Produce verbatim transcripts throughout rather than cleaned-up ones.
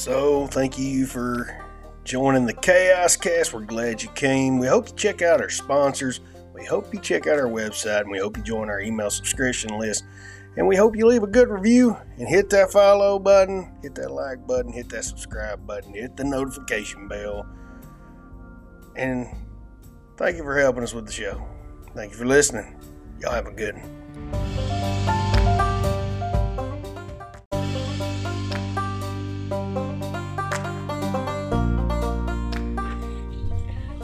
So thank you for joining the Chaos Cast. We're glad you came. We hope you check out our sponsors. We hope you check out our website, and we hope you join our email subscription list. And we hope you leave a good review and hit that follow button, hit that like button, hit that subscribe button, hit the notification bell. And thank you for helping us with the show. Thank you for listening. Y'all have a good one.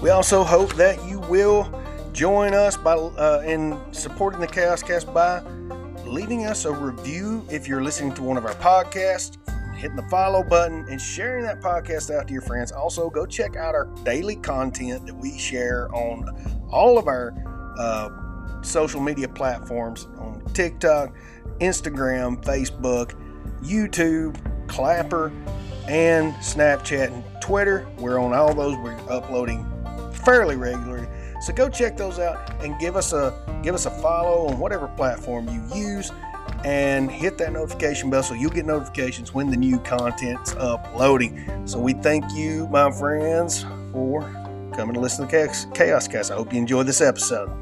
We also hope that you will join us by uh, in supporting the Chaos Cast by leaving us a review if you're listening to one of our podcasts, hitting the follow button, and sharing that podcast out to your friends. Also, go check out our daily content that we share on all of our uh, social media platforms on TikTok, Instagram, Facebook, YouTube, Clapper, and Snapchat and Twitter. We're on all those. We're uploading fairly regularly, so go check those out and give us a give us a follow on whatever platform you use, and hit that notification bell so you'll get notifications when the new content's uploading. So we thank you, my friends, for coming to listen to Chaos Cast. I hope you enjoyed this episode.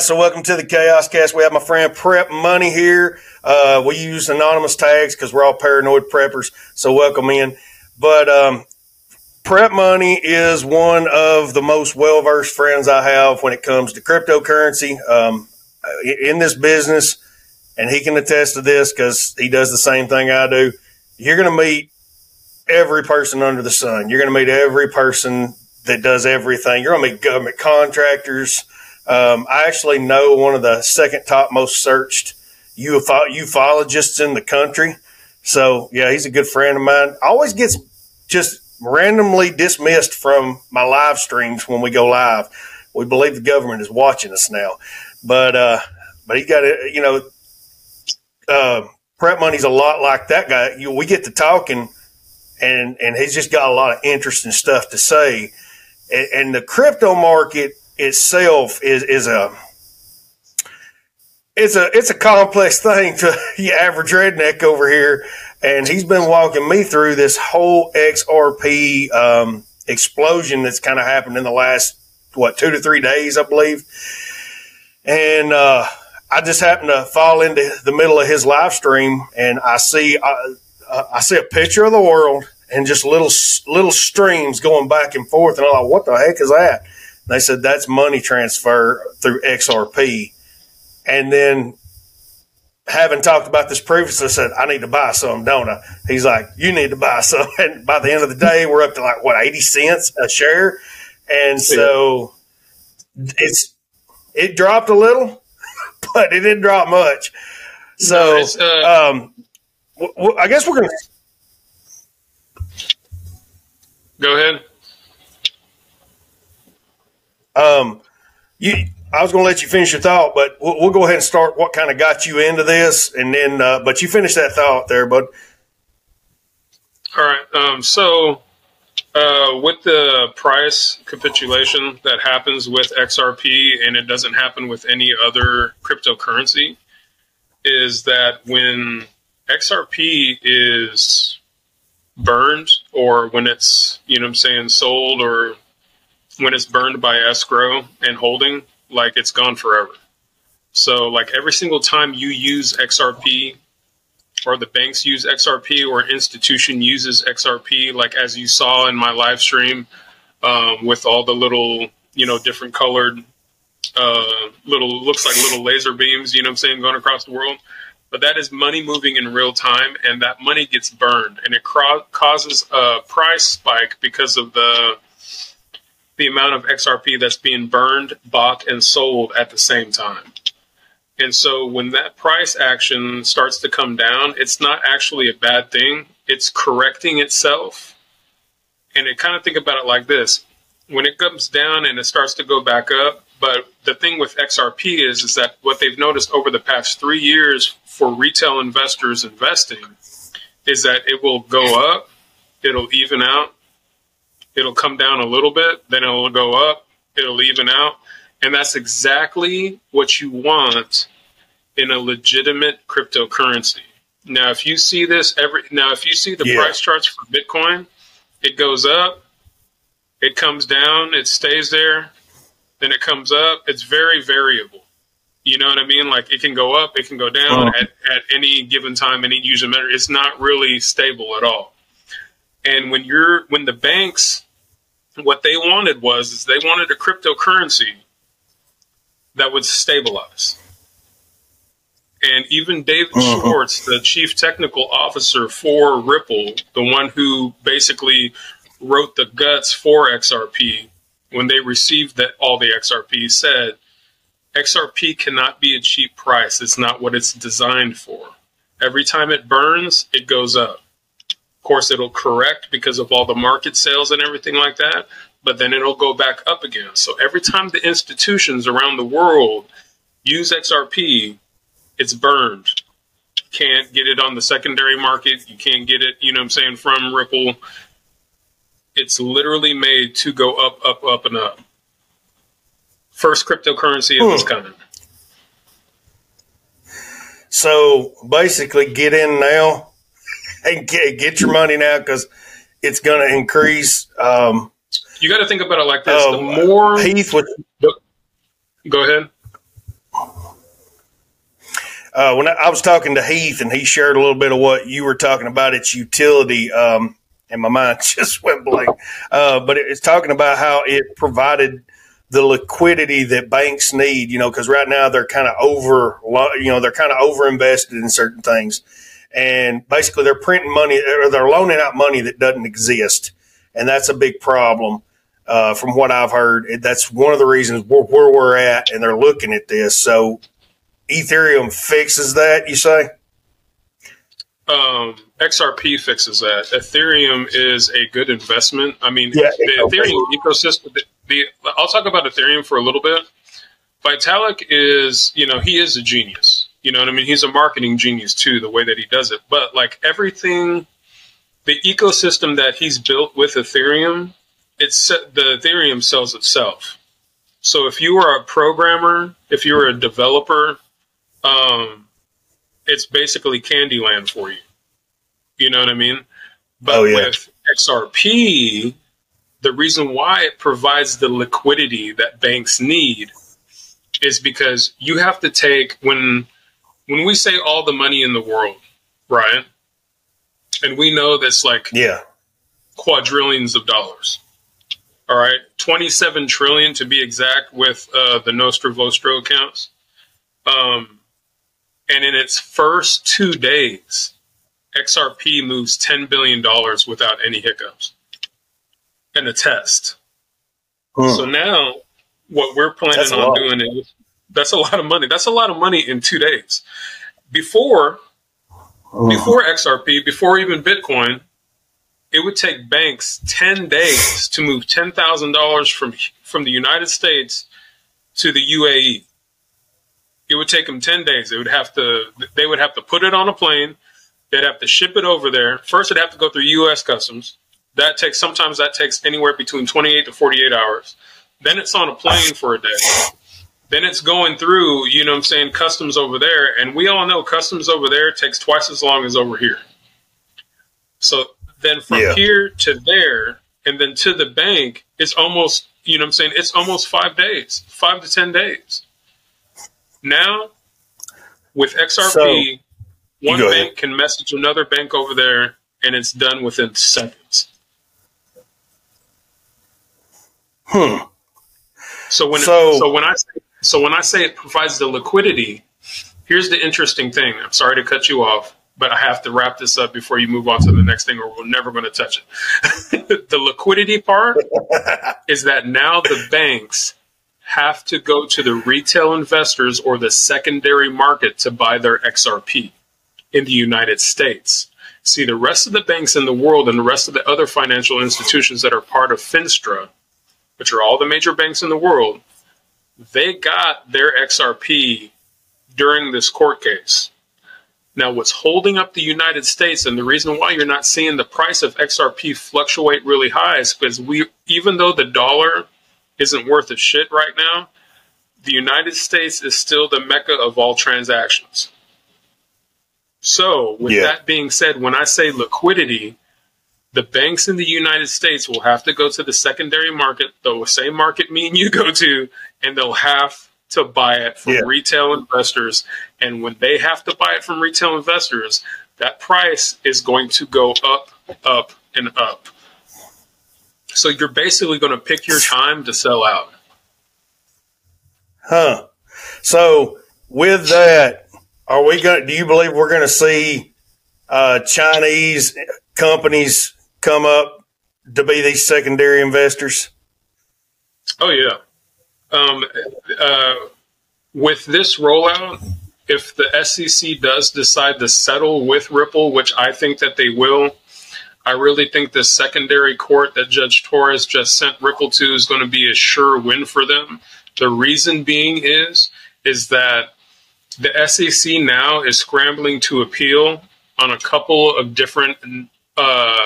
So welcome to the Chaos Cast. We have my friend Prep Money here. Uh, we use anonymous tags because we're all paranoid preppers, so welcome in. But um, Prep Money is one of the most well-versed friends I have when it comes to cryptocurrency um, in this business, and he can attest to this because he does the same thing I do. You're going to meet every person under the sun. You're going to meet every person that does everything. You're going to meet government contractors. Um, I actually know one of the second top most searched ufo- ufologists in the country. So, yeah, he's a good friend of mine. Always gets just randomly dismissed from my live streams when we go live. We believe the government is watching us now. But uh, but he got it, you know, uh, Prep Money's a lot like that guy. You, we get to talking, and, and he's just got a lot of interesting stuff to say. And, and the crypto market itself is is a it's a it's a complex thing to the average redneck over here, and he's been walking me through this whole X R P um, explosion that's kind of happened in the last what two to three days, I believe. And uh, I just happened to fall into the middle of his live stream, and I see I, I see a picture of the world and just little little streams going back and forth, and I'm like, what the heck is that? They said, that's money transfer through X R P. And then, having talked about this previously, I said, I need to buy some, don't I? He's like, you need to buy some. And by the end of the day, we're up to like, what, eighty cents a share? And so it's it dropped a little, but it didn't drop much. So uh, um, w- w- I guess we're going to – Go ahead. Um, you, I was going to let you finish your thought, but we'll, we'll go ahead and start what kind of got you into this. And then, uh, but you finish that thought there, bud. All right. Um, so, uh, with the price capitulation that happens with X R P, and it doesn't happen with any other cryptocurrency, is that when X R P is burned, or when it's, you know what I'm saying, sold, or when it's burned by escrow and holding, like, it's gone forever. So, like, every single time you use X R P, or the banks use X R P, or an institution uses X R P, like as you saw in my live stream um, with all the little, you know, different colored, uh, little, looks like little laser beams, you know what I'm saying, going across the world. But that is money moving in real time, and that money gets burned. And it cro- causes a price spike because of the... the amount of X R P that's being burned, bought, and sold at the same time. And so when that price action starts to come down, it's not actually a bad thing. It's correcting itself. And it kind of think about it like this. When it comes down and it starts to go back up, but the thing with X R P is, is that what they've noticed over the past three years for retail investors investing is that it will go up, it'll even out, It'll come down a little bit, then it'll go up, it'll even out. And that's exactly what you want in a legitimate cryptocurrency. Now, if you see this every, now if you see the yeah. price charts for Bitcoin, it goes up, it comes down, it stays there, then it comes up. It's very variable. You know what I mean? Like, it can go up, it can go down oh. at, at any given time, any user matter. It's not really stable at all. And when you're, when the banks, what they wanted was, is they wanted a cryptocurrency that would stabilize. And even David uh-huh. Schwartz, the chief technical officer for Ripple, the one who basically wrote the guts for X R P, when they received that all the X R P, said X R P cannot be a cheap price. It's not what it's designed for. Every time it burns, it goes up. Of course, it'll correct because of all the market sales and everything like that, but then it'll go back up again. So every time the institutions around the world use X R P, it's burned. Can't get it on the secondary market. You can't get it, you know what I'm saying, from Ripple. It's literally made to go up, up, up, and up. First cryptocurrency of this kind. So basically, get in now and get, get your money now, because it's going to increase. Um, you got to think about it like this. Uh, the more Heath would, go ahead. Uh, when I, I was talking to Heath, and he shared a little bit of what you were talking about, its utility, um, and my mind just went blank. Uh, but it, it's talking about how it provided the liquidity that banks need, you know, because right now they're kind of over, you know, they're kind of over invested in certain things. And basically they're printing money, or they're loaning out money that doesn't exist. And that's a big problem uh, from what I've heard. That's one of the reasons where, where we're at, and they're looking at this. So Ethereum fixes that, you say? Um, X R P fixes that. Ethereum is a good investment. I mean, yeah, the Ethereum ecosystem, the, the, I'll talk about Ethereum for a little bit. Vitalik is, you know, he is a genius. You know what I mean? He's a marketing genius too, the way that he does it. But like everything, the ecosystem that he's built with Ethereum, it's the Ethereum sells itself. So if you are a programmer, if you're a developer, um, it's basically Candyland for you. You know what I mean? But oh, yeah. with X R P, the reason why it provides the liquidity that banks need is because you have to take, when, when we say all the money in the world, right? And we know that's like yeah. quadrillions of dollars. All right. twenty-seven trillion to be exact with uh, the Nostra Vostro accounts. Um, And in its first two days, X R P moves ten billion dollars without any hiccups and a test. Hmm. So now what we're planning that's on doing is, that's a lot of money. That's a lot of money in two days. Before, oh. before X R P, before even Bitcoin, it would take banks ten days to move ten thousand dollars from, from the United States to the U A E. It would take them ten days. They would have to, they would have to put it on a plane. They'd have to ship it over there. First, it'd have to go through U S Customs. That takes, sometimes that takes anywhere between twenty-eight to forty-eight hours. Then it's on a plane for a day. Then it's going through, you know what I'm saying, customs over there. And we all know customs over there takes twice as long as over here. So then from yeah. here to there, and then to the bank, it's almost, you know what I'm saying, it's almost five days, five to ten days. Now, with X R P, so, one bank ahead. can message another bank over there, and it's done within seconds. Hmm. So when so, it, so when I say, so when I say it provides the liquidity, here's the interesting thing. I'm sorry to cut you off, but I have to wrap this up before you move on to the next thing, or we're never going to touch it. The liquidity part is that now the banks have to go to the retail investors or the secondary market to buy their X R P in the United States. See, the rest of the banks in the world and the rest of the other financial institutions that are part of FINSTRA, which are all the major banks in the world, they got their X R P during this court case. Now, what's holding up the United States, and the reason why you're not seeing the price of X R P fluctuate really high, is because we, even though the dollar isn't worth a shit right now, the United States is still the mecca of all transactions. So with yeah. that being said, when I say liquidity, the banks in the United States will have to go to the secondary market, the same market me and you go to, and they'll have to buy it from yeah. retail investors. And when they have to buy it from retail investors, that price is going to go up, up, and up. So you're basically going to pick your time to sell out. Huh. So with that, are we going? Do you believe we're going to see uh, Chinese companies come up to be these secondary investors? Oh yeah. Um, uh, with this rollout, if the S E C does decide to settle with Ripple, which I think that they will, I really think the secondary court that Judge Torres just sent Ripple to is going to be a sure win for them. The reason being is is that the S E C now is scrambling to appeal on a couple of different uh,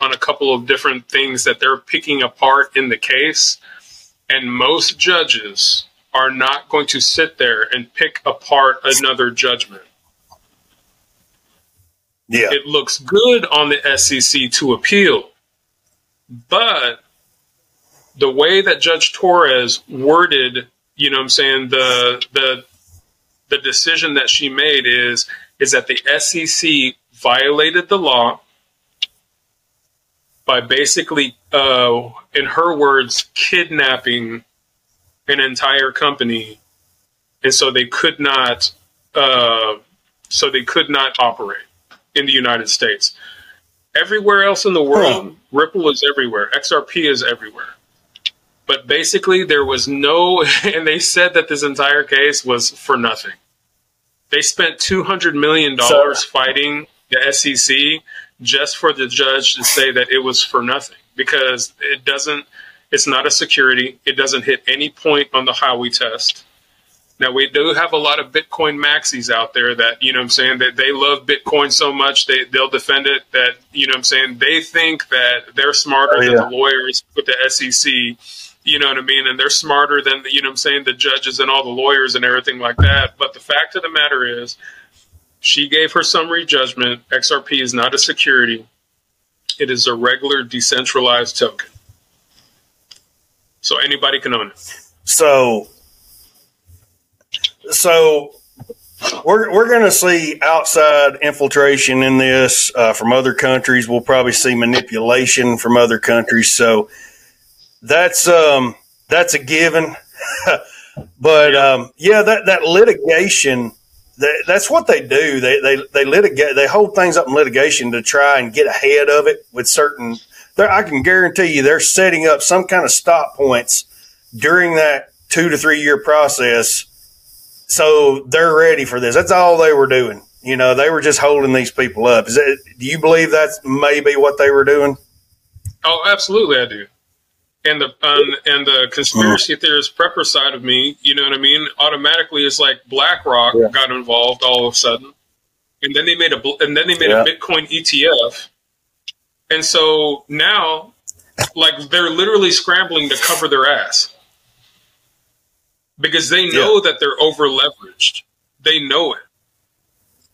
on a couple of different things that they're picking apart in the case, and most judges are not going to sit there and pick apart another judgment. Yeah, it looks good on the S E C to appeal, but the way that Judge Torres worded, you know what I'm saying, the the the decision that she made is is that the S E C violated the law by basically, uh, in her words, kidnapping an entire company, and so they could not, uh, so they could not operate in the United States. Everywhere else in the world, hmm. Ripple is everywhere, X R P is everywhere. But basically, there was no, and they said that this entire case was for nothing. They spent two hundred million dollars so, fighting the S E C just for the judge to say that it was for nothing, because it doesn't, it's not a security. It doesn't hit any point on the Howey test. Now, we do have a lot of Bitcoin maxis out there that, you know what I'm saying, that they love Bitcoin so much, they, they'll defend it, that, you know what I'm saying, they think that they're smarter oh, yeah. than the lawyers with the S E C. You know what I mean? And they're smarter than, the, you know what I'm saying, the judges and all the lawyers and everything like that. But the fact of the matter is, she gave her summary judgment. X R P is not a security. It is a regular decentralized token. So anybody can own it. So, so we're, we're going to see outside infiltration in this uh, from other countries. We'll probably see manipulation from other countries. So, That's um that's a given, but um yeah that that litigation that, that's what they do. They they they litigate. They hold things up in litigation to try and get ahead of it with certain. I can guarantee you they're setting up some kind of stop points during that two to three year process, so they're ready for this. That's all they were doing. You know, they were just holding these people up. Is that, do you believe that's maybe what they were doing? Oh, absolutely, I do. And the um, and the conspiracy theorist prepper side of me, you know what I mean, automatically is like BlackRock yeah. got involved all of a sudden, and then they made a and then they made yeah. a Bitcoin E T F, and so now, like, they're literally scrambling to cover their ass because they know yeah. that they're over leveraged. They know it.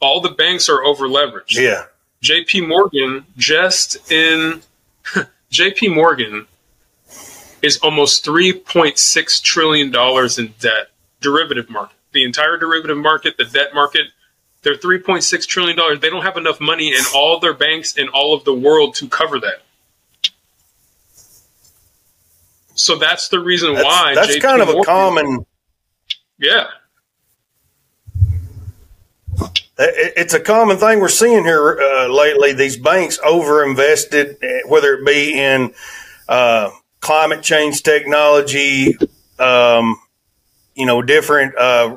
All the banks are over leveraged. Yeah. J P Morgan just in J P Morgan. Is almost three point six trillion dollars in debt, derivative market. The entire derivative market, the debt market, they're three point six trillion dollars. They don't have enough money in all their banks in all of the world to cover that. So that's the reason that's, why that's J P kind of Morgan, a common. Yeah. It's a common thing we're seeing here uh, lately. These banks overinvested, whether it be in uh, climate change technology, um, you know, different uh,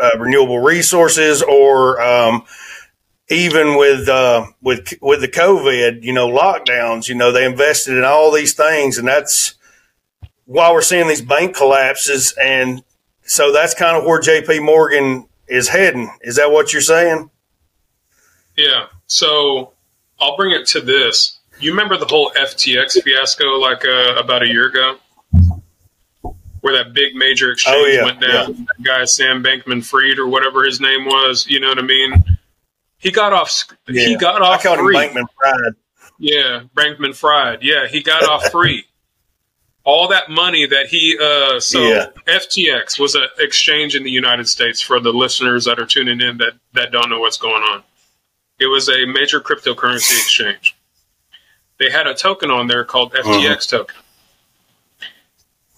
uh, renewable resources, or um, even with uh, with with the COVID, you know, lockdowns. You know, they invested in all these things, and that's why we're seeing these bank collapses. And so that's kind of where J P Morgan is heading. Is that what you're saying? Yeah. So I'll bring it to this. You remember the whole F T X fiasco like uh, about a year ago? Where that big major exchange oh, yeah, went down. Yeah. That guy, Sam Bankman-Fried or whatever his name was, you know what I mean? He got off yeah. He got off I called free. him Bankman-Fried. Yeah, Bankman-Fried. Yeah, he got off free. All that money that he uh, – so yeah. F T X was an exchange in the United States for the listeners that are tuning in that, that don't know what's going on. It was a major cryptocurrency exchange. They had a token on there called F T X mm-hmm. token.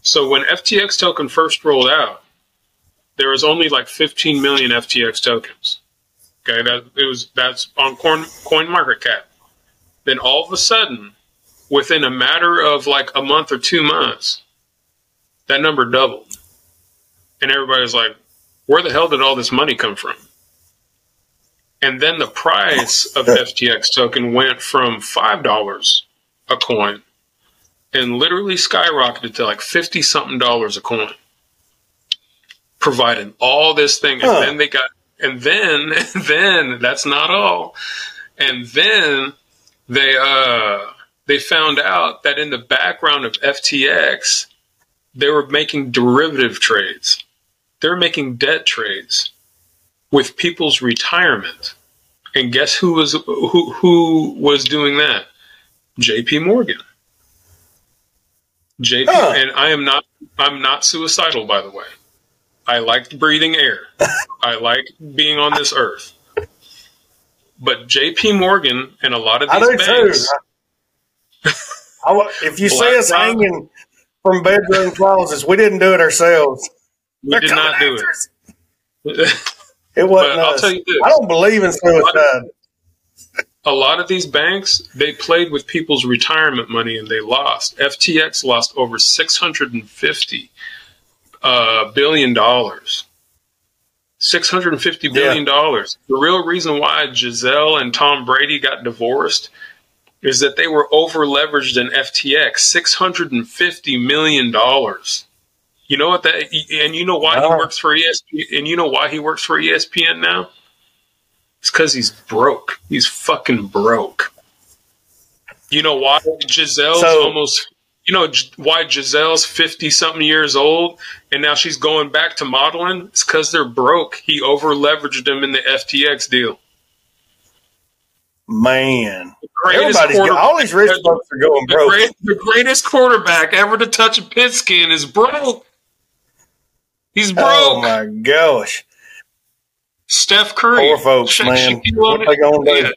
So when F T X token first rolled out, there was only like fifteen million F T X tokens. Okay, that it was that's on coin, coin market cap. Then all of a sudden, within a matter of like a month or two months, that number doubled. And everybody's like, where the hell did all this money come from? And then the price of F T X token went from five dollars a coin and literally skyrocketed to like fifty something dollars a coin, providing all this thing. And huh. then they got, and then, and then that's not all. And then they, uh, they found out that in the background of F T X, they were making derivative trades. They were making debt trades with people's retirement. And guess who was, who, who was doing that? J P Morgan. J P, huh. and I am not, I'm not suicidal, by the way. I like breathing air. I like being on this earth. But J P Morgan and a lot of these I do banks. Too. I, if you see us Rob, hanging from bedroom closets, we didnn't do it ourselves. We They're did not do answers. it. It wasn't us. I'll tell you this, I don't believe in suicide. A lot, of, a lot of these banks, they played with people's retirement money and they lost. F T X lost over six hundred and fifty uh, billion dollars. six hundred fifty billion dollars. Yeah. The real reason why Giselle and Tom Brady got divorced is that they were over-leveraged in F T X, six hundred fifty million dollars. You know what that, and you know why wow. he works for E S P N, and you know why he works for E S P N now? It's because he's broke. He's fucking broke. You know why Giselle's so, almost, you know why Giselle's fifty something years old and now she's going back to modeling? It's because they're broke. He over-leveraged them in the F T X deal. Man. Everybody's got, all these rich folks are going broke. The, great, the greatest quarterback ever to touch a pit skin is broke. He's broke. Oh, my gosh. Steph Curry. Poor folks, she, man. She what they gonna do? Yeah.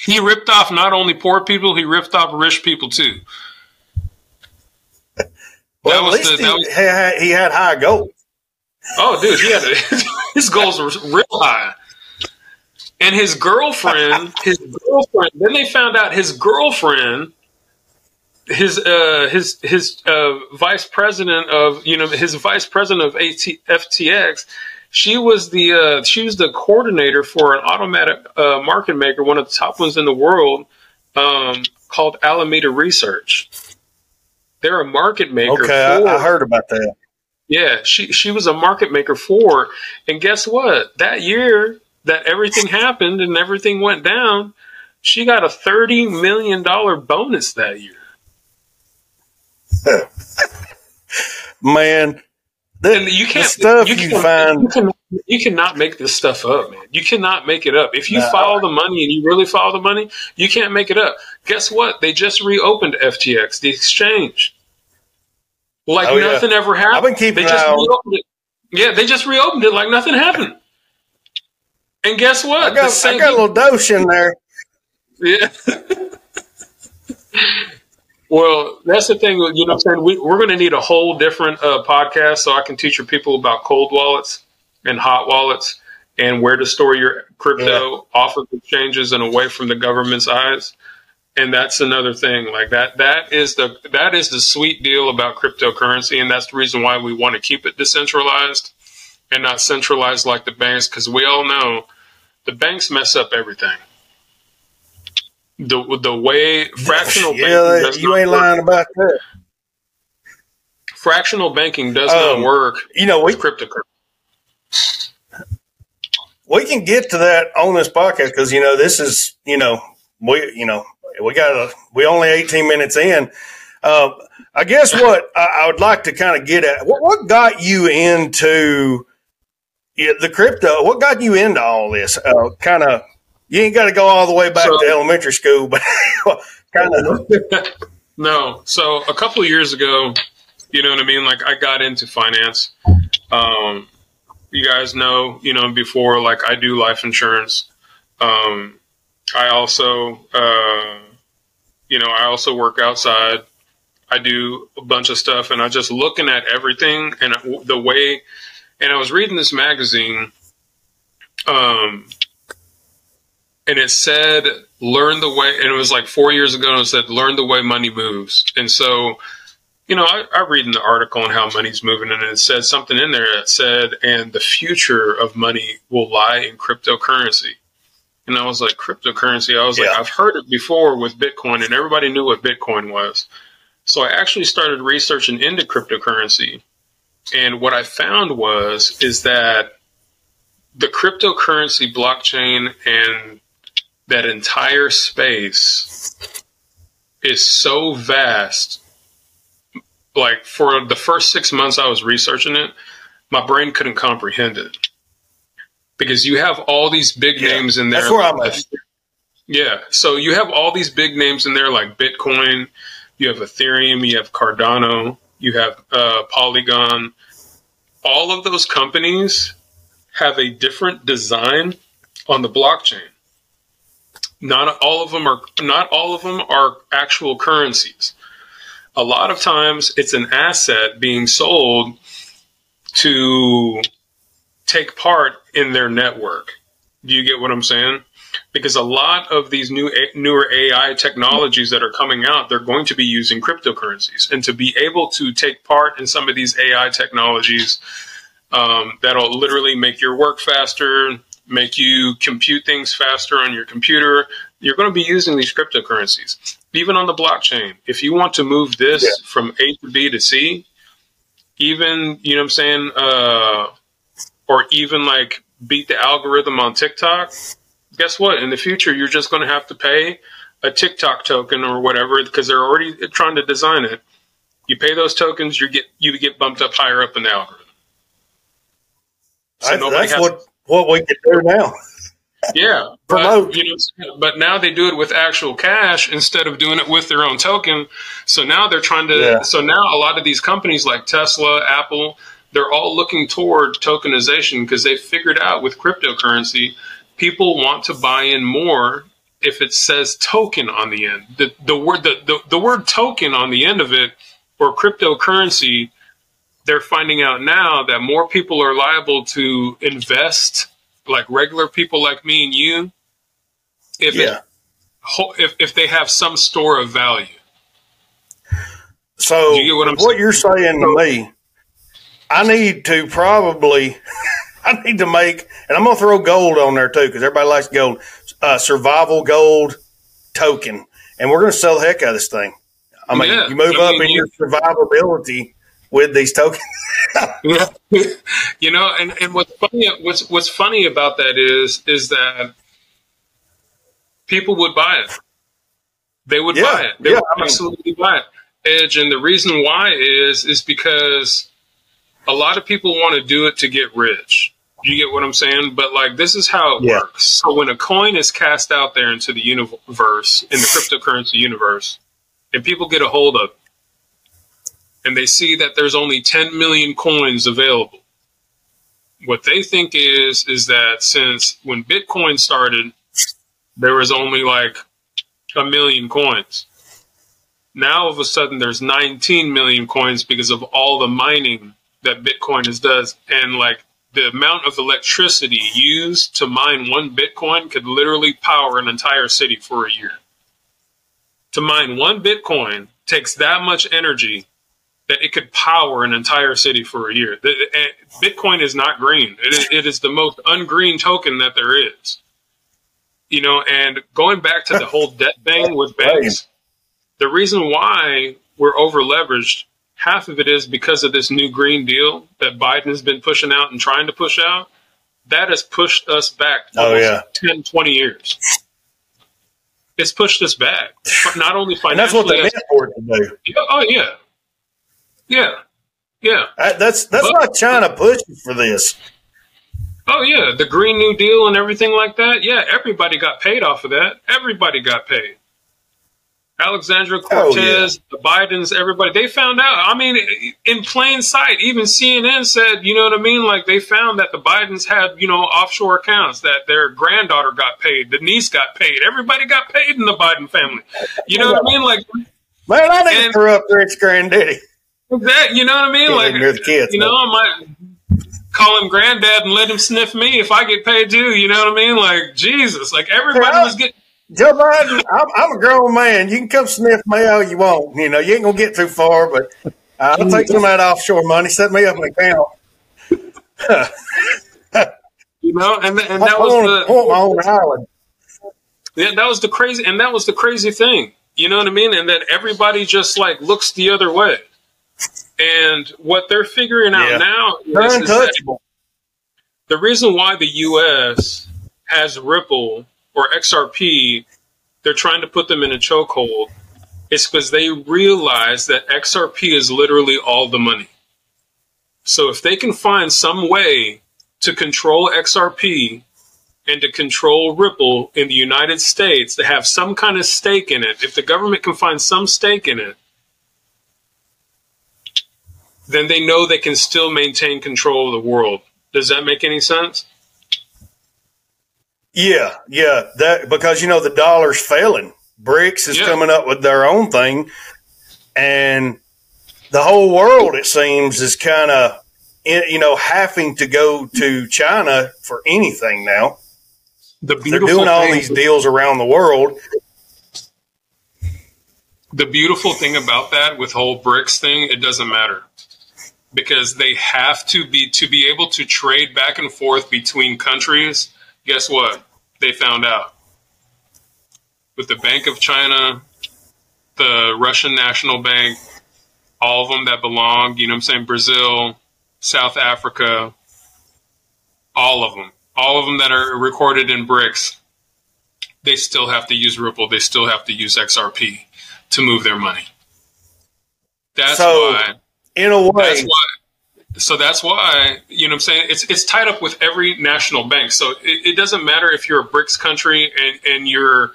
He ripped off not only poor people, he ripped off rich people, too. Well, that at was least the, that he, was, had, he had high goals. Oh, dude, he had a, his goals were real high. And his girlfriend, his girlfriend. Then they found out his girlfriend, his uh, his his uh, vice president of you know his vice president of F T X. She was the uh, she was the coordinator for an automatic uh, market maker, one of the top ones in the world, um, called Alameda Research. They're a market maker. Okay, for, I, I heard about that. Yeah, she she was a market maker for, and guess what? That year that everything happened and everything went down, she got a thirty million dollar bonus that year. Man, the, and you can't, the stuff you, can, you find... You, can, you cannot make this stuff up, man. You cannot make it up. If you nah. follow the money and you really follow the money, you can't make it up. Guess what? They just reopened F T X, the exchange. Like oh, nothing yeah. ever happened. I've been keeping they just reopened it. Yeah, they just reopened it like nothing happened. And guess what? I got, same, I got a little Doge in there. Yeah. Well, that's the thing. You know what I'm saying? We, we're going to need a whole different uh, podcast so I can teach your people about cold wallets and hot wallets and where to store your crypto yeah. off of exchanges and away from the government's eyes. And that's another thing. Like that. That is the that is the sweet deal about cryptocurrency, and that's the reason why we want to keep it decentralized and not centralized like the banks, because we all know the banks mess up everything. The the way fractional yeah, banking you ain't work. lying about that. Fractional banking does um, not work. You know, we cryptocurrency. we can get to that on this podcast because, you know, this is, you know, we, you know, we got a, we only eighteen minutes in. Uh, I guess what I, I would like to kind of get at, what, what got you into yeah, the crypto? What got you into all this? Uh, kind of, you ain't got to go all the way back so, to elementary school, but kind of. No. So a couple of years ago, you know what I mean? Like, I got into finance. Um, you guys know, you know, before, like, I do life insurance. Um, I also, uh, you know, I also work outside. I do a bunch of stuff, and I just looking at everything and the way, and I was reading this magazine, um, and it said, learn the way, and it was like four years ago, and it said, learn the way money moves. And so, you know, I, I read in the article on how money's moving, and it said something in there that said, and the future of money will lie in cryptocurrency. And I was like, cryptocurrency? I was yeah. like, I've heard it before with Bitcoin, and everybody knew what Bitcoin was. So I actually started researching into cryptocurrency. And what I found was, is that the cryptocurrency blockchain and that entire space is so vast. Like, for the first six months I was researching it, my brain couldn't comprehend it. Because you have all these big yeah, names in there. That's where I'm at. Yeah. So you have all these big names in there, like Bitcoin, you have Ethereum, you have Cardano, you have uh, Polygon. All of those companies have a different design on the blockchain. Not all of them are, not all of them are actual currencies. A lot of times it's an asset being sold to take part in their network. Do you get what I'm saying? Because a lot of these new newer A I technologies that are coming out, they're going to be using cryptocurrencies. And to be able to take part in some of these A I technologies um, that'll literally make your work faster, make you compute things faster on your computer, you're going to be using these cryptocurrencies. Even on the blockchain, if you want to move this yeah. from A to B to C, even, you know what I'm saying, uh, or even like beat the algorithm on TikTok, guess what? In the future, you're just going to have to pay a TikTok token or whatever, because they're already trying to design it. You pay those tokens, you get you get bumped up higher up in the algorithm. So I, that's what, what we can do now. Yeah. Promote. But, you know, but now they do it with actual cash instead of doing it with their own token. So now they're trying to yeah. – so now a lot of these companies like Tesla, Apple – they're all looking toward tokenization because they figured out with cryptocurrency, people want to buy in more if it says token on the end. The, the word the, the, the word token on the end of it, or cryptocurrency, they're finding out now that more people are liable to invest, like regular people like me and you, if yeah. it, if, if they have some store of value. So you what, what saying? You're saying to me, I need to probably, I need to make, and I'm going to throw gold on there too, because everybody likes gold, uh, survival gold token. And we're going to sell the heck out of this thing. I mean, yeah. you move I up mean, in you, your survivability with these tokens. You know, and, and what's funny, what's, what's funny about that is, is that people would buy it. They would yeah. buy it. They yeah, would I absolutely mean, buy it. Edge. And the reason why is, is because a lot of people want to do it to get rich. You get what I'm saying? But like, this is how it yeah. works. So when a coin is cast out there into the universe, in the cryptocurrency universe, and people get a hold of it, and they see that there's only ten million coins available, what they think is, is that since when Bitcoin started, there was only like a million coins. Now, all of a sudden, there's nineteen million coins because of all the mining that Bitcoin is does, and like the amount of electricity used to mine one Bitcoin could literally power an entire city for a year. To mine one Bitcoin takes that much energy that it could power an entire city for a year. Bitcoin is not green. It is, it is the most ungreen token that there is. You know, and going back to the whole debt thing with banks, the reason why we're over leveraged, half of it is because of this new Green Deal that Biden has been pushing out and trying to push out. that has pushed us back oh, yeah. ten, twenty years. It's pushed us back, but not only financially. And that's what the man board can do. Yeah, oh, yeah. Yeah. Yeah. I, that's that's but, not China pushing for this. Oh, yeah. The Green New Deal and everything like that. Yeah, everybody got paid off of that. Everybody got paid. Alexandra Cortez, oh, yeah. the Bidens, everybody. They found out. I mean, in plain sight, even C N N said, you know what I mean? Like, they found that the Bidens had, you know, offshore accounts, that their granddaughter got paid, the niece got paid. Everybody got paid in the Biden family. You know what I mean? Like, man, I didn't grow up rich granddaddy. That, you know what I mean? Yeah, like, the kids, you know, man. I might call him granddad and let him sniff me if I get paid too. You know what I mean? Like, Jesus. Like, everybody was getting. Joe Biden, I'm, I'm a grown man. You can come sniff me all you want. You know, you ain't going to get too far, but uh, I'll take some of that offshore money, set me up an account. You know, and, and that was the. My own island. Yeah, that was the crazy, and that was the crazy thing. You know what I mean? And then everybody just, like, looks the other way. And what they're figuring out yeah. now is, is that the reason why the U S has Ripple or X R P, they're trying to put them in a chokehold, is because they realize that X R P is literally all the money. So if they can find some way to control X R P and to control Ripple in the United States, to have some kind of stake in it, if the government can find some stake in it, then they know they can still maintain control of the world. Does that make any sense? Yeah, yeah. That because you know the dollar's failing. BRICS is yeah. coming up with their own thing, and the whole world, it seems, is kind of you know having to go to China for anything now. The beautiful They're doing all thing, these deals around the world. The beautiful thing about that with whole BRICS thing, it doesn't matter. Because they have to be to be able to trade back and forth between countries. Guess what? They found out with the Bank of China, the Russian National Bank, all of them that belong. You know what I'm saying? Brazil, South Africa, all of them, all of them that are recorded in BRICS. They still have to use Ripple. They still have to use X R P to move their money. That's so, why. In a way. That's why, so that's why, you know what I'm saying? It's it's tied up with every national bank. So it, it doesn't matter if you're a BRICS country and, and you're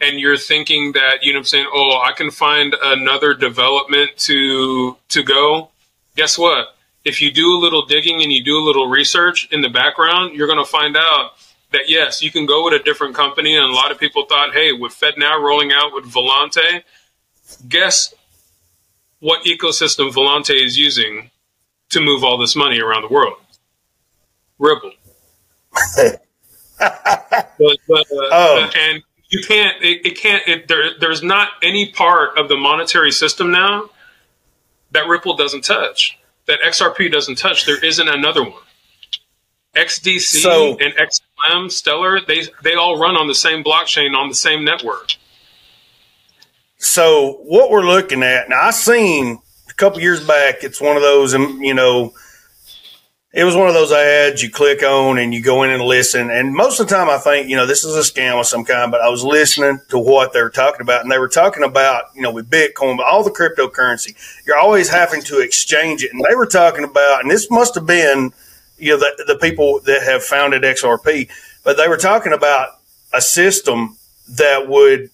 and you're thinking that, you know what I'm saying, oh, I can find another development to to go. Guess what? If you do a little digging and you do a little research in the background, you're going to find out that, yes, you can go with a different company. And a lot of people thought, hey, with FedNow rolling out with Volante, guess what ecosystem Volante is using to move all this money around the world? Ripple. but, but, uh, oh. And you can't, it, it can't, it, there, there's not any part of the monetary system now that Ripple doesn't touch, that X R P doesn't touch. There isn't another one. X D C so, and X L M, Stellar, they, they all run on the same blockchain, on the same network. So what we're looking at now, I seen a couple years back. It's one of those, you know, it was one of those ads you click on and you go in and listen. And most of the time, I think you know this is a scam of some kind. But I was listening to what they were talking about, and they were talking about you know with Bitcoin, but all the cryptocurrency, you're always having to exchange it. And they were talking about, and this must have been you know the, the people that have founded X R P, but they were talking about a system that would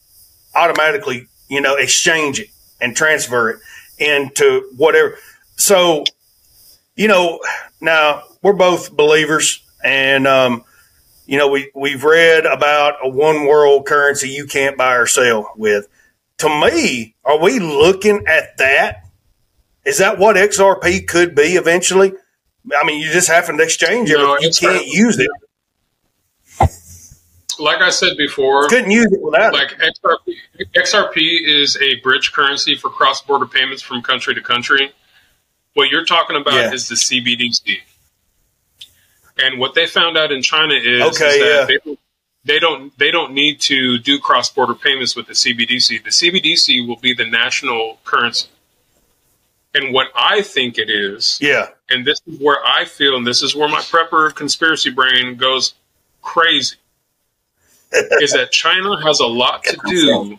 automatically you know, exchange it and transfer it into whatever. So, you know, now we're both believers and, um, you know, we, we've read about a one world currency you can't buy or sell with. To me, are we looking at that? Is that what X R P could be eventually? I mean, you just happen to exchange it. No, you can't use it. Like I said before, couldn't use it without like X R P. X R P is a bridge currency for cross-border payments from country to country. What you're talking about yeah. is the C B D C, and what they found out in China is, okay, is that yeah. they, they don't they don't need to do cross-border payments with the C B D C. The C B D C will be the national currency. and what I think it is. Yeah. And this is where I feel, and this is where my prepper conspiracy brain goes crazy, is that China has a lot to do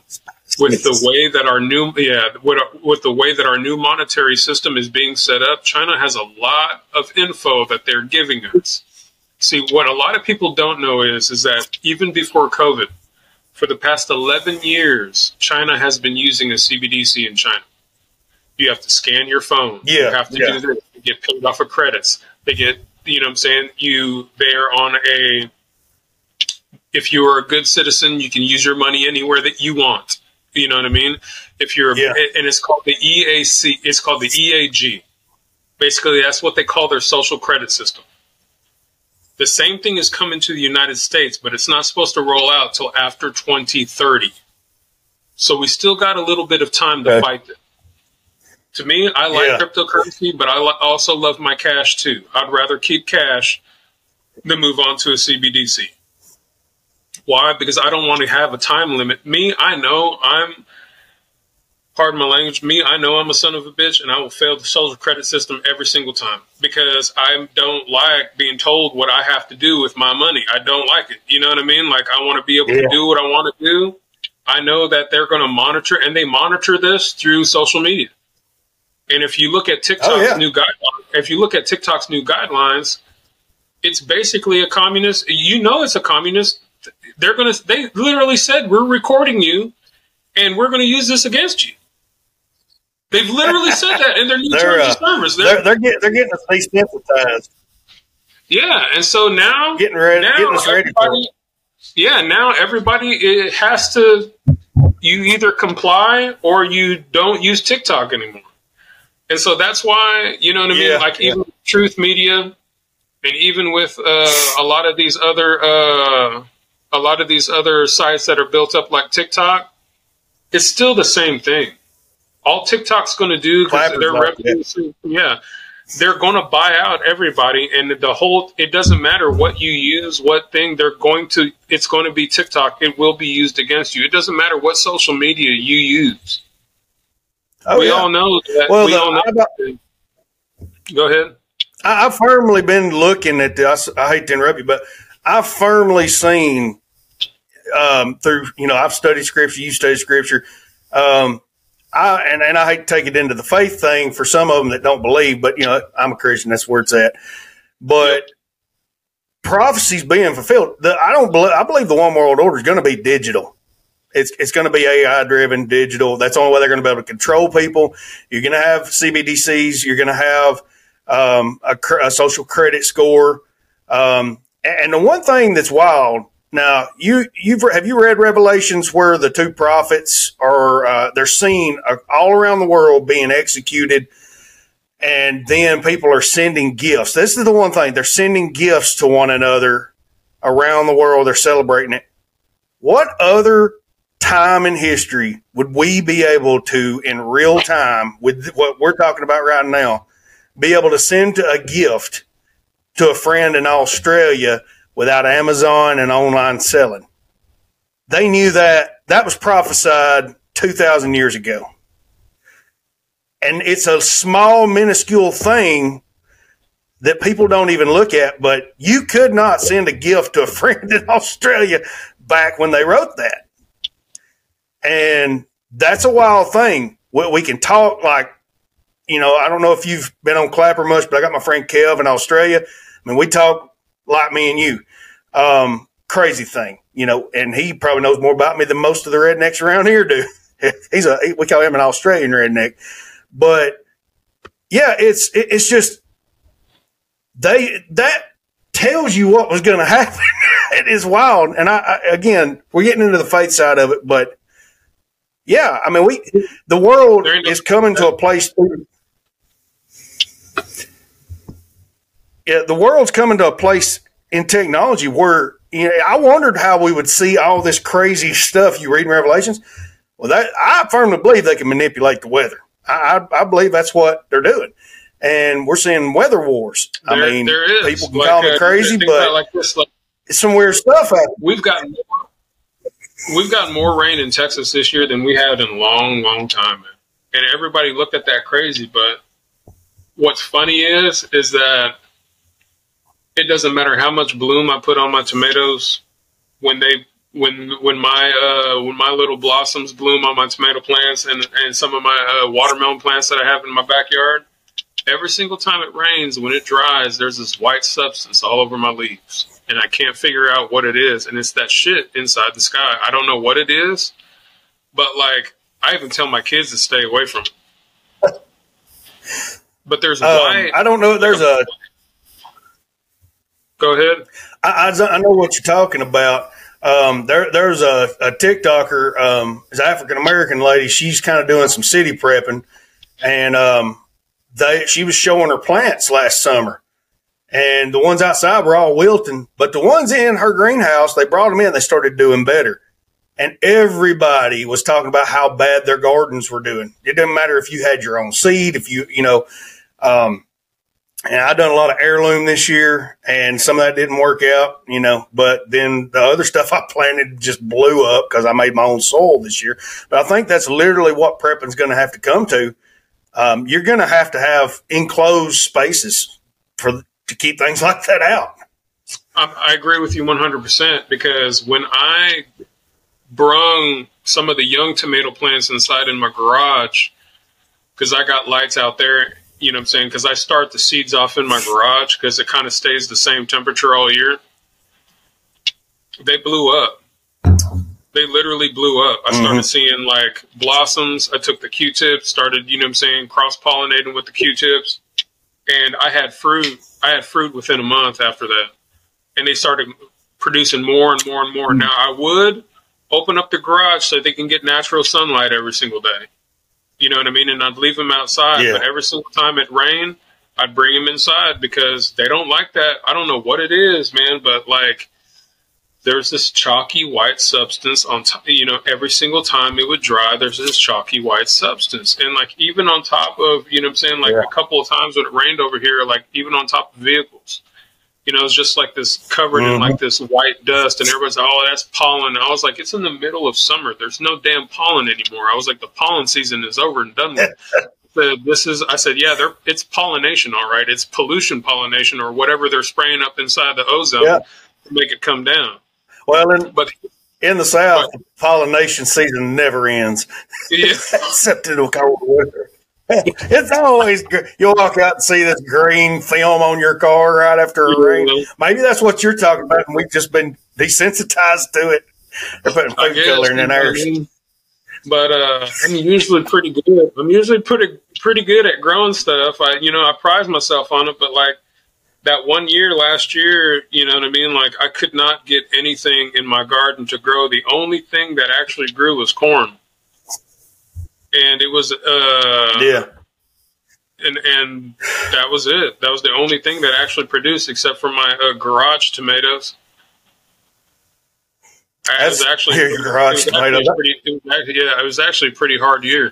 with the way that our new, yeah, with, with the way that our new monetary system is being set up. China has a lot of info that they're giving us. See, what a lot of people don't know is, is that even before COVID, for the past eleven years, China has been using a C B D C in China. You have to scan your phone. Yeah, you have to yeah. do this. You get paid off of credits. They get, you know what I'm saying? You, they're on a, if you are a good citizen, you can use your money anywhere that you want. You know what I mean? If you're, yeah. and it's called the E A C, it's called the E A G. Basically, that's what they call their social credit system. The same thing is coming to the United States, but it's not supposed to roll out till after twenty thirty. So we still got a little bit of time to okay. fight it. To me, I like yeah. cryptocurrency, but I also love my cash too. I'd rather keep cash than move on to a C B D C. Why? Because I don't want to have a time limit. Me, I know I'm, pardon my language, me, I know I'm a son of a bitch, and I will fail the social credit system every single time because I don't like being told what I have to do with my money. I don't like it. You know what I mean? Like, I want to be able yeah. to do what I want to do. I know that they're going to monitor, and they monitor this through social media. And if you look at TikTok's oh, yeah. new guidelines, if you look at TikTok's new guidelines, it's basically a communist. You know, it's a communist. They're going to, they literally said, we're recording you and we're going to use this against you. They've literally said that in their new they're, terms of uh, service. They're, they're, they're, get, they're getting us desensitized. Yeah. And so now, getting ready, now getting us ready for it. Yeah. Now everybody it has to, you either comply or you don't use TikTok anymore. And so that's why, you know what I mean? Yeah, like yeah. even with Truth Media and even with uh, a lot of these other, uh, a lot of these other sites that are built up like TikTok, it's still the same thing. All TikTok's going to do, because their revenue, yeah, they're going to buy out everybody, and the whole, it doesn't matter what you use, what thing, they're going to, it's going to be TikTok. It will be used against you. It doesn't matter what social media you use. Oh, we yeah. all know that. Well, we the, all know about, that. Go ahead. I, I've firmly been looking at this. I, I hate to interrupt you, but I've firmly seen um, through, you know, I've studied scripture, you studied scripture. Um, I and, and I hate to take it into the faith thing for some of them that don't believe, but, you know, I'm a Christian. That's where it's at. But yep. prophecy's being fulfilled. The, I don't believe, I believe the one world order is going to be digital. It's, it's going to be A I-driven, digital. That's the only way they're going to be able to control people. You're going to have C B D Cs. You're going to have um, a, a social credit score. Um, and the one thing that's wild now, you you've have you read Revelations where the two prophets are uh, they're seen all around the world being executed, and then people are sending gifts. This is the one thing, they're sending gifts to one another around the world. They're celebrating it. What other time in history would we be able to, in real time, with what we're talking about right now, be able to send a gift to a friend in Australia without Amazon and online selling? They knew that. That was prophesied two thousand years ago. And it's a small, minuscule thing that people don't even look at, but you could not send a gift to a friend in Australia back when they wrote that. And that's a wild thing. We, we can talk like, you know, I don't know if you've been on Clapper much, but I got my friend Kev in Australia. I mean, we talk like me and you. Um, crazy thing, you know, and he probably knows more about me than most of the rednecks around here do. He's a, we call him an Australian redneck. But yeah, it's, it, it's just, they, that tells you what was going to happen. It is wild. And I, I, again, we're getting into the faith side of it, but yeah, I mean, we the world is coming to a place. Yeah, the world's coming to a place in technology where, you know, I wondered how we would see all this crazy stuff you read in Revelations. Well, that I firmly believe they can manipulate the weather. I, I, I believe that's what they're doing, and we're seeing weather wars. I there, mean, there is. People can like, call me crazy, uh, but like this, like, it's some weird stuff happening. We've got. We've got more rain in Texas this year than we had in a long, long time, man. And everybody looked at that crazy, but what's funny is, is that it doesn't matter how much bloom I put on my tomatoes. When they, when, when my, uh, when my little blossoms bloom on my tomato plants and, and some of my uh, watermelon plants that I have in my backyard, every single time it rains, when it dries, there's this white substance all over my leaves, and I can't figure out what it is. And it's that shit inside the sky. I don't know what it is, but like, I even tell my kids to stay away from it. But there's um, white. I don't know. There's a. Go ahead. I, I, I know what you're talking about. Um, there, there's a, a TikToker, um, is African-American lady. She's kind of doing some city prepping, and um, they, she was showing her plants last summer, and the ones outside were all wilting, but the ones in her greenhouse, they brought them in, they started doing better. And everybody was talking about how bad their gardens were doing. It didn't matter if you had your own seed, if you, you know, um, and I done a lot of heirloom this year, and some of that didn't work out, you know, but then the other stuff I planted just blew up because I made my own soil this year. But I think that's literally what prepping is going to have to come to. Um, you're going to have to have enclosed spaces for to keep things like that out. I, I agree with you one hundred percent, because when I brung some of the young tomato plants inside in my garage, because I got lights out there, you know what I'm saying? Because I start the seeds off in my garage because it kind of stays the same temperature all year. They blew up. They literally blew up. I started mm-hmm. seeing like blossoms. I took the Q-tips, started, you know what I'm saying, cross-pollinating with the Q-tips. And I had fruit. I had fruit within a month after that. And they started producing more and more and more. Now, I would open up the garage so they can get natural sunlight every single day. You know what I mean? And I'd leave them outside. Yeah. But every single time it rained, I'd bring them inside because they don't like that. I don't know what it is, man. But like, there's this chalky white substance on top. You know, every single time it would dry, there's this chalky white substance. And like, even on top of, you know what I'm saying? Like yeah. a couple of times when it rained over here, like even on top of vehicles, you know, it's just like this covered mm-hmm. in like this white dust, and everybody's like, oh, that's pollen. And I was like, it's in the middle of summer. There's no damn pollen anymore. I was like, the pollen season is over and done with. the, this is, I said, yeah, they're, it's pollination, all right. It's pollution pollination or whatever they're spraying up inside the ozone yeah. to make it come down. Well, in, but, in the South, but, pollination season never ends, yeah. except in the cold weather. It's always good. You'll walk out and see this green film on your car right after a rain. Maybe that's what you're talking about, and we've just been desensitized to it. They're putting food coloring in ours. But uh, I'm usually pretty good. I'm usually pretty pretty good at growing stuff. I you know I pride myself on it, but like that one year last year, you know what I mean? Like I could not get anything in my garden to grow. The only thing that actually grew was corn. And it was, uh, yeah. And, and that was it. That was the only thing that actually produced, except for my uh, garage tomatoes. That's was actually, your garage it was tomatoes. Actually pretty, it was actually, yeah, it was actually a pretty hard year.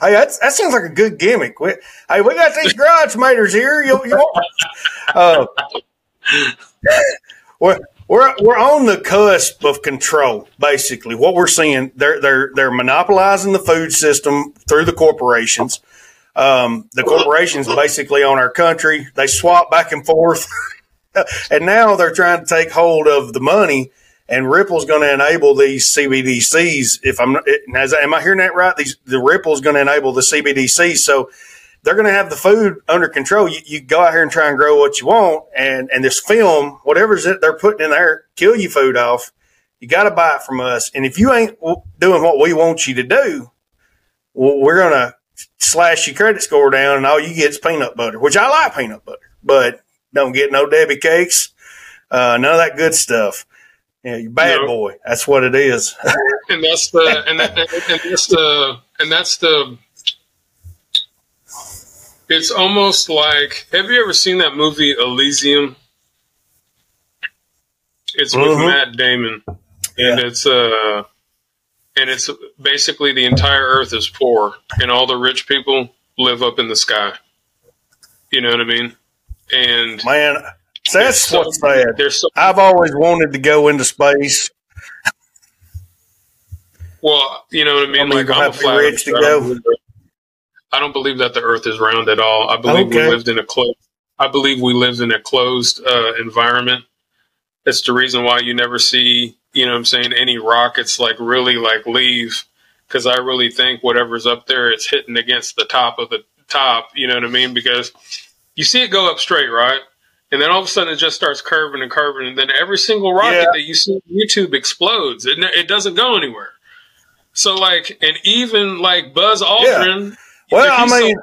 Hey, that's, that sounds like a good gimmick. We, hey, we got these garage tomatoes here. You, you want? Uh, well, We're we're on the cusp of control, basically. What we're seeing, they're they're they're monopolizing the food system through the corporations. Um, the corporations basically own our country. They swap back and forth, and now they're trying to take hold of the money. And Ripple's going to enable these C B D Cs. If I'm, as, am I hearing that right? These the Ripple's going to enable the C B D Cs. So they're going to have the food under control. You, you go out here and try and grow what you want, and, and this film, whatever's it they're putting in there, kill your food off. You got to buy it from us. And if you ain't doing what we want you to do, well, we're going to slash your credit score down, and all you get is peanut butter, which I like peanut butter, but don't get no Debbie cakes, uh, none of that good stuff. Yeah, you're bad nope. boy. That's what it is. And that's the and, that, and that's the and that's the. It's almost like, have you ever seen that movie Elysium? It's with mm-hmm. Matt Damon, yeah. and it's uh, and it's basically the entire Earth is poor, and all the rich people live up in the sky. You know what I mean? And man, that's so, what's sad. So I've always wanted to go into space. Well, you know what I mean. I mean like I'm a flat rich to go. I don't believe that the Earth is round at all. I believe okay. we lived in a closed. I believe we lived in a closed uh, environment. It's the reason why you never see, you know what I'm saying, any rockets like really like leave, because I really think whatever's up there, it's hitting against the top of the top. You know what I mean? Because you see it go up straight, right? And then all of a sudden it just starts curving and curving. And then every single rocket yeah. that you see on YouTube explodes. It, it doesn't go anywhere. So like, and even like Buzz Aldrin, yeah. well, like I mean,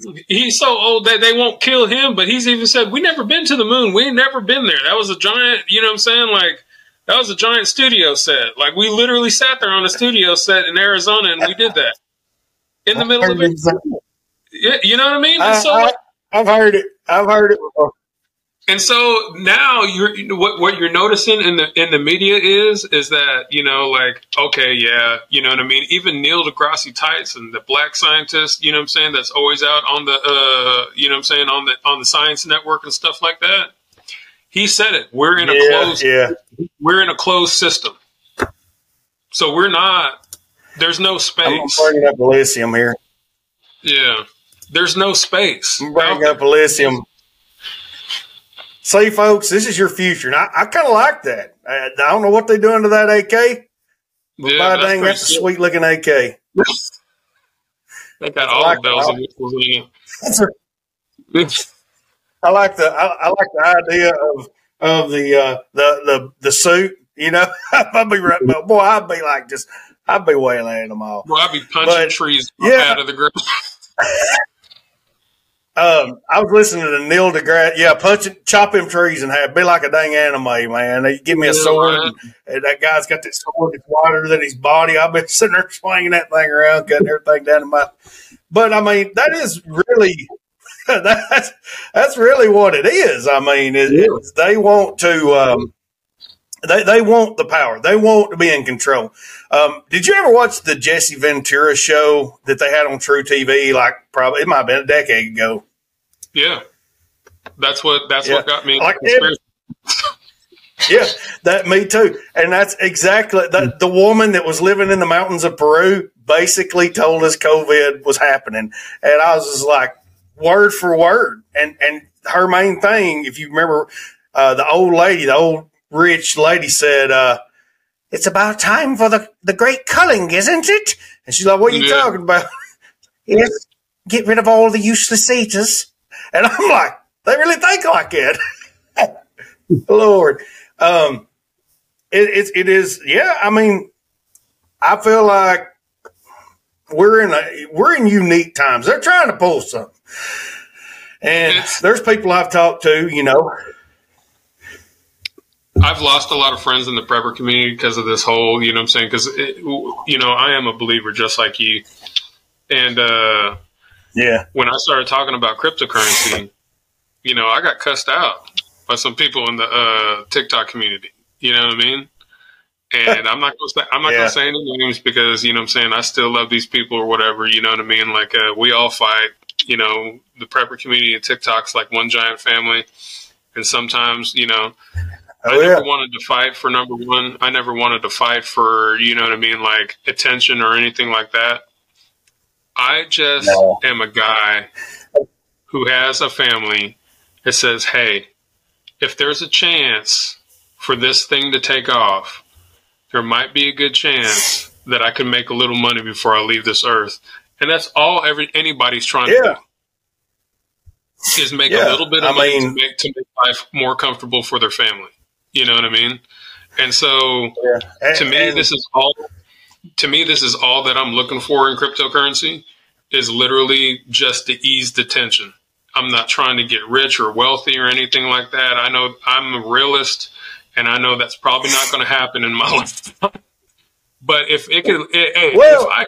so, he's so old that they won't kill him, but he's even said, we never been to the moon. We ain't never been there. That was a giant, you know what I'm saying? Like, that was a giant studio set. Like, we literally sat there on a studio set in Arizona and we did that in the middle of it. Yeah, you know what I mean? I, so, I, I've heard it. I've heard it before. And so now you're what what you're noticing in the in the media is is that, you know, like, okay, yeah, you know what I mean? Even Neil deGrasse Tyson, the black scientist, you know what I'm saying, that's always out on the uh you know what I'm saying, on the on the Science Network and stuff like that. He said it. We're in a yeah, closed yeah. we're in a closed system. So we're not there's no space. I'm bringing up Elysium here. Yeah. There's no space. I'm bringing up Elysium. Say, folks, this is your future. And I, I kind of like that. I, I don't know what they're doing to that A K, but yeah, by dang, that's a sweet-looking A K. They got that's all like the bells and whistles in it. I like the I, I like the idea of of the uh, the the the suit. You know, I'd be right, but boy, I'd be like just I'd be waylaying them all. Well, I'd be punching but, trees yeah. out of the ground. Um, I was listening to Neil deGrasse. Yeah, punch it, chop him trees and have be like a dang anime, man. They give me a sword, and, and that guy's got that sword that's wider than his body. I've been sitting there swinging that thing around, cutting everything down to my. But I mean, that is really that's that's really what it is. I mean, it, yeah. it's, they want to um, they they want the power. They want to be in control. Um, did you ever watch the Jesse Ventura show that they had on True T V? Like probably it might have been a decade ago. Yeah, that's what that's yeah. what got me. Like it, yeah, that me too. And that's exactly that. The woman that was living in the mountains of Peru basically told us COVID was happening, and I was just like word for word. And and her main thing, if you remember, uh, the old lady, the old rich lady said, uh, "It's about time for the the great culling, isn't it?" And she's like, "What are you yeah. talking about?" Yes, get rid of all the useless eaters. And I'm like, they really think like that. Lord. Um, it, it, it is, yeah, I mean, I feel like we're in a, we're in unique times. They're trying to pull something. And it's, there's people I've talked to, you know. I've lost a lot of friends in the prepper community because of this whole, you know what I'm saying? Because, you know, I am a believer just like you. And, uh, yeah. When I started talking about cryptocurrency, you know, I got cussed out by some people in the uh, TikTok community. You know what I mean? And I'm not gonna say, I'm not yeah. gonna say any names because, you know what I'm saying, I still love these people or whatever. You know what I mean? Like uh, we all fight. You know, the prepper community and TikTok's like one giant family. And sometimes, you know, oh, I yeah. never wanted to fight for number one. I never wanted to fight for, you know what I mean, like attention or anything like that. I just no. am a guy who has a family that says, hey, if there's a chance for this thing to take off, there might be a good chance that I can make a little money before I leave this earth. And that's all every anybody's trying yeah. to do is make yeah. a little bit of I money mean, to, make, to make life more comfortable for their family. You know what I mean? And so yeah. and, to me, and, this is all... To me, this is all that I'm looking for in cryptocurrency is literally just to ease the tension. I'm not trying to get rich or wealthy or anything like that. I know I'm a realist, and I know that's probably not going to happen in my lifetime. But if it could, it, hey, if I,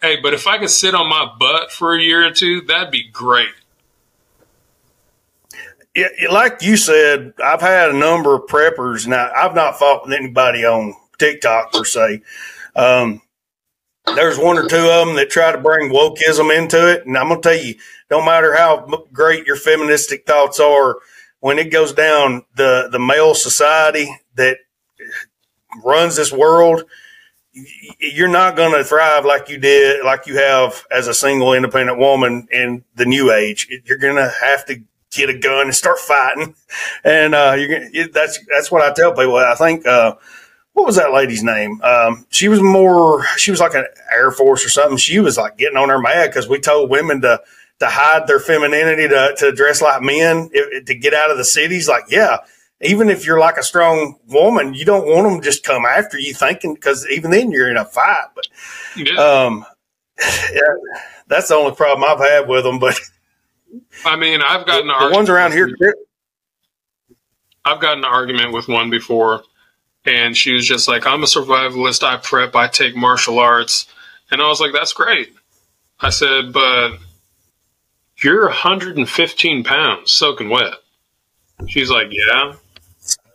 hey, but if I could sit on my butt for a year or two, that'd be great. Yeah, like you said, I've had a number of preppers. Now, I've not fought with anybody on TikTok per se. Um, there's one or two of them that try to bring wokeism into it. And I'm going to tell you, no matter how great your feministic thoughts are, when it goes down, the, the male society that runs this world, you're not going to thrive like you did, like you have as a single independent woman in the new age. You're going to have to get a gun and start fighting. And, uh, you're gonna, that's, that's what I tell people. I think, uh, what was that lady's name? Um, she was more, she was like an Air Force or something. She was like getting on her mad because we told women to, to hide their femininity, to, to dress like men, it, it, to get out of the cities. Like, yeah. Even if you're like a strong woman, you don't want them to just come after you thinking, because even then you're in a fight. But yeah. um, yeah, that's the only problem I've had with them. But I mean, I've gotten the, the ones around here. I've gotten an argument with one before, and she was just like, "I'm a survivalist. I prep. I take martial arts." And I was like, "That's great." I said, "But you're one hundred fifteen pounds soaking wet." She's like, "Yeah."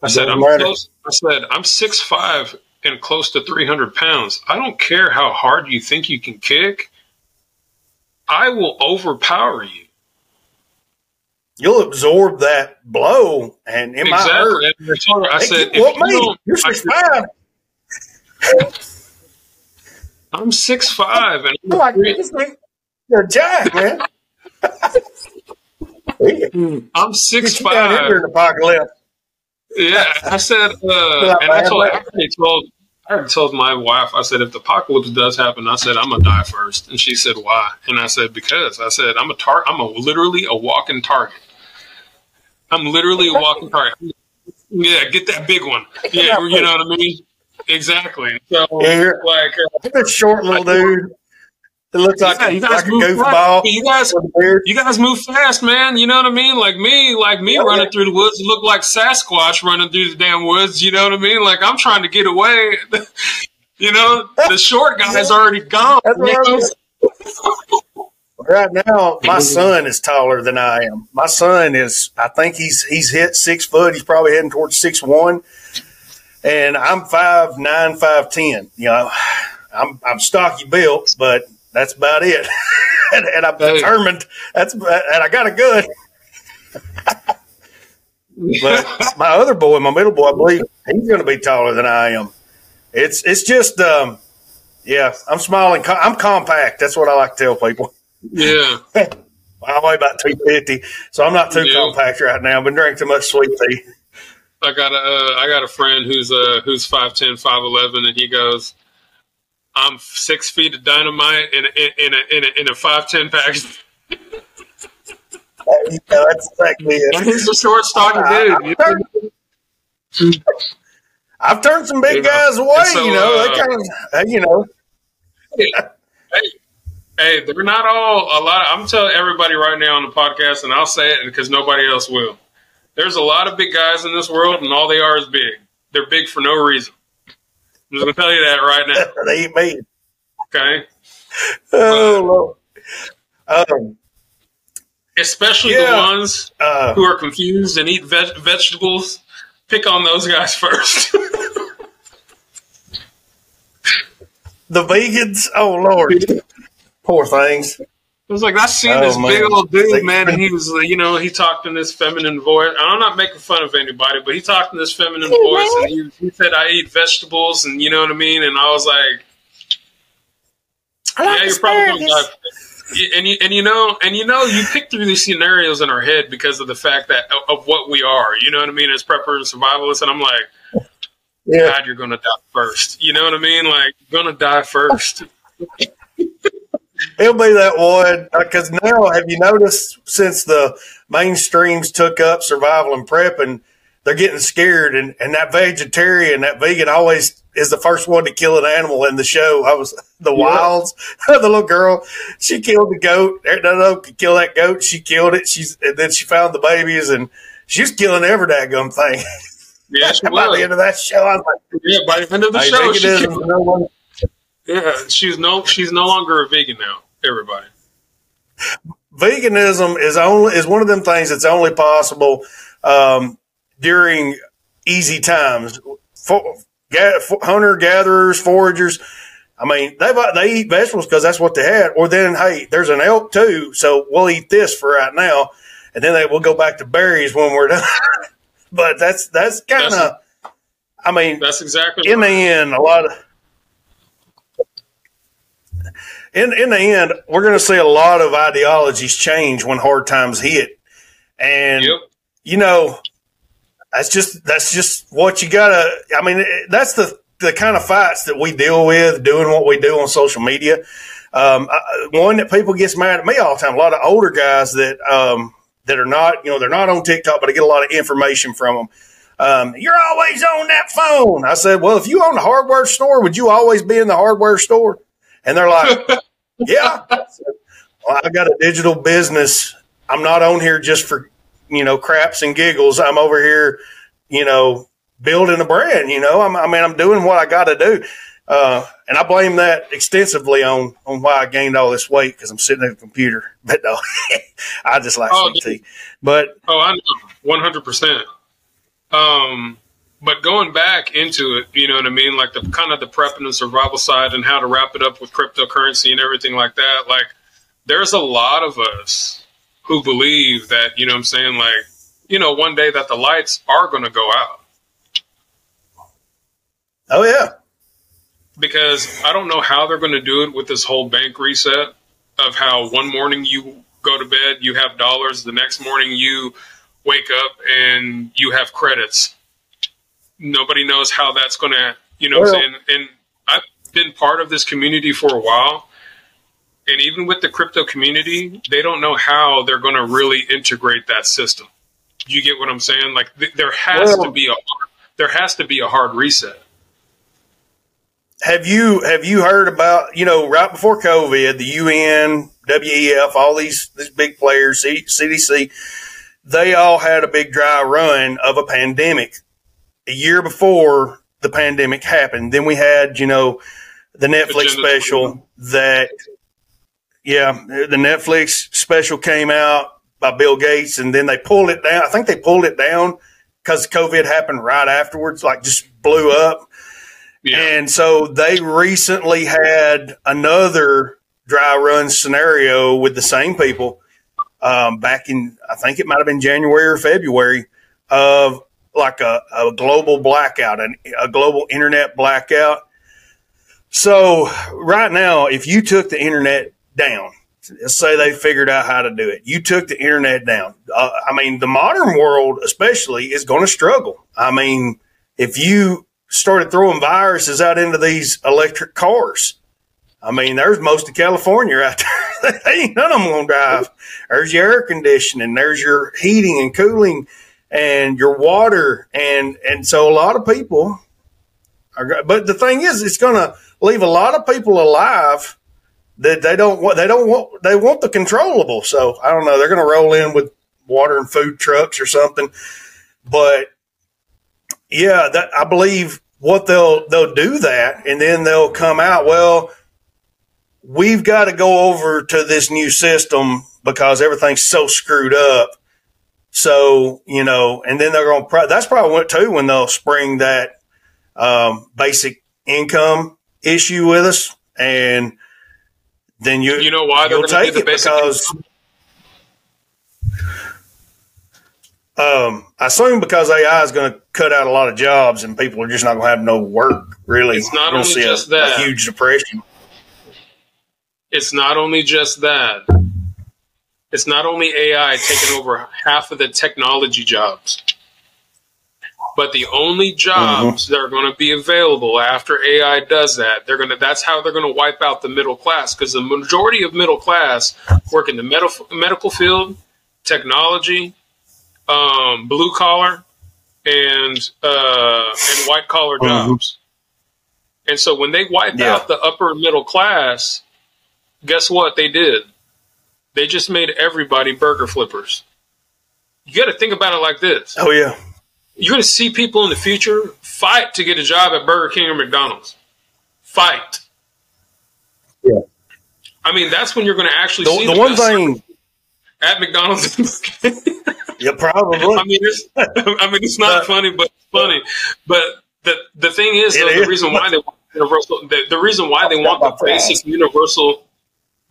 I said, I'm close. I said, I'm six five and close to three hundred pounds. I don't care how hard you think you can kick. I will overpower you. You'll absorb that blow. And in exactly. my earth, I said, hey, if you don't, you're six five. I'm six five. And you're like, you're a giant, man. I'm six five. Yeah, I said, uh, and I told, I already told, I already told my wife. I said, if the apocalypse does happen, I said I'm gonna die first. And she said, why? And I said, because I said I'm a tar, I'm a literally a walking target. I'm literally a walking target. Yeah, get that big one. Yeah, you know what I mean? Exactly. So yeah, like, uh, short little dude. It looks like, yeah, you guys like move a goofball. You guys, you guys move fast, man. You know what I mean? Like me, like me yeah, running yeah. through the woods, look like Sasquatch running through the damn woods. You know what I mean? Like I'm trying to get away. You know, the short guy is already gone. Right now, my son is taller than I am. My son is, I think he's he's hit six foot. He's probably heading towards six one, and I'm five nine, five ten. You know, I'm I'm stocky built, but that's about it. and, and I'm hey. determined. That's and I got a gun. But my other boy, my middle boy, I believe he's going to be taller than I am. It's it's just, um, yeah. I'm smiling. I'm compact. That's what I like to tell people. Yeah, I weigh about two fifty, so I'm not too yeah. compact right now. I've been drinking too much sweet tea. I got a uh, I got a friend who's uh who's five ten, five eleven, and he goes, I'm six feet of dynamite in a, in a, in a, in a five ten pack. Yeah, that's exactly it. He's a short, stocky uh, dude. I've turned, I've turned some big you know, guys away, so, you know. Uh, they kind of, you know. Hey, hey, hey, they're not all a lot. Of, I'm telling everybody right now on the podcast, and I'll say it because nobody else will. There's a lot of big guys in this world, and all they are is big. They're big for no reason. I'm just going to tell you that right now. They ain't me. Okay. Oh, uh, Lord. Um, especially yeah, the ones uh, who are confused and eat veg vegetables. Pick on those guys first. The vegans? Oh, Lord. Poor things. It was like, I seen oh, this man. big old dude, man, and he was, you know, he talked in this feminine voice. I'm not making fun of anybody, but he talked in this feminine hey, voice, man. and he, he said, I eat vegetables, and you know what I mean? And I was like, I like yeah, you're probably gonna die. And you, and you know, and you know, you pick through these scenarios in our head because of the fact that of what we are, you know what I mean? As preppers and survivalists. And I'm like, yeah. God, you're going to die first. You know what I mean? Like, you're going to die first. It'll be that one, because now, have you noticed since the mainstreams took up survival and prepping, they're getting scared, and, and that vegetarian, that vegan always is the first one to kill an animal in the show. I was the yeah. wilds, the little girl, she killed the goat. No, no, could kill that goat. She killed it. She's and then she found the babies, and she was killing every daggum thing. Yeah, she by was. the end of that show, I was like, yeah, by the end of the hey, show, she killed no one. Yeah, she's no, she's no longer a vegan now. Everybody, veganism is only is one of them things that's only possible um, during easy times. For, for hunter gatherers, foragers, I mean, they they eat vegetables because that's what they had. Or then, hey, there's an elk too, so we'll eat this for right now, and then they will go back to berries when we're done. But that's that's kind of, I mean, that's exactly in the end, a lot of. in, in the end, we're going to see a lot of ideologies change when hard times hit. And, yep. you know, that's just, that's just what you gotta, I mean, that's the, the kind of fights that we deal with doing what we do on social media. Um, I, one that people gets mad at me all the time. A lot of older guys that, um, that are not, you know, they're not on TikTok, but I get a lot of information from them. Um, you're always on that phone. I said, well, if you own a hardware store, would you always be in the hardware store? And they're like, yeah, I said, well, I got a digital business. I'm not on here just for, you know, craps and giggles. I'm over here, you know, building a brand, you know, I'm, I mean, I'm doing what I got to do. Uh, and I blame that extensively on, on why I gained all this weight, because I'm sitting at the computer. But no, I just like oh, sweet tea. But oh, I know, one hundred percent. Um, but going back into it, you know what I mean? Like the kind of the prep and the survival side and how to wrap it up with cryptocurrency and everything like that. Like there's a lot of us who believe that, you know what I'm saying? Like, you know, one day that the lights are going to go out. Oh yeah. Because I don't know how they're going to do it with this whole bank reset of how one morning you go to bed, you have dollars. The next morning you wake up and you have credits. Nobody knows how that's going to, you know, well, and, and I've been part of this community for a while. And even with the crypto community, they don't know how they're going to really integrate that system. You get what I'm saying? Like th there has well, to be a, there has to be a hard reset. Have you, have you heard about, you know, right before COVID, the U N, W E F, all these, these big players, C D C, they all had a big dry run of a pandemic a year before the pandemic happened. Then we had, you know, the Netflix special that, yeah, the Netflix special came out by Bill Gates, and then they pulled it down. I think they pulled it down because COVID happened right afterwards, like just blew up. Yeah. And so they recently had another dry run scenario with the same people um, back in, I think it might have been January or February, of like a, a global blackout, an, a global internet blackout. So right now, if you took the internet down, let's say they figured out how to do it, you took the internet down. Uh, I mean, the modern world especially is going to struggle. I mean, if you started throwing viruses out into these electric cars, I mean, there's most of California out there. Ain't none of them gonna drive. There's your air conditioning, there's your heating and cooling and your water. And, and so a lot of people are, but the thing is, it's going to leave a lot of people alive that they don't want, they don't want, they want the controllable. So I don't know. They're going to roll in with water and food trucks or something, but yeah, that, I believe what they'll they'll do that, and then they'll come out, well, we've got to go over to this new system because everything's so screwed up. So, you know, and then they're going to – that's probably what too when they'll spring that um, basic income issue with us, and then you, you know why you'll take it because – Um, I assume because A I is going to cut out a lot of jobs and people are just not going to have no work, really. It's not only just that. A huge depression. It's not only just that. It's not only A I taking over half of the technology jobs, but the only jobs mm-hmm. that are going to be available after A I does that, they're going to, that's how they're going to wipe out the middle class, because the majority of middle class work in the med medical field, technology, Um, blue collar and uh, and white collar jobs, and so when they wiped yeah. out the upper middle class, guess what they did? They just made everybody burger flippers. You got to think about it like this. Oh yeah, you're going to see people in the future fight to get a job at Burger King or McDonald's. Fight. Yeah, I mean that's when you're going to actually the, see the, the one thing at McDonald's. And Burger King. Yeah, probably. I mean, it's, I mean, it's not but, funny, but it's funny. But the the thing is, though, the is. reason why they want universal, the, the reason why they want the basic universal,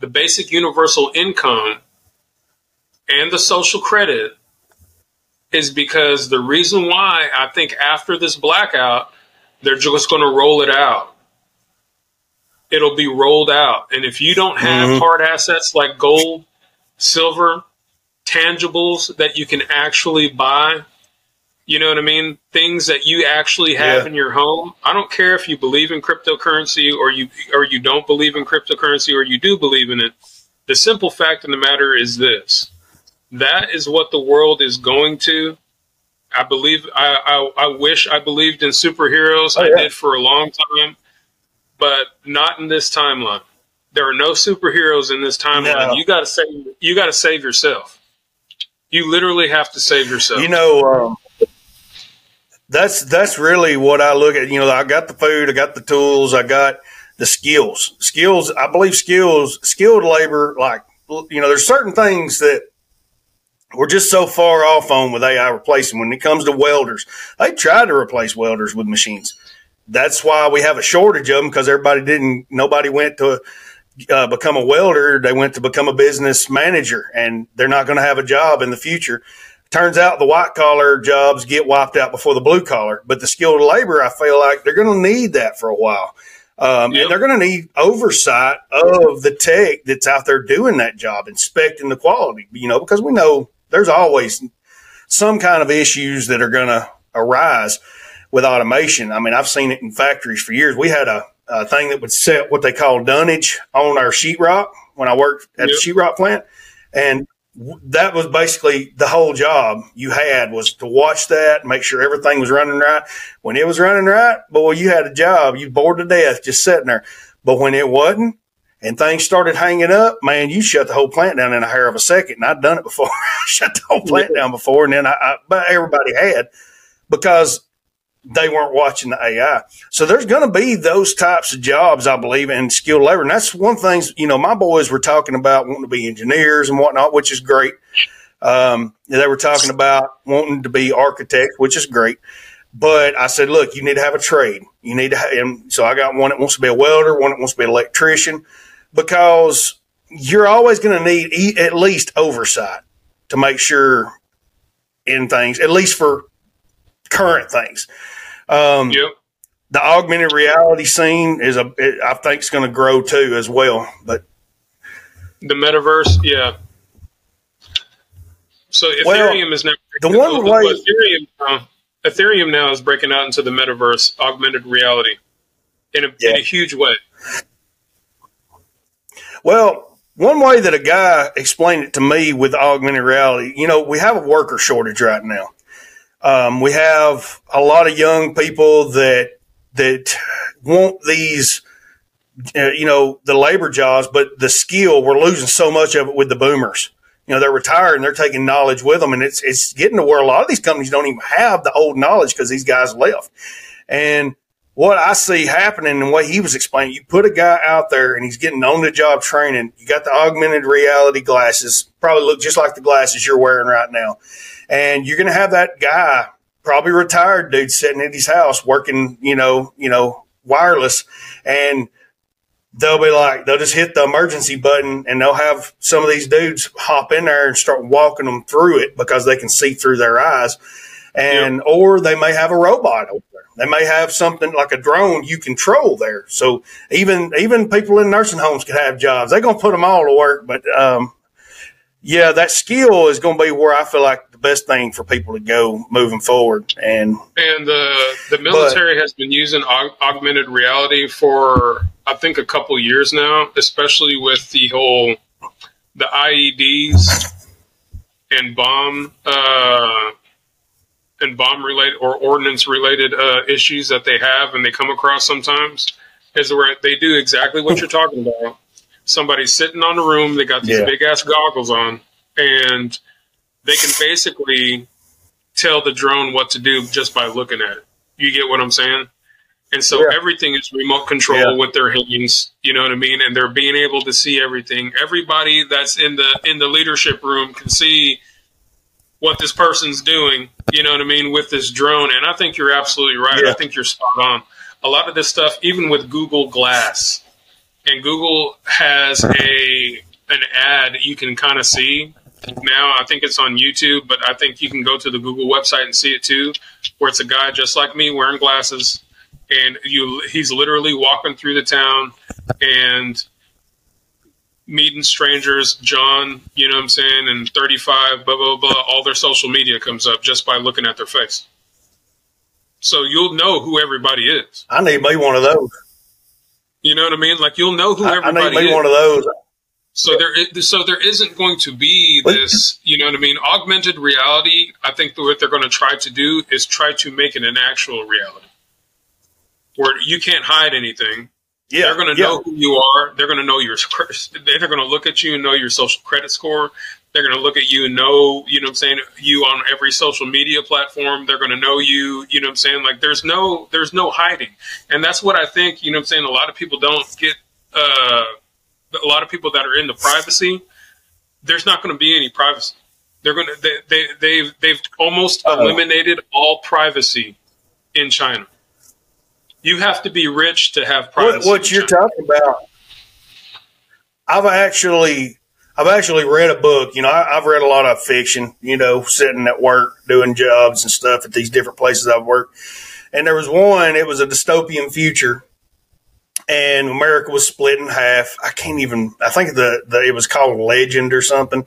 the basic universal income, and the social credit, is because the reason why I think after this blackout, they're just going to roll it out. it'll be rolled out. And if you don't have mm-hmm. hard assets like gold, silver, tangibles that you can actually buy, you know what I mean? Things that you actually have yeah. in your home. I don't care if you believe in cryptocurrency or you or you don't believe in cryptocurrency or you do believe in it. The simple fact of the matter is this. That is what the world is going to. I believe, I, I, I wish I believed in superheroes. Oh, yeah. I did for a long time, but not in this timeline. There are no superheroes in this timeline. No. You got to save, you got to save yourself. You literally have to save yourself. You know, um, that's, that's really what I look at. You know, I got the food, I got the tools, I got the skills, skills. I believe skills, skilled labor, like, you know, there's certain things that we're just so far off on with A I replacing. When it comes to welders, they tried to replace welders with machines. That's why we have a shortage of them, because everybody didn't, nobody went to uh, become a welder. They went to become a business manager, and they're not going to have a job in the future. Turns out the white collar jobs get wiped out before the blue collar, but the skilled labor, I feel like they're going to need that for a while. Um, yep. And they're going to need oversight of the tech that's out there doing that job, inspecting the quality, you know, because we know there's always some kind of issues that are going to arise with automation. I mean, I've seen it in factories for years. We had a, a thing that would set what they call dunnage on our sheetrock when I worked at yep. the sheetrock plant. And that was basically the whole job you had, was to watch that, make sure everything was running right. When it was running right, boy, you had a job. You bored to death just sitting there. But when it wasn't, and things started hanging up, man, you shut the whole plant down in a hair of a second. And I'd done it before. I shut the whole plant down before. And then I, I, but everybody had, because they weren't watching the A I. So there's going to be those types of jobs, I believe, and skilled labor. And that's one thing, you know, my boys were talking about wanting to be engineers and whatnot, which is great. Um, they were talking about wanting to be architects, which is great. But I said, look, you need to have a trade. You need to have, and so I got one that wants to be a welder, one that wants to be an electrician. Because you're always going to need e at least oversight to make sure in things, at least for current things. Um, yep. The augmented reality scene is a, it, I think, it's going to grow too as well. But the metaverse, yeah. So Ethereum well, is now the one way. Ethereum, uh, Ethereum now is breaking out into the metaverse, augmented reality, in a, yeah. in a huge way. Well, one way that a guy explained it to me with augmented reality, you know, we have a worker shortage right now. Um, we have a lot of young people that, that want these, uh, you know, the labor jobs, but the skill, we're losing so much of it with the boomers. You know, they're retired and they're taking knowledge with them. And it's, it's getting to where a lot of these companies don't even have the old knowledge because these guys left. And what I see happening and what he was explaining, you put a guy out there and he's getting on the job training. You got the augmented reality glasses, probably look just like the glasses you're wearing right now. And you're going to have that guy, probably retired dude, sitting at his house working, you know, you know, wireless. And they'll be like, they'll just hit the emergency button and they'll have some of these dudes hop in there and start walking them through it because they can see through their eyes. And, yeah. or they may have a robot over there. They may have something like a drone you control there. So even, even people in nursing homes could have jobs. They're going to put them all to work. But, um, yeah, that skill is going to be where I feel like the best thing for people to go moving forward. And, and the, the military but, has been using aug augmented reality for, I think, a couple of years now, especially with the whole, the I E Ds and bomb, uh, and bomb-related or ordnance-related uh, issues that they have and they come across sometimes, is where they do exactly what you're talking about. Somebody's sitting on the room, they got these yeah. big-ass goggles on, and they can basically tell the drone what to do just by looking at it. You get what I'm saying? And so yeah. everything is remote control yeah. with their hands, you know what I mean? And they're being able to see everything. Everybody that's in the in the leadership room can see what this person's doing, you know what I mean, with this drone. And I think you're absolutely right. Yeah. I think you're spot on. A lot of this stuff, even with Google Glass, and Google has a an ad you can kind of see now. I think it's on YouTube, but I think you can go to the Google website and see it too, where it's a guy just like me wearing glasses, and you he's literally walking through the town and meeting strangers, John, you know what I'm saying, and thirty-five, blah, blah, blah, all their social media comes up just by looking at their face. So you'll know who everybody is. I need me one of those. You know what I mean? Like, you'll know who everybody is. I need me is. one of those. So there, is, so there isn't going to be this, you know what I mean, augmented reality. I think what they're going to try to do is try to make it an actual reality where you can't hide anything. Yeah, they're going to yeah. know who you are. They're going to know your, they're going to look at you and know your social credit score. They're going to look at you and know, you know what I'm saying, you on every social media platform. They're going to know you, you know what I'm saying? Like, there's no, there's no hiding. And that's what I think, you know what I'm saying, a lot of people don't get, uh, a lot of people that are in the privacy, there's not going to be any privacy. They're going to, they, they, they've, they've almost Uh-oh. eliminated all privacy in China. You have to be rich to have privacy. What, what you're China. talking about, I've actually, I've actually read a book. You know, I, I've read a lot of fiction, you know, sitting at work, doing jobs and stuff at these different places I've worked. And there was one, it was a dystopian future. And America was split in half. I can't even, I think the, the it was called Legend or something.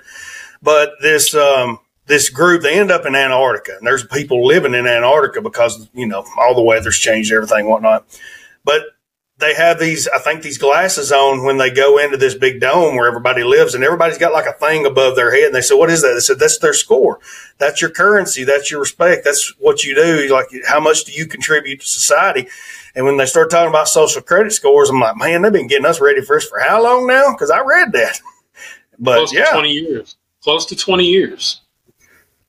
But this um, this group, they end up in Antarctica. And there's people living in Antarctica because, you know, all the weather's changed, everything, whatnot. But they have these, I think, these glasses on when they go into this big dome where everybody lives. And everybody's got like a thing above their head. And they said, what is that? They said, that's their score. That's your currency. That's your respect. That's what you do. Like, how much do you contribute to society? And when they start talking about social credit scores, I'm like, man, they've been getting us ready for us for how long now? Because I read that. But close yeah. to twenty years. Close to twenty years.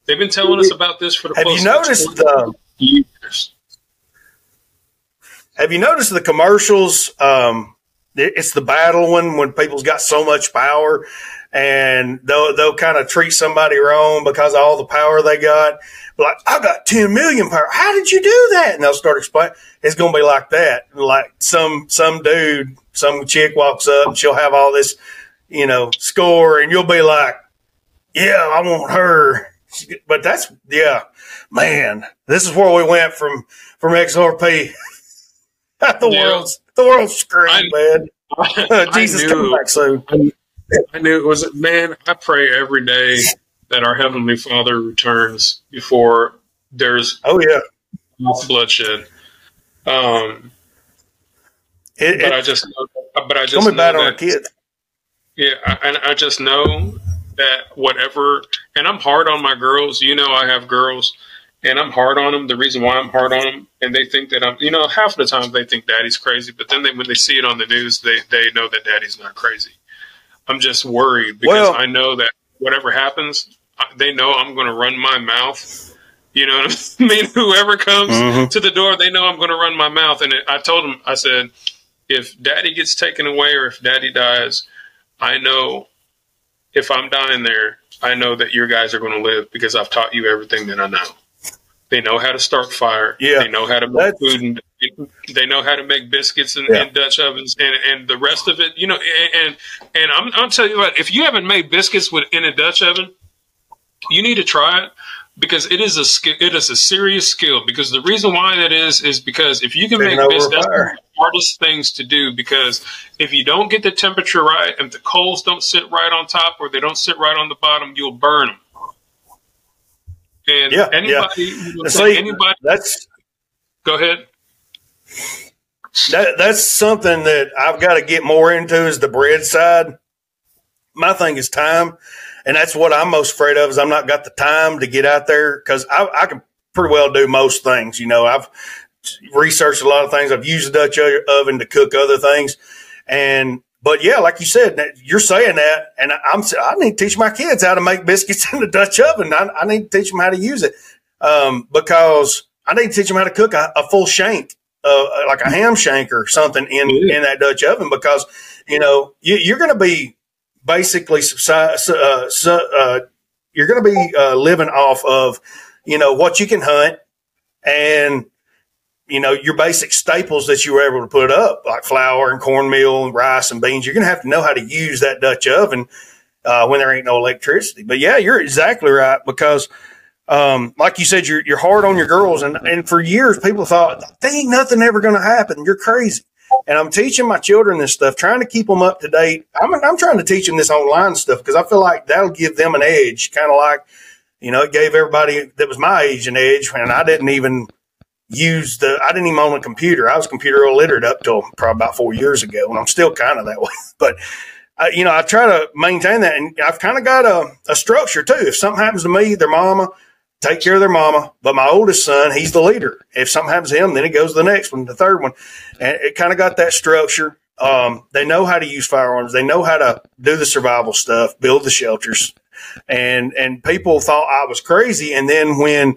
They've been telling us about this for the have close you noticed, to twenty uh, years. Have you noticed the commercials? Um, it's the battle one when people's got so much power, and they'll they'll kind of treat somebody wrong because of all the power they got. Like, I got ten million power. How did you do that? And they'll start explaining. It's going to be like that. Like some some dude, some chick walks up, and she'll have all this, you know, score, and you'll be like, yeah, I want her. But that's yeah, man. This is where we went from from X R P. The yeah. world's the world's screwed, I, man. I, Jesus, I knew, come back soon. I, I knew it was, man. I pray every day that our Heavenly Father returns before there's oh yeah bloodshed. Um, it, but it, I just, but I just know bad that, on our kids. Yeah, I, and I just know that whatever, and I'm hard on my girls. You know, I have girls. And I'm hard on them. The reason why I'm hard on them, and they think that I'm, you know, half the time they think daddy's crazy, but then they, when they see it on the news, they, they know that daddy's not crazy. I'm just worried because well, I know that whatever happens, they know I'm going to run my mouth. You know what I mean? Whoever comes mm-hmm. to the door, they know I'm going to run my mouth. And it, I told them, I said, if daddy gets taken away or if daddy dies, I know if I'm dying there, I know that your guys are going to live because I've taught you everything that I know. They know how to start fire. Yeah. They know how to make food. And they know how to make biscuits and, yeah. and Dutch ovens and, and the rest of it. You know, and and I'm, I'll tell you what, if you haven't made biscuits with, in a Dutch oven, you need to try it because it is a skill. It is a serious skill because the reason why that is is because if you can they make biscuits, that's one of the hardest things to do because if you don't get the temperature right and the coals don't sit right on top or they don't sit right on the bottom, you'll burn them. And yeah, anybody, yeah. You know, See, anybody, that's go ahead. That, that's something that I've got to get more into is the bread side. My thing is time. And that's what I'm most afraid of is I'm not got the time to get out there because I, I can pretty well do most things. You know, I've researched a lot of things. I've used the Dutch oven to cook other things. And, but yeah, like you said, you're saying that, and I'm I need to teach my kids how to make biscuits in the Dutch oven. I, I need to teach them how to use it um, because I need to teach them how to cook a, a full shank, uh, like a ham shank or something in in that Dutch oven. Because you know you, you're going to be basically uh, uh, you're going to be uh, living off of you know what you can hunt and. You know, your basic staples that you were able to put up, like flour and cornmeal and rice and beans, you're going to have to know how to use that Dutch oven uh, when there ain't no electricity. But, yeah, you're exactly right because Um, like you said, you're, you're hard on your girls. And, and for years, people thought, there ain't nothing ever going to happen. You're crazy. And I'm teaching my children this stuff, trying to keep them up to date. I'm, I'm trying to teach them this online stuff because I feel like that'll give them an edge, kind of like, you know, it gave everybody that was my age an edge when I didn't even use the, I didn't even own a computer. I was computer illiterate up till probably about four years ago, and I'm still kind of that way. But, I, you know, I try to maintain that, and I've kind of got a, a structure, too. If something happens to me, their mama, take care of their mama. But my oldest son, he's the leader. If something happens to him, then it goes to the next one, the third one. And it kind of got that structure. Um, they know how to use firearms. They know how to do the survival stuff, build the shelters. And, and people thought I was crazy. And then when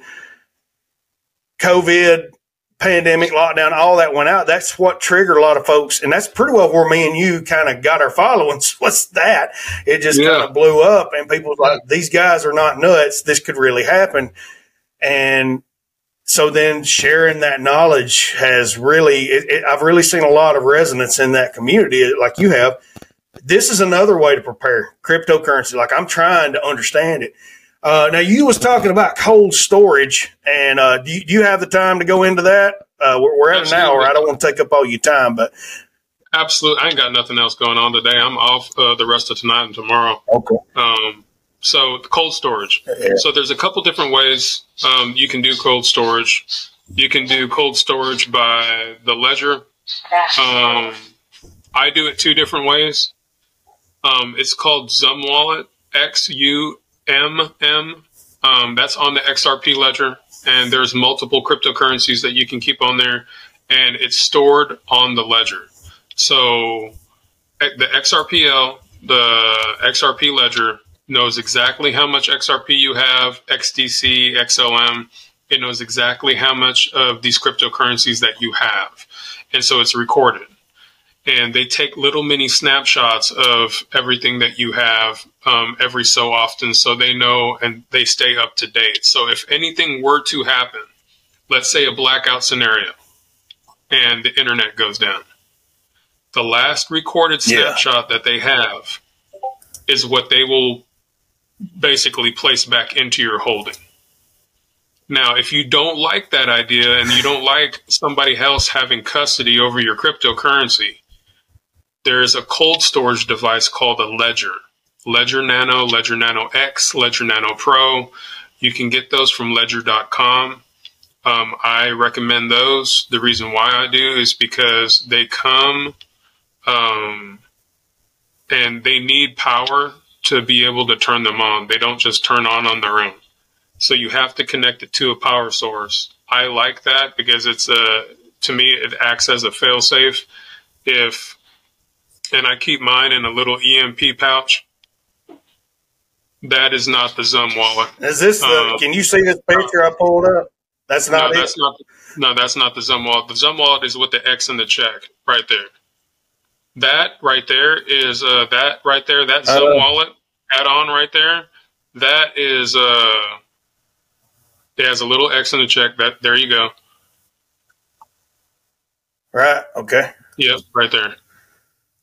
COVID, pandemic, lockdown, all that went out, that's what triggered a lot of folks. And that's pretty well where me and you kind of got our followings. What's that? It just yeah. kind of blew up. And people was like, these guys are not nuts. This could really happen. And so then sharing that knowledge has really, it, it, I've really seen a lot of resonance in that community like you have. This is another way to prepare cryptocurrency. Like I'm trying to understand it. Uh, now, you was talking about cold storage, and uh, do, you, do you have the time to go into that? Uh, we're, we're at Absolutely. an hour. I don't want to take up all your time, but absolutely, I ain't got nothing else going on today. I'm off uh, the rest of tonight and tomorrow. Okay. Um, so cold storage. Yeah. So there's a couple different ways um, you can do cold storage. You can do cold storage by the ledger. Um, I do it two different ways. Um, it's called Xumm Wallet, X U M M. Um, that's on the X R P ledger, and there's multiple cryptocurrencies that you can keep on there, and it's stored on the ledger. So the X R P L, the X R P ledger knows exactly how much X R P you have, X D C, X L M. It knows exactly how much of these cryptocurrencies that you have. And so it's recorded. And they take little mini snapshots of everything that you have um, every so often, so they know and they stay up to date. So if anything were to happen, let's say a blackout scenario, and the internet goes down, the last recorded snapshot yeah. that they have is what they will basically place back into your holding. Now, if you don't like that idea and you don't like somebody else having custody over your cryptocurrency, there's a cold storage device called a Ledger. Ledger Nano, Ledger Nano X, Ledger Nano Pro. You can get those from ledger dot com. Um, I recommend those. The reason why I do is because they come um, and they need power to be able to turn them on. They don't just turn on on their own. So you have to connect it to a power source. I like that because it's a, to me, it acts as a fail-safe. If... And I keep mine in a little E M P pouch. That is not the Xumm wallet. Is this? The, um, can you see this picture I pulled up? That's not. No, it. that's not. No, that's not the Xumm wallet. The Xumm wallet is with the X and the check right there. That right there is uh, that right there. That Xumm uh, wallet add-on right there. That is. Uh, it has a little X and a check. That there you go. Right. Okay. Yep. Right there.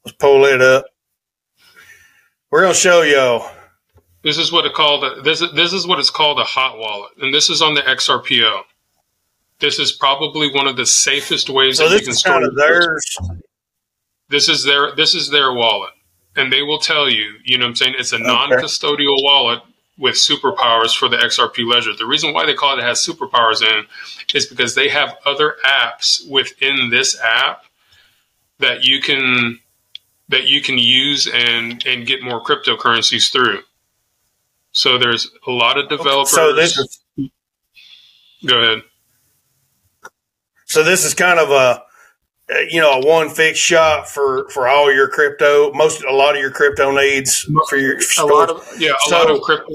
Let's pull it up. We're gonna show y'all. This is what it called. A, this this is what it's called a hot wallet, and this is on the X R P L. This is probably one of the safest ways so that you can store it. Theirs. This is their this is their wallet, and they will tell you. You know what I'm saying? It's a okay. non-custodial wallet with superpowers for the X R P ledger. The reason why they call it, it has superpowers in is because they have other apps within this app that you can. that you can use and, and get more cryptocurrencies through. So there's a lot of developers. So this is, Go ahead. So this is kind of a, you know, a one fix shop for, for all your crypto, most, a lot of your crypto needs for your store. A lot of, yeah, a so, lot of crypto.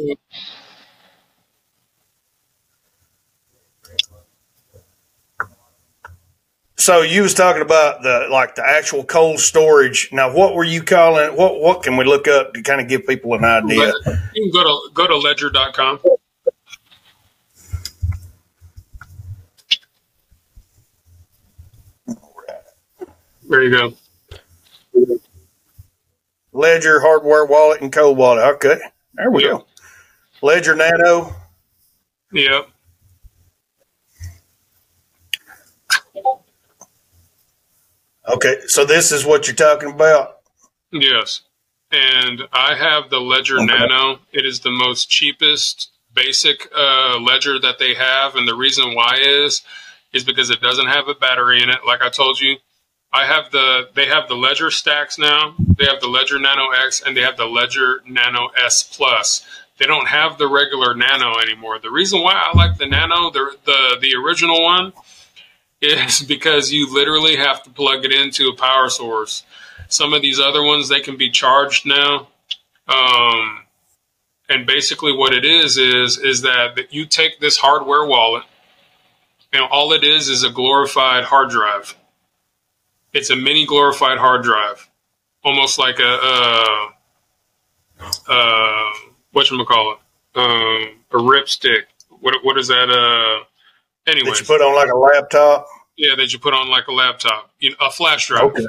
So you was talking about the like the actual cold storage. Now, what were you calling? What what can we look up to kind of give people an idea? You can go to go to ledger dot com. There you go. Ledger hardware wallet and cold wallet. Okay, there we yeah. go. Ledger Nano. Yep. Okay, so this is what you're talking about? Yes. And I have the Ledger okay. Nano. It is the most cheapest basic uh, ledger that they have. And the reason why is, is because it doesn't have a battery in it. Like I told you, I have the, they have the Ledger stacks now. They have the Ledger Nano X and they have the Ledger Nano S Plus. They don't have the regular Nano anymore. The reason why I like the Nano, the, the, the original one, is because you literally have to plug it into a power source. Some of these other ones, they can be charged now. Um, and basically what it is, is, is that you take this hardware wallet and all it is is a glorified hard drive. It's a mini glorified hard drive, almost like a, uh, uh, whatchamacallit, um, a ripstick. What, what is that? Uh, anyway, that you put on like a laptop. Yeah. That you put on like a laptop, you know, a flash drive. Okay.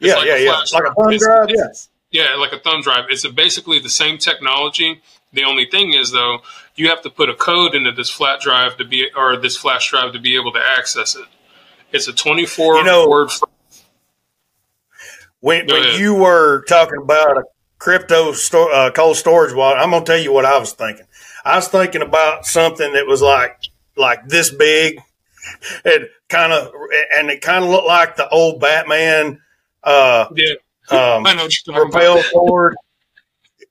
Yeah, like yeah, yeah. Like a thumb drive, yes. Yeah, like a thumb drive. It's a basically the same technology. The only thing is, though, you have to put a code into this flat drive to be, or this flash drive to be able to access it. It's a twenty-four you know, word. When, when you were talking about a crypto store, uh, cold storage wallet, I'm gonna tell you what I was thinking. I was thinking about something that was like like this big, it kind of, and it kind of looked like the old Batman. Uh, yeah. um, I know what you're rappel about. Forward.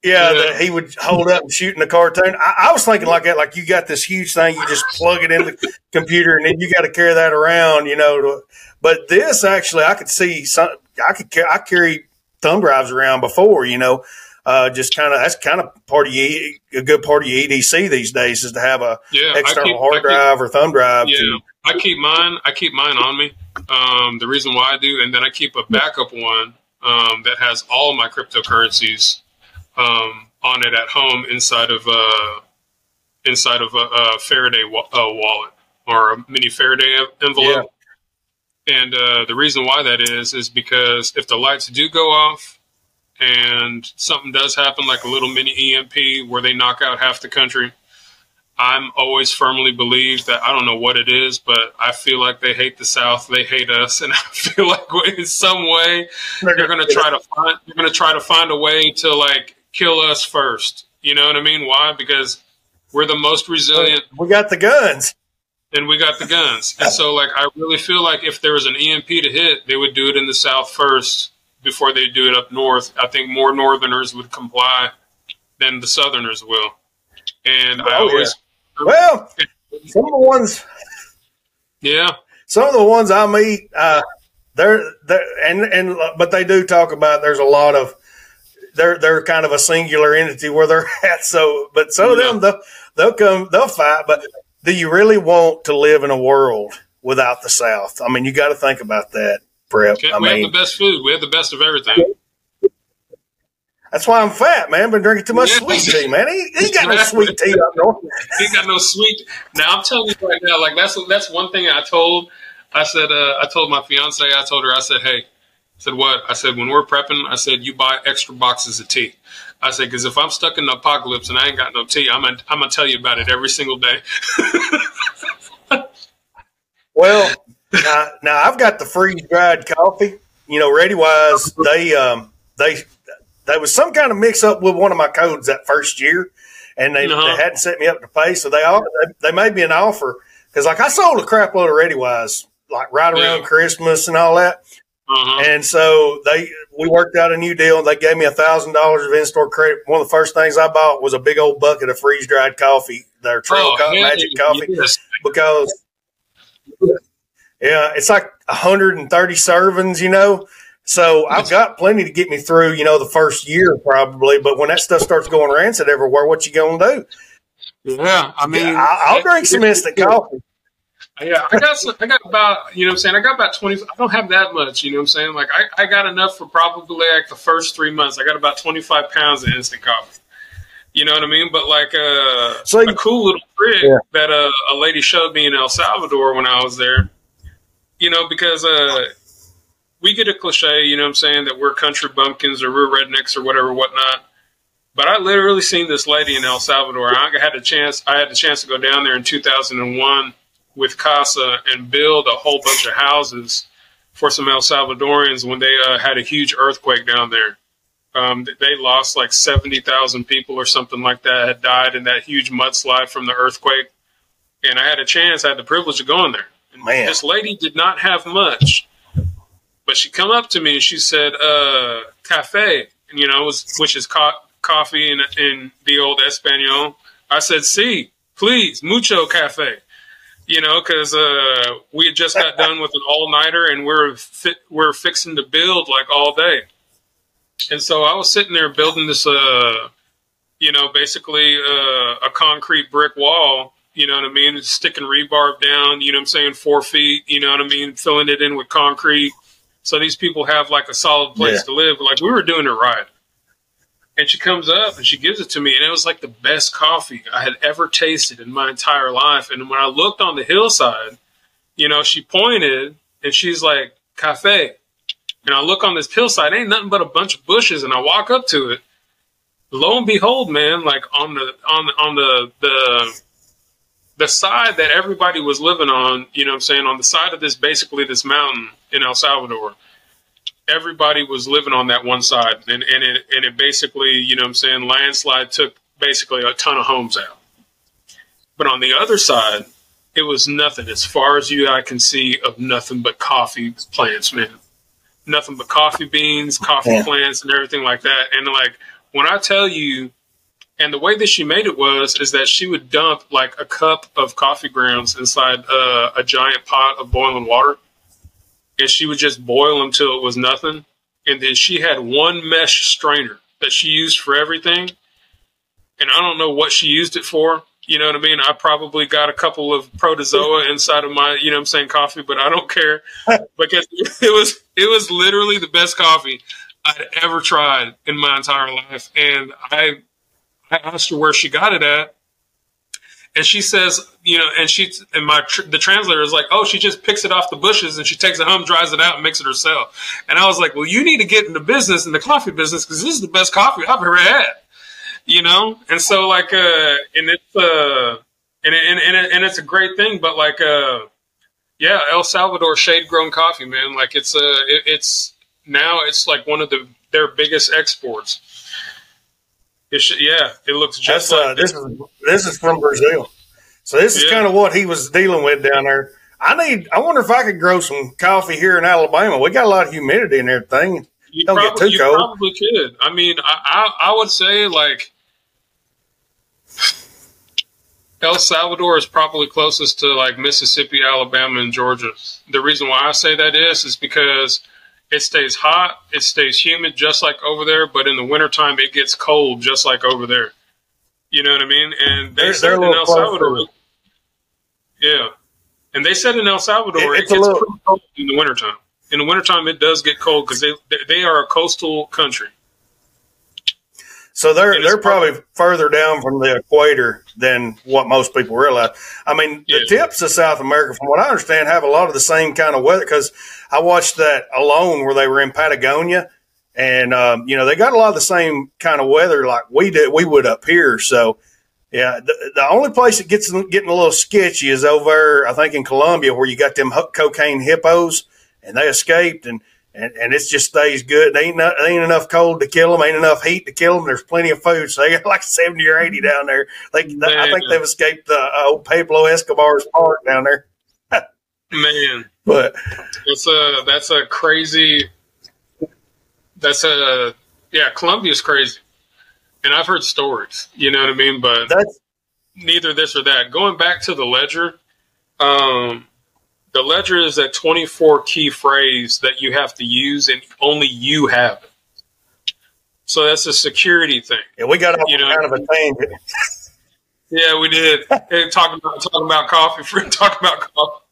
Yeah, yeah. That he would hold up and shoot in the cartoon. I, I was thinking like that, like you got this huge thing, you just plug it in the computer, and then you got to carry that around, you know. To, but this actually, I could see some. I could I carry thumb drives around before, you know. Uh, just kind of that's kind of part of your, a good part of your E D C these days is to have a yeah, external keep, hard drive keep, or thumb drive. Yeah, to, I keep mine. I keep mine on me. Um, the reason why I do, and then I keep a backup one um, that has all my cryptocurrencies um, on it at home inside of uh, inside of a, a Faraday wa a wallet or a mini Faraday envelope. Yeah. And uh, the reason why that is is because if the lights do go off and something does happen, like a little mini E M P where they knock out half the country. I'm always firmly believed that I don't know what it is, but I feel like they hate the South. They hate us. And I feel like in some way they're going to try to find, they're going to try to find a way to like kill us first. You know what I mean? Why? Because we're the most resilient. We got the guns and we got the guns. And so like, I really feel like if there was an E M P to hit, they would do it in the South first before they do it up North. I think more Northerners would comply than the Southerners will. And oh, I always, yeah. Well, some of the ones, yeah, some of the ones I meet, uh, they're, they're and and but they do talk about there's a lot of they're they're kind of a singular entity where they're at. So, but some yeah. of them they'll, they'll come they'll fight. But do you really want to live in a world without the South? I mean, you got to think about that, Prep. Okay, I we mean, have the best food. We have the best of everything. That's why I'm fat, man. Been drinking too much yeah. sweet tea, man. He, he got no sweet tea up north. He got no sweet. Now I'm telling you right now, like that's that's one thing I told. I said, uh, I told my fiance, I told her, I said, hey, I said what? I said when we're prepping, I said you buy extra boxes of tea. I said because if I'm stuck in the apocalypse and I ain't got no tea, I'm gonna I'm gonna tell you about it every single day. Well, now, now I've got the freeze dried coffee. You know, ReadyWise, they um they. There was some kind of mix up with one of my codes that first year, and they, no. they hadn't set me up to pay. So they all, they, they made me an offer because like I sold a crap load of ReadyWise like right around yeah. Christmas and all that. Uh-huh. And so they we worked out a new deal. And they gave me a thousand dollars of in store credit. One of the first things I bought was a big old bucket of freeze dried coffee, their trail oh, co magic coffee, yes. because yeah, it's like a hundred and thirty servings, you know. So I've got plenty to get me through, you know, the first year probably. But when that stuff starts going rancid everywhere, what you going to do? Yeah, I mean, yeah, I'll, I'll drink some instant coffee. Yeah, I got some, I got about, you know what I'm saying? I got about twenty. I don't have that much, you know what I'm saying? Like I, I got enough for probably like the first three months. I got about twenty-five pounds of instant coffee. You know what I mean? But like uh, so, a cool little trick yeah. that uh, a lady showed me in El Salvador when I was there, you know, because uh, – we get a cliche, you know what I'm saying, that we're country bumpkins or we're rednecks or whatever, whatnot. But I literally seen this lady in El Salvador. I had the chance. I had the chance to go down there in two thousand one with CASA and build a whole bunch of houses for some El Salvadorians when they uh, had a huge earthquake down there. Um, they lost like seventy thousand people or something like that had died in that huge mudslide from the earthquake. And I had a chance. I had the privilege of going there. And Man. This lady did not have much, but she come up to me and she said, uh, "Cafe," and you know, it was, which is co coffee in, in the old Espanol. I said, "Si, please, mucho cafe." You know, because uh, we had just got done with an all-nighter, and we're fi we're fixing to build like all day. And so I was sitting there building this, uh, you know, basically uh, a concrete brick wall. You know what I mean? Sticking rebar down. You know what I'm saying? Four feet. You know what I mean? Filling it in with concrete, so these people have like a solid place yeah. to live. Like we were doing it right. And she comes up and she gives it to me. And it was like the best coffee I had ever tasted in my entire life. And when I looked on the hillside, you know, she pointed and she's like, "Cafe." And I look on this hillside, ain't nothing but a bunch of bushes. And I walk up to it. Lo and behold, man, like on the, on the, on the, the, the side that everybody was living on, you know what I'm saying? On the side of this, basically this mountain in El Salvador, everybody was living on that one side, and, and it and it basically, you know what I'm saying, landslide took basically a ton of homes out. But on the other side, it was nothing as far as you I can see of nothing but coffee plants, man. Nothing but coffee beans, coffee yeah. plants, and everything like that. And like when I tell you, and the way that she made it was is that she would dump like a cup of coffee grounds inside uh, a giant pot of boiling water. And she would just boil them till it was nothing. And then she had one mesh strainer that she used for everything. And I don't know what she used it for. You know what I mean? I probably got a couple of protozoa inside of my, you know what I'm saying, coffee, but I don't care. Because it was, it was literally the best coffee I'd ever tried in my entire life. And I, I asked her where she got it at. And she says, you know, and she and my tr the translator is like, "Oh, she just picks it off the bushes and she takes it home, dries it out, and makes it herself." And I was like, "Well, you need to get in the business, in the coffee business, because this is the best coffee I've ever had," you know. And so, like, uh, and it's uh, and and and, it, and it's a great thing, but like, uh, yeah, El Salvador shade grown coffee, man. Like, it's uh, it, it's now it's like one of the their biggest exports. It should, yeah, it looks just That's, like uh, this. Is, this is from Brazil. So this is yeah. kind of what he was dealing with down there. I need. I wonder if I could grow some coffee here in Alabama. We got a lot of humidity and everything. You Don't probably, get too you cold. Probably could. I mean, I, I, I would say like El Salvador is probably closest to like Mississippi, Alabama, and Georgia. The reason why I say that is is because it stays hot, it stays humid just like over there, but in the wintertime it gets cold just like over there. You know what I mean? And they they're, said they're in El Salvador. Yeah. And they said in El Salvador it, it gets little, pretty cold in the wintertime. In the wintertime it does get cold because they they are a coastal country. So they're they're probably further down from the equator than what most people realize. I mean, yeah. the tips of South America, from what I understand, have a lot of the same kind of weather. Because I watched that Alone where they were in Patagonia, and um, you know they got a lot of the same kind of weather like we did we would up here. So yeah, the, the only place that gets getting a little sketchy is over I think in Colombia where you got them cocaine hippos and they escaped and. And, and it just stays good. They ain't, not, they ain't enough cold to kill them. Ain't enough heat to kill them. There's plenty of food. So they got like seventy or eighty down there. They, they, I think they've escaped the uh, old Pablo Escobar's park down there. Man. But it's a, that's a crazy, that's a, yeah, Colombia's crazy. And I've heard stories, you know what I mean? But that's, neither this or that. Going back to the ledger, um, the ledger is that twenty-four key phrase that you have to use and only you have it. So that's a security thing. Yeah, we got off you know, kind of a tangent. Yeah, we did. Hey, talking about talking about coffee, for talking about coffee.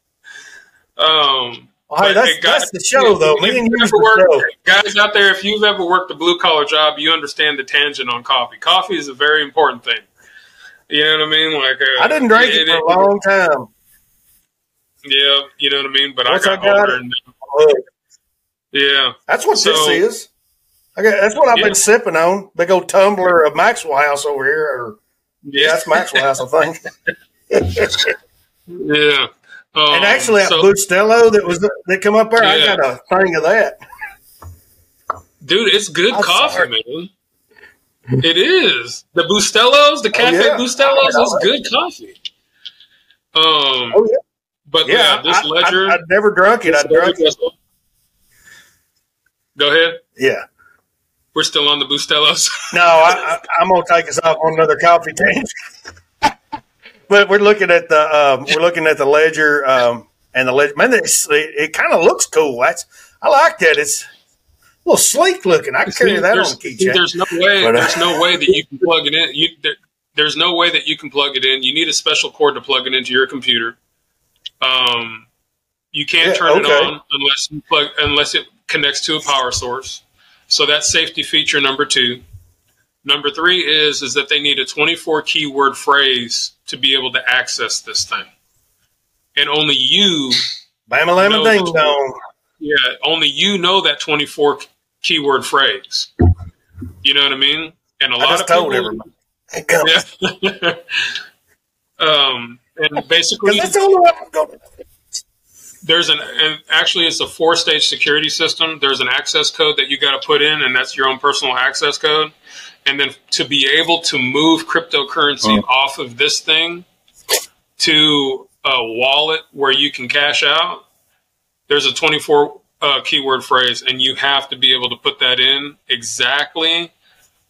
Um, well, hey, that's, hey, guys, that's the show, if, though. If Man, you've ever worked, guys out there, if you've ever worked a blue collar job, you understand the tangent on coffee. Coffee is a very important thing. You know what I mean? Like uh, I didn't drink it, it for it, a long time. Yeah, you know what I mean? But Once I got, I got older. And, yeah. That's what so, this is. Okay, that's what I've yeah. been sipping on. Big old tumbler of Maxwell House over here. Or, yeah, that's Maxwell House, I think. yeah. Um, and actually, so, at Bustelo that was that come up there, yeah. I got a thing of that. Dude, it's good I'm coffee, sorry. man. It is. The Bustelos, the Cafe oh, yeah. Bustelos, it's good coffee. Um, oh, yeah. But yeah, yeah this I, Ledger. I, I've never drunk it. I drunk it. Go ahead. Yeah. We're still on the Bustelos. no, I, I, I'm going to take us off on another coffee tank. But we're looking at the um, we're looking at the Ledger um, and the Ledger. Man, it's, it, it kind of looks cool. That's I like that. It's a little sleek looking. I can carry that on the keychain. There's no way. But, uh, there's no way that you can plug it in. You, there, there's no way that you can plug it in. You need a special cord to plug it into your computer. Um, you can't yeah, turn okay. it on unless you plug unless it connects to a power source. So that's safety feature number two. Number three is is that they need a twenty-four keyword phrase to be able to access this thing, and only you, Bama Ding Dong. Yeah, only you know that twenty-four keyword phrase. You know what I mean? And a I lot just of told people, everybody. Yeah. um, and basically, that's all I'm going. There's an and actually it's a four-stage security system. There's an access code that you got to put in, and that's your own personal access code. And then to be able to move cryptocurrency oh. off of this thing to a wallet where you can cash out, there's a twenty-four uh, keyword phrase, and you have to be able to put that in exactly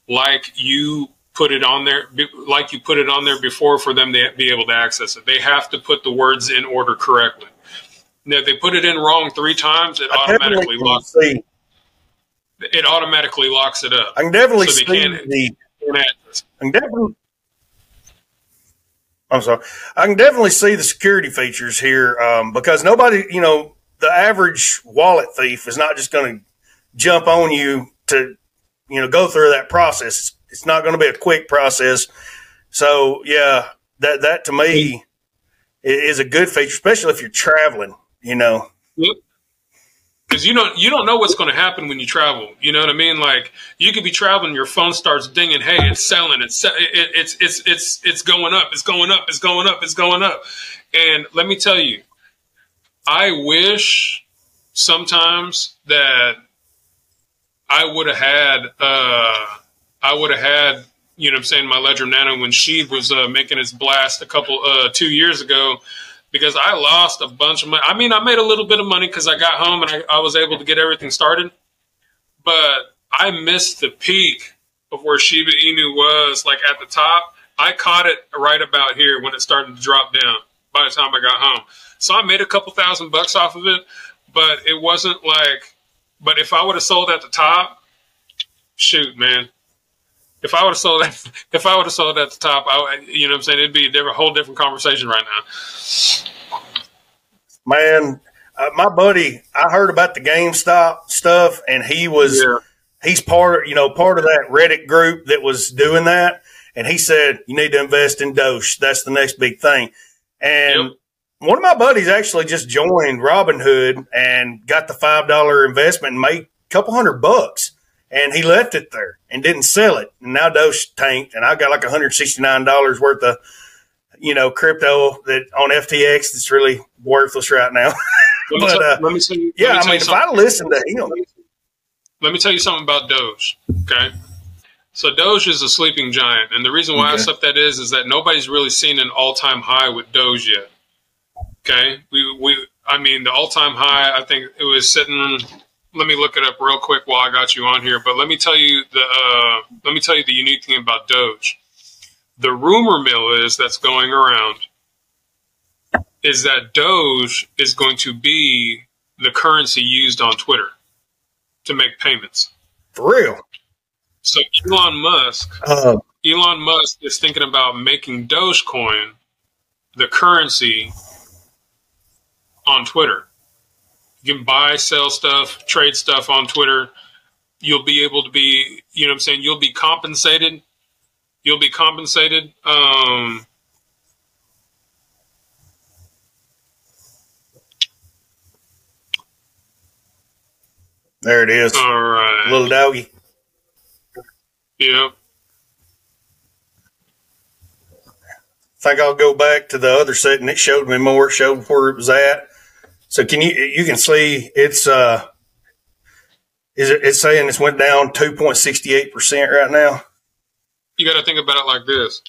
like you put it on there, like you put it on there before for them to be able to access it. They have to put the words in order correctly. Now, if they put it in wrong three times, it I automatically locks it. It automatically locks it up. I can definitely so see the. I can definitely. I'm sorry. I can definitely see the security features here um, because nobody, you know, the average wallet thief is not just going to jump on you to, you know, go through that process. It's not going to be a quick process. So yeah, that that to me is a good feature, especially if you're traveling. You know. Yep. Because you don't, you don't know what's going to happen when you travel. You know what I mean? Like you could be traveling, your phone starts dinging. Hey, it's selling. It's sell it, it, it's it's it's it's going up. It's going up. It's going up. It's going up. And let me tell you, I wish sometimes that I would have had uh, I would have had you know what I'm saying my Ledger Nano when she was uh, making its blast a couple uh, two years ago. Because I lost a bunch of money. I mean, I made a little bit of money because I got home and I, I was able to get everything started. But I missed the peak of where Shiba Inu was, like at the top. I caught it right about here when it started to drop down by the time I got home. So I made a couple thousand bucks off of it, but it wasn't like, but if I would have sold at the top, shoot, man. If I would have sold that, if I would have sold at the top, I, you know what I'm saying, it'd be a different, whole different conversation right now. Man, uh, my buddy, I heard about the GameStop stuff, and he was yeah. he's part, you know, part of that Reddit group that was doing that, and he said you need to invest in Doge. That's the next big thing. And yep. one of my buddies actually just joined Robinhood and got the five dollar investment and made a couple hundred bucks. And he left it there and didn't sell it. And now Doge tanked, and I got like one hundred sixty-nine dollars worth of, you know, crypto that on F T X that's really worthless right now. But uh, let me tell you, yeah, I mean, if I listen to him, let me tell you something about Doge. Okay, so Doge is a sleeping giant, and the reason why okay. I accept that is is that nobody's really seen an all-time high with Doge yet. Okay, we we I mean the all-time high I think it was sitting. Let me look it up real quick while I got you on here. But let me tell you the uh, let me tell you the unique thing about Doge. The rumor mill is that's going around is that Doge is going to be the currency used on Twitter to make payments. For real. So Elon Musk, uh, Elon Musk is thinking about making Dogecoin the currency on Twitter. You can buy, sell stuff, trade stuff on Twitter. You'll be able to be, you know what I'm saying? You'll be compensated. You'll be compensated. Um, there it is. All right. Little doggy. Yeah. I think I'll go back to the other setting. It showed me more. It showed where it was at. So can you you can see it's uh is it it's saying it's went down two point sixty eight percent right now. You got to think about it like this: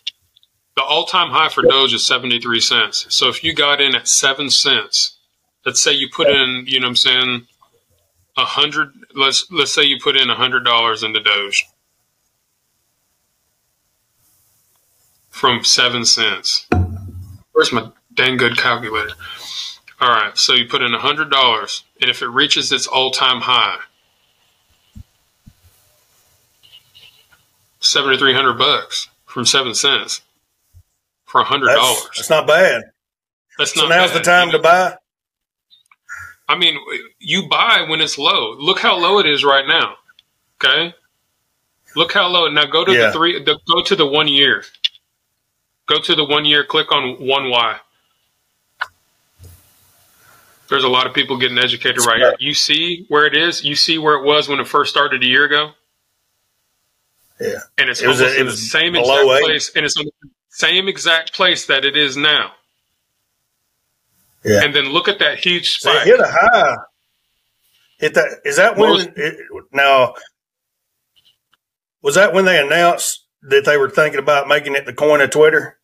the all time high for Doge is seventy three cents. So if you got in at seven cents, let's say you put in, you know what I'm saying, a hundred. Let's let's say you put in a hundred dollars into Doge. From seven cents. Where's my dang good calculator? All right, so you put in a hundred dollars, and if it reaches its all-time high, seventy-three hundred bucks from seven cents for a hundred dollars. That's, that's not bad. That's not bad. So now's the time to buy. I mean, you buy when it's low. Look how low it is right now. Okay, look how low. Now go to the three. The, go to the one year. Go to the one year, click on one Y. There's a lot of people getting educated right here. You see where it is? You see where it was when it first started a year ago? Yeah. And it's almost in the same exact place. And it's in the same exact place that it is now. Yeah. And then look at that huge spike. So hit a high. Hit that. Is that when it, now, was that when they announced that they were thinking about making it the coin of Twitter?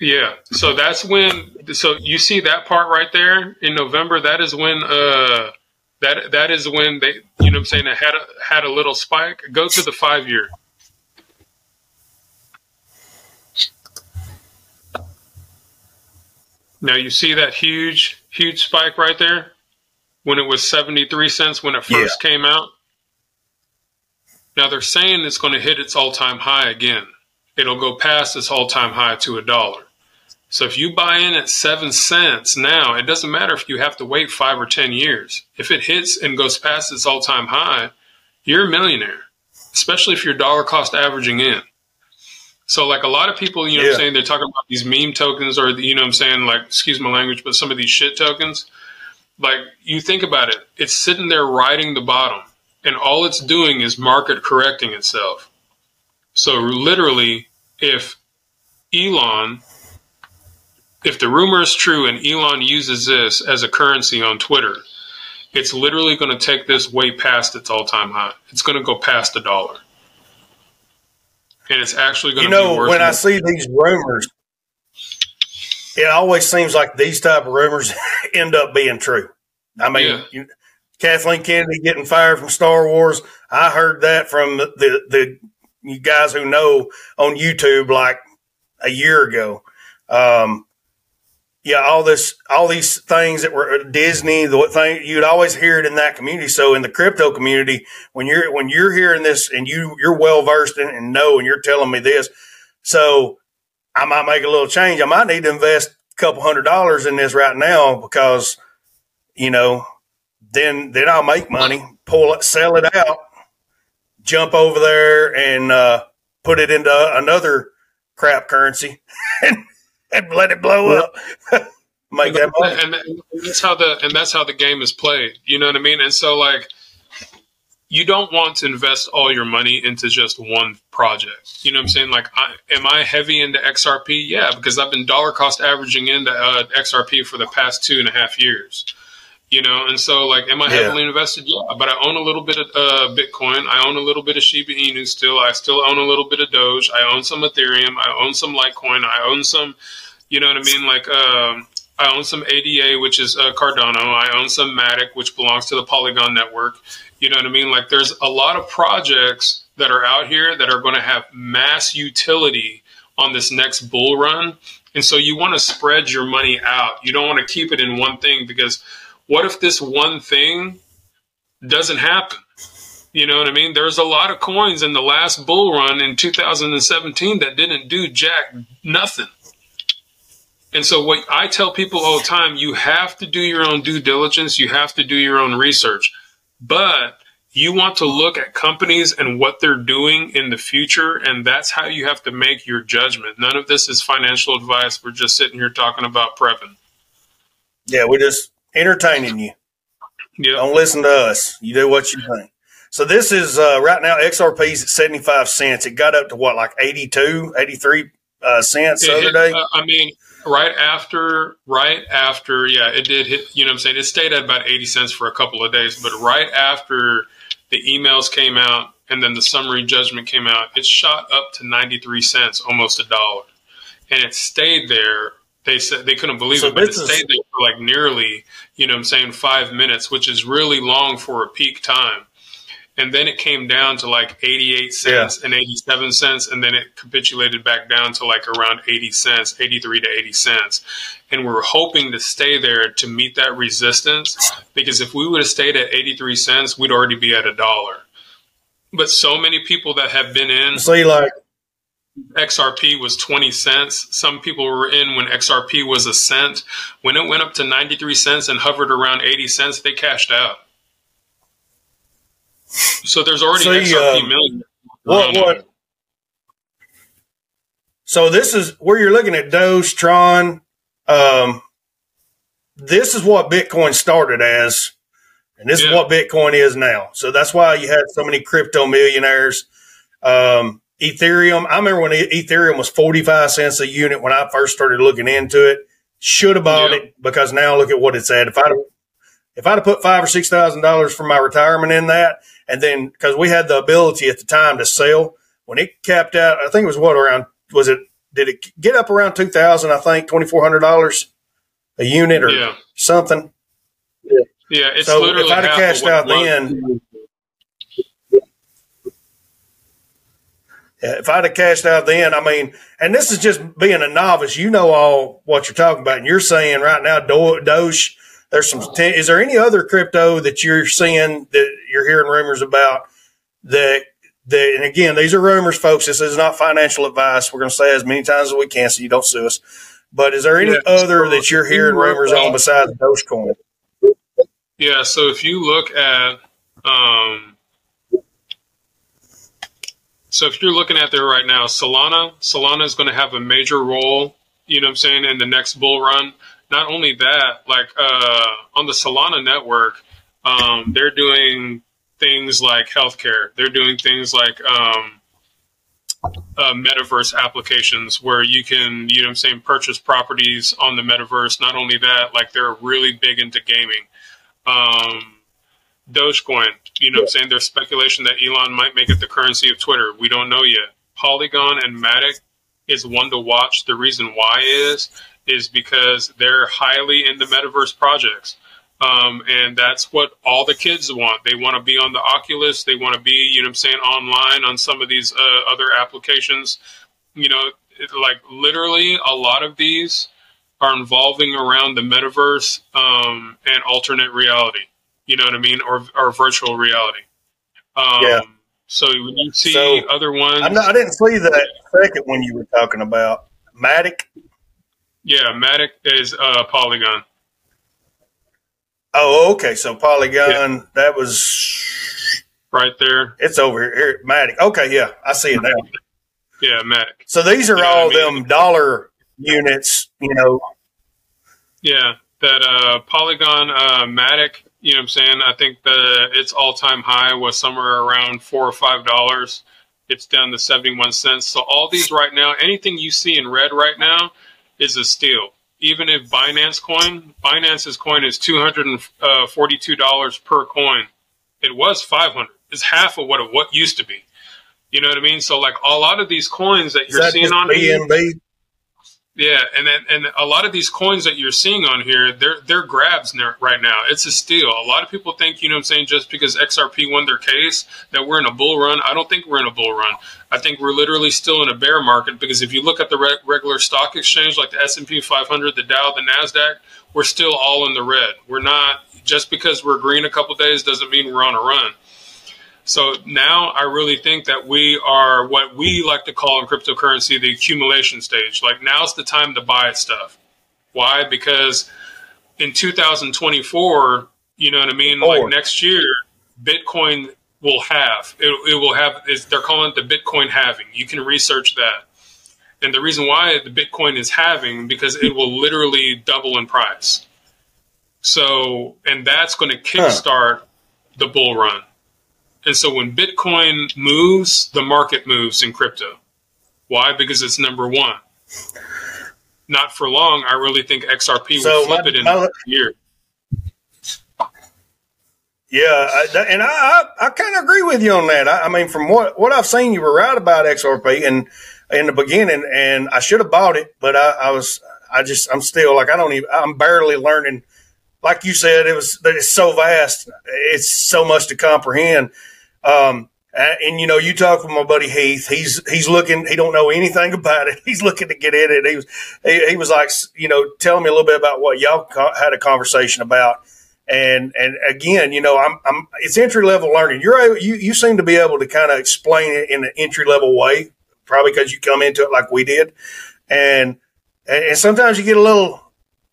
Yeah. So that's when, so you see that part right there in November, that is when, uh, that, that is when they, you know what I'm saying, it had a, had a little spike. Go to the five year. Now you see that huge, huge spike right there when it was seventy-three cents when it first yeah. came out. Now, they're saying it's going to hit its all-time high again. It'll go past its all-time high to a dollar. So if you buy in at seven cents now, it doesn't matter if you have to wait five or ten years. If it hits and goes past its all-time high, you're a millionaire, especially if you're dollar cost averaging in. So like a lot of people, you know yeah. what I'm saying, they're talking about these meme tokens or, the, you know what I'm saying, like, excuse my language, but some of these shit tokens. Like, you think about it. It's sitting there riding the bottom. And all it's doing is market correcting itself. So literally, if Elon, if the rumor is true and Elon uses this as a currency on Twitter, it's literally going to take this way past its all-time high. It's going to go past a dollar. And it's actually going to be worth it. You know, when I see these rumors, it always seems like these type of rumors end up being true. I mean, yeah. you Kathleen Kennedy getting fired from Star Wars. I heard that from the, the you guys who know on YouTube like a year ago. Um, yeah, all this, all these things that were Disney, the thing you'd always hear it in that community. So in the crypto community, when you're when you're hearing this and you you're well versed in and know and you're telling me this, so I might make a little change. I might need to invest a couple hundred dollars in this right now because you know. Then, then I'll make money, pull it, sell it out, jump over there and uh, put it into another crap currency and, and let it blow up. Make that money. And, and that's how the and that's how the game is played. You know what I mean? And so, like, you don't want to invest all your money into just one project. You know what I'm saying? Like, I, am I heavy into X R P? Yeah, because I've been dollar cost averaging into uh, X R P for the past two and a half years. You know, and so, like, am I heavily yeah. invested? Yeah, but I own a little bit of uh, Bitcoin. I own a little bit of Shiba Inu still. I still own a little bit of Doge. I own some Ethereum. I own some Litecoin. I own some, you know what I mean? Like, um, I own some A D A, which is uh, Cardano. I own some Matic, which belongs to the Polygon network. You know what I mean? Like, there's a lot of projects that are out here that are going to have mass utility on this next bull run. And so you want to spread your money out. You don't want to keep it in one thing because – what if this one thing doesn't happen? You know what I mean? There's a lot of coins in the last bull run in two thousand seventeen that didn't do jack nothing. And so what I tell people all the time, you have to do your own due diligence. You have to do your own research. But you want to look at companies and what they're doing in the future, and that's how you have to make your judgment. None of this is financial advice. We're just sitting here talking about prepping. Yeah, we just... entertaining you. Yep. Don't listen to us. You do what you think. So this is uh, right now X R P's at seventy-five cents. It got up to what, like eighty-two, eighty-three uh, cents it, the other day? Uh, I mean, right after, right after, yeah, it did hit, you know what I'm saying? It stayed at about eighty cents for a couple of days. But right after the emails came out and then the summary judgment came out, it shot up to ninety-three cents, almost a dollar. And it stayed there. They said they couldn't believe so it, but it stayed there for like nearly, you know what I'm saying, five minutes, which is really long for a peak time. And then it came down to like eighty-eight cents yeah. and eighty-seven cents. And then it capitulated back down to like around eighty cents, eighty-three to eighty cents. And we were hoping to stay there to meet that resistance, because if we would have stayed at eighty-three cents, we'd already be at a dollar. But so many people that have been in, see, like X R P was twenty cents. Some people were in when X R P was a cent. When it went up to ninety-three cents and hovered around eighty cents, they cashed out. So there's already See, X R P uh, million. What, what? So this is where you're looking at Doge, Tron. Um, this is what Bitcoin started as, and this yeah. is what Bitcoin is now. So that's why you had so many crypto millionaires. Um, Ethereum, I remember when Ethereum was forty-five cents a unit when I first started looking into it. Should have bought yeah. it, because now look at what it's at. If I'd have If I'd have put five or six thousand dollars for my retirement in that, and then because we had the ability at the time to sell, when it capped out, I think it was what around was it? Did it get up around two thousand? I think twenty four hundred dollars a unit or yeah. something. Yeah, yeah. It's so literally if I'd have cashed out then, yeah, if I'd have cashed out then, I mean, and this is just being a novice. You know all what you're talking about, and you're saying right now Doge. There's some. Is there any other crypto that you're seeing that you're hearing rumors about? That that, and again, these are rumors, folks. This is not financial advice. We're going to say as many times as we can, so you don't sue us. But is there any yeah, other so that you're hearing rumors about, on besides Dogecoin? Yeah. So if you look at, um, so if you're looking at there right now, Solana, Solana is going to have a major role. You know what I'm saying, in the next bull run. Not only that, like uh, on the Solana network, um, they're doing things like healthcare. They're doing things like um, uh, metaverse applications where you can, you know what I'm saying, purchase properties on the metaverse. Not only that, like they're really big into gaming. Um, Dogecoin, you know what I'm saying? There's speculation that Elon might make it the currency of Twitter. We don't know yet. Polygon and Matic is one to watch. The reason why is... is because they're highly into metaverse projects. Um, and that's what all the kids want. They want to be on the Oculus. They want to be, you know what I'm saying, online on some of these uh, other applications. You know, it, like literally a lot of these are involving around the metaverse um, and alternate reality. You know what I mean? Or, or virtual reality. Um, yeah. So when you see so, other ones. I'm not, I didn't see that second one you were talking about. Matic. Yeah, Matic is uh, Polygon. Oh, okay. So Polygon, yeah. that was right there. It's over here. Matic. Okay, yeah, I see it now. Yeah, Matic. So these are yeah, all I mean, them dollar units, you know. Yeah, that uh, Polygon, uh, Matic. You know what I'm saying? I think the its all-time high was somewhere around four or five dollars. It's down to seventy-one cents. So all these right now, anything you see in red right now. Is a steal. Even if Binance coin, Binance's coin is two hundred forty-two dollars per coin. It was five hundred dollars. It's half of what it what used to be. You know what I mean? So like a lot of these coins that you're seeing on here, yeah, and then, and a lot of these coins that you're seeing on here, they're they're grabs right now. It's a steal. A lot of people think, you know what I'm saying, just because X R P won their case that we're in a bull run. I don't think we're in a bull run. I think we're literally still in a bear market, because if you look at the re regular stock exchange like the S and P five hundred, the Dow, the NASDAQ, we're still all in the red. We're not, just because we're green a couple days doesn't mean we're on a run. So now I really think that we are what we like to call in cryptocurrency the accumulation stage. Like now's the time to buy stuff. Why? Because in two thousand twenty-four, you know what I mean? Like next year, Bitcoin will have, it, it will have, it's, they're calling it the Bitcoin halving. You can research that. And the reason why the Bitcoin is halving, because it will literally double in price. So, and that's going to kickstart huh. the bull run. And so when Bitcoin moves, the market moves in crypto. Why? Because it's number one. Not for long. I really think X R P so will flip my, it in a year. Yeah, I, and I, I, I kind of agree with you on that. I, I mean, from what, what I've seen, you were right about X R P and in the beginning, and I should have bought it, but I, I was, I just, I'm still like, I don't even, I'm barely learning. Like you said, it was, it's so vast. It's so much to comprehend. Um, and, and you know, you talk with my buddy Heath, he's, he's looking, he don't know anything about it. He's looking to get in it. He was, he, he was like, you know, telling me a little bit about what y'all co- had a conversation about. And, and again, you know, I'm, I'm, it's entry level learning. You're able, you, you seem to be able to kind of explain it in an entry level way, probably because you come into it like we did. And, and, and sometimes you get a little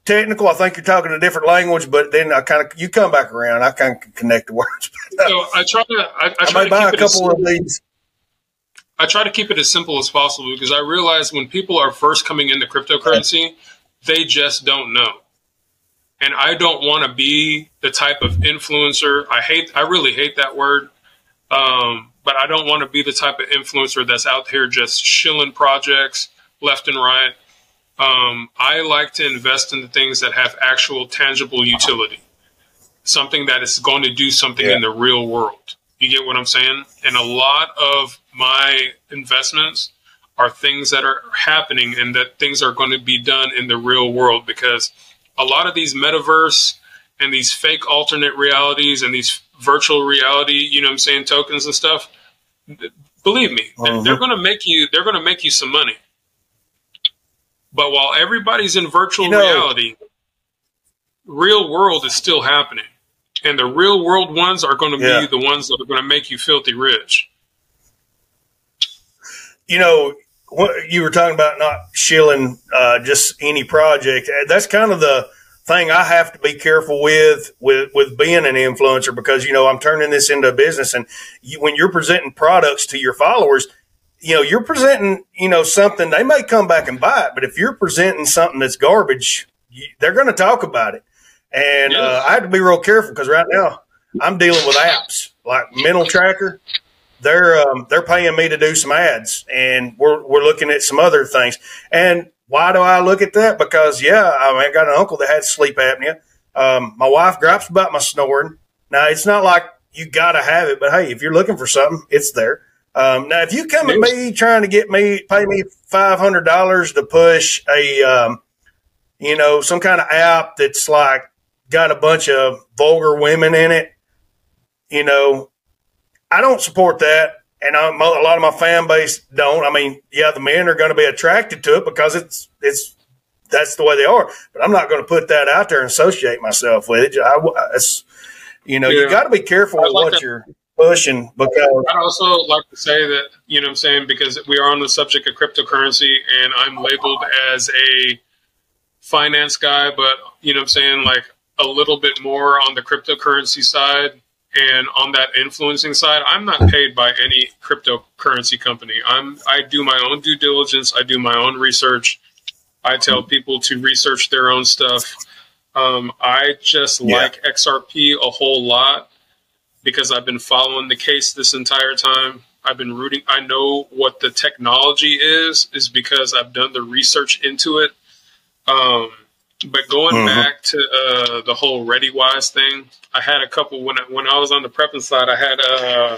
technical. I think you're talking a different language, but then I kind of, you come back around. I kind of connect the words. So I try to, I, I try I may to buy keep a couple of these. I try to keep it as simple as possible because I realize when people are first coming into cryptocurrency, they just don't know. And I don't want to be the type of influencer. I hate, I really hate that word. Um, but I don't want to be the type of influencer that's out here just shilling projects left and right. Um, I like to invest in the things that have actual tangible utility, something that is going to do something yeah. in the real world. You get what I'm saying? And a lot of my investments are things that are happening and that things are going to be done in the real world because a lot of these metaverse and these fake alternate realities and these virtual reality, you know what I'm saying, tokens and stuff, believe me, mm-hmm. they're going to make you, they're going to make you some money. But while everybody's in virtual you know, reality, real world is still happening. And the real world ones are going to yeah. be the ones that are going to make you filthy rich. You know, what you were talking about not shilling uh, just any project. That's kind of the thing I have to be careful with, with, with being an influencer because, you know, I'm turning this into a business. And you, when you're presenting products to your followers, you know, you're presenting, you know, something, they may come back and buy it, but if you're presenting something that's garbage, you, they're going to talk about it. And yeah. uh, I have to be real careful because right now I'm dealing with apps like Mental Tracker. They're, um, they're paying me to do some ads and we're, we're looking at some other things. And why do I look at that? Because yeah, I, mean, I got an uncle that had sleep apnea. Um, my wife gripes about my snoring. Now it's not like you got to have it, but hey, if you're looking for something, it's there. Um, now, if you come at me trying to get me, pay me five hundred dollars to push a, um, you know, some kind of app that's like got a bunch of vulgar women in it, you know, I don't support that. And I'm, a lot of my fan base don't. I mean, yeah, the men are going to be attracted to it because it's, it's, that's the way they are. But I'm not going to put that out there and associate myself with it. I, it's, you know, yeah. you got to be careful with like what you're. Pushing, but I'd also like to say that, you know what I'm saying, because we are on the subject of cryptocurrency and I'm labeled as a finance guy, but you know what I'm saying, like a little bit more on the cryptocurrency side and on that influencing side, I'm not paid by any cryptocurrency company. I'm, I do my own due diligence. I do my own research. I tell people to research their own stuff. Um, I just yeah. like X R P a whole lot. Because I've been following the case this entire time. I've been rooting. I know what the technology is, is because I've done the research into it. Um, but going mm-hmm. back to uh, the whole ReadyWise thing, I had a couple, when I, when I was on the prepping side, I had uh,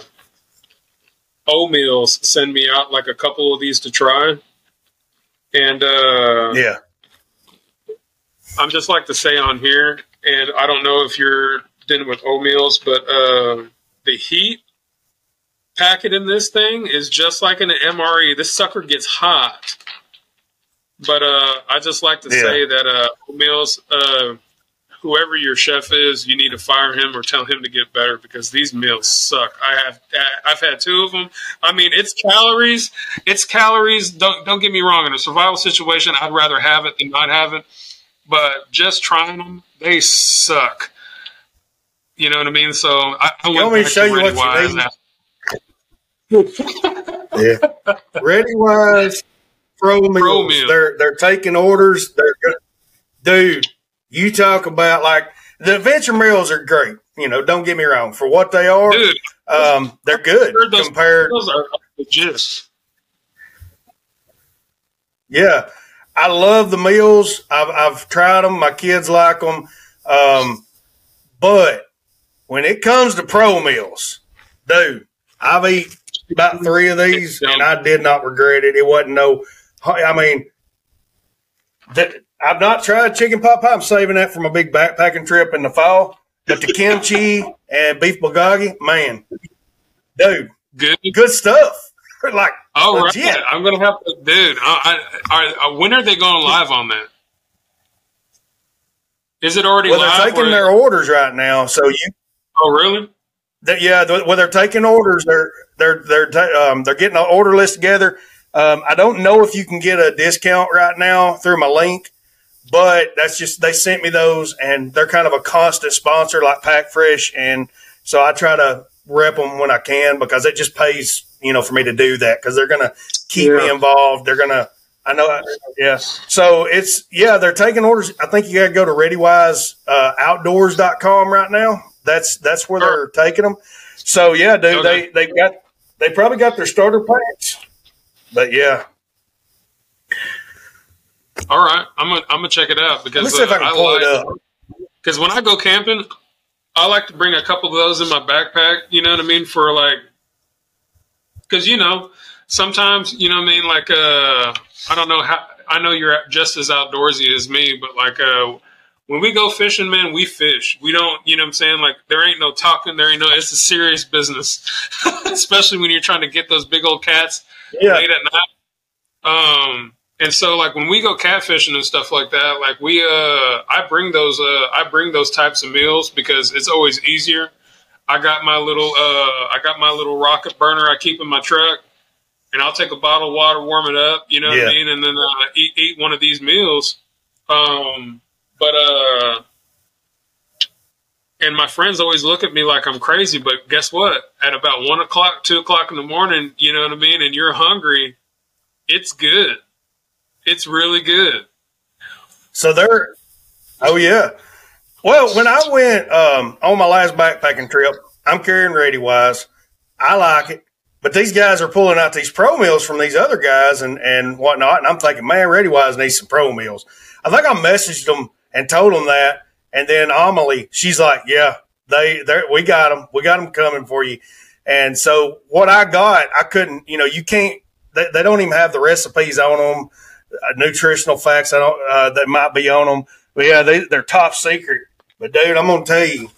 O-Meals send me out like a couple of these to try. And uh, yeah, I'm just like to say on here, and I don't know if you're, with oatmeals, but uh, the heat packet in this thing is just like in an M R E. This sucker gets hot. But uh, I just like to yeah. say that uh, oatmeals, uh, whoever your chef is, you need to fire him or tell him to get better because these meals suck. I have, I've had two of them. I mean, it's calories. It's calories. Don't don't get me wrong. In a survival situation, I'd rather have it than not have it. But just trying them, they suck. You know what I mean? So I, I want me to show you ReadyWise what you need. yeah. ReadyWise Pro Meals. Pro meal. They're they're taking orders. They're good. Dude, you talk about like the adventure meals are great. You know, don't get me wrong for what they are. Dude, Um, they're good those, compared. Those are legit. Yeah, I love the meals. I've, I've tried them. My kids like them. Um, but when it comes to pro meals, dude, I've eaten about three of these, and I did not regret it. It wasn't no – I mean, the, I've not tried chicken pot pie. I'm saving that for my big backpacking trip in the fall. But the kimchi and beef bulgogi, man, dude, good, good stuff. Like, oh, right. Legit. I'm gonna have to, dude. I, I, I, when are they going live on that? Is it already? Well, live they're taking their orders right now. So you. Oh, really? That yeah. Th well, they're taking orders. They're they're they're um they're getting an order list together. Um, I don't know if you can get a discount right now through my link, but that's just they sent me those, and they're kind of a constant sponsor, like Pack Fresh, and so I try to rep them when I can because it just pays. You know, for me to do that because they're going to keep yeah. me involved. They're going to, I know, I, yeah. So it's, yeah, they're taking orders. I think you got to go to ReadyWise uh, outdoors dot com right now. That's that's where they're taking them. So yeah, dude, okay. they they've got they probably got their starter packs. But yeah. All right, I'm gonna I'm gonna check it out because Let's uh, see if I can I pull like, it up. Because when I go camping, I like to bring a couple of those in my backpack. You know what I mean? For like. Because, you know, sometimes, you know what I mean, like, uh, I don't know how, I know you're just as outdoorsy as me, but, like, uh, when we go fishing, man, we fish. We don't, you know what I'm saying, like, there ain't no talking, there ain't no, it's a serious business, especially when you're trying to get those big old cats yeah. late at night. Um, and so, like, when we go catfishing and stuff like that, like, we, uh, I bring those, uh, I bring those types of meals because it's always easier. I got my little, uh, I got my little rocket burner I keep in my truck, and I'll take a bottle of water, warm it up, you know what yeah. I mean, and then uh, eat eat one of these meals. Um, but uh, and my friends always look at me like I'm crazy, but guess what? At about one o'clock, two o'clock in the morning, you know what I mean, and you're hungry, it's good. It's really good. So they're, oh yeah. Well, when I went um, on my last backpacking trip, I'm carrying ReadyWise. I like it. But these guys are pulling out these pro meals from these other guys and, and whatnot. And I'm thinking, man, ReadyWise needs some pro meals. I think I messaged them and told them that. And then Amelie, she's like, yeah, they, we got them. We got them coming for you. And so what I got, I couldn't, you know, you can't, they, they don't even have the recipes on them, uh, nutritional facts I don't, uh, that might be on them. But yeah, they, they're top secret. But dude, I'm gonna tell you,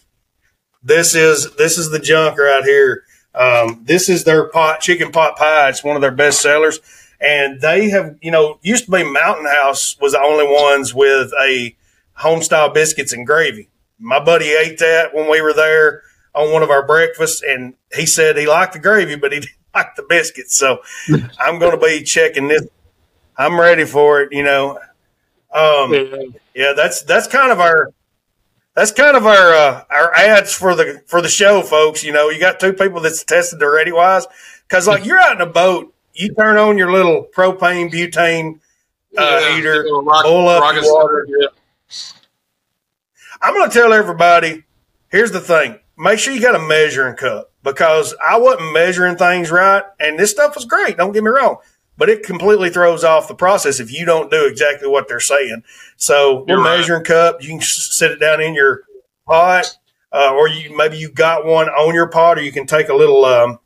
this is this is the junk right here. Um, this is their pot chicken pot pie. It's one of their best sellers, and they have you know used to be Mountain House was the only ones with a homestyle biscuits and gravy. My buddy ate that when we were there on one of our breakfasts, and he said he liked the gravy, but he didn't like the biscuits. So I'm gonna be checking this. I'm ready for it. You know, um, yeah, that's that's kind of our. That's kind of our uh, our ads for the for the show, folks. You know, you got two people that's tested the ReadyWise because, like, you're out in a boat, you turn on your little propane butane uh, yeah, heater, rock, pull up rock the water. Yeah. I'm gonna tell everybody. Here's the thing: make sure you got a measuring cup because I wasn't measuring things right, and this stuff was great. Don't get me wrong, but it completely throws off the process if you don't do exactly what they're saying. So your measuring cup, you can sit it down in your pot, uh, or you maybe you got one on your pot, or you can take a little um,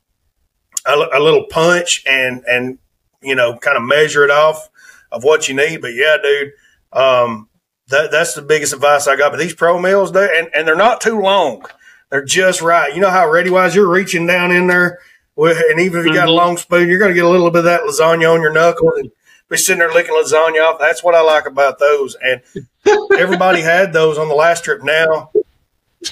a, a little punch and and you know kind of measure it off of what you need. But yeah, dude, um, that that's the biggest advice I got. But these pro meals, they and and they're not too long; they're just right. You know how ReadyWise you're reaching down in there. And even if you got a long spoon, you're going to get a little bit of that lasagna on your knuckles and be sitting there licking lasagna off. That's what I like about those. And everybody had those on the last trip. Now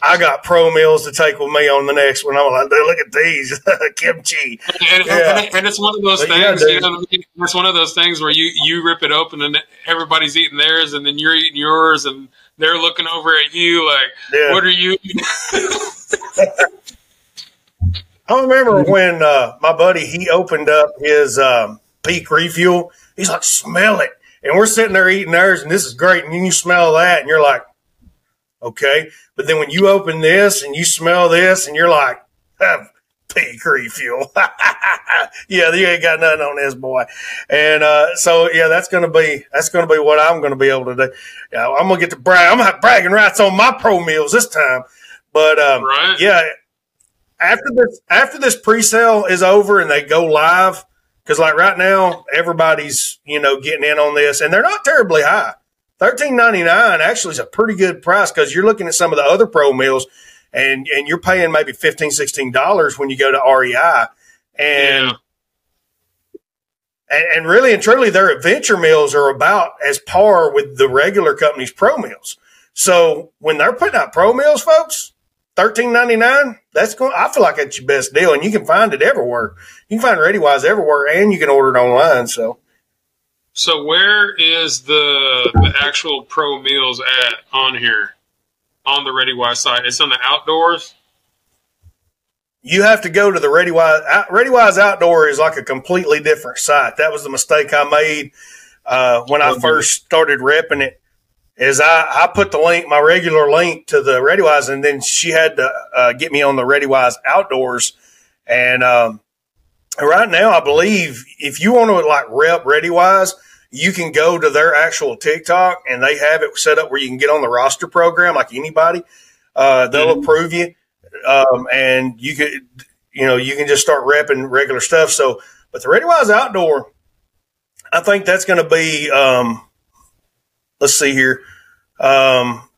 I got pro meals to take with me on the next one. I'm like, look at these kimchi. And, yeah. and, and it's one of those but things. Yeah, you know, it's one of those things where you you rip it open and everybody's eating theirs, and then you're eating yours, and they're looking over at you like, yeah. what are you eating? I remember when uh, my buddy, he opened up his um, Peak Refuel. He's like, smell it. And we're sitting there eating ours, and this is great. And then you smell that, and you're like, okay. But then when you open this and you smell this, and you're like, Hickory fuel. Yeah, you ain't got nothing on this, boy. And uh, so, yeah, that's gonna be that's gonna be what I'm gonna be able to do. Yeah, I'm gonna get to brag. I'm gonna have bragging rights on my pro meals this time. But um, right. yeah, after this after this pre-sale is over and they go live, because like right now everybody's you know getting in on this, and they're not terribly high. thirteen ninety-nine actually is a pretty good price because you're looking at some of the other pro meals. And, and you're paying maybe fifteen, sixteen dollars when you go to R E I. And, yeah. and and really and truly, their adventure meals are about as par with the regular company's pro meals. So when they're putting out pro meals, folks, thirteen ninety-nine, that's going, I feel like that's your best deal. And you can find it everywhere. You can find ReadyWise everywhere, and you can order it online. So, so where is the, the actual pro meals at on here? On the ReadyWise site, it's on the outdoors. You have to go to the ReadyWise. ReadyWise Outdoor is like a completely different site. That was the mistake I made uh, when I first started repping it. Is I, I put the link, my regular link, to the ReadyWise, and then she had to uh, get me on the ReadyWise Outdoors. And um, right now, I believe if you want to like rep ReadyWise, you can go to their actual TikTok, and they have it set up where you can get on the roster program like anybody. Uh, they'll mm-hmm. approve you, um, and you can, you know, you can just start repping regular stuff. So, but the ReadyWise Outdoor, I think that's going to be. Um, let's see here. Um,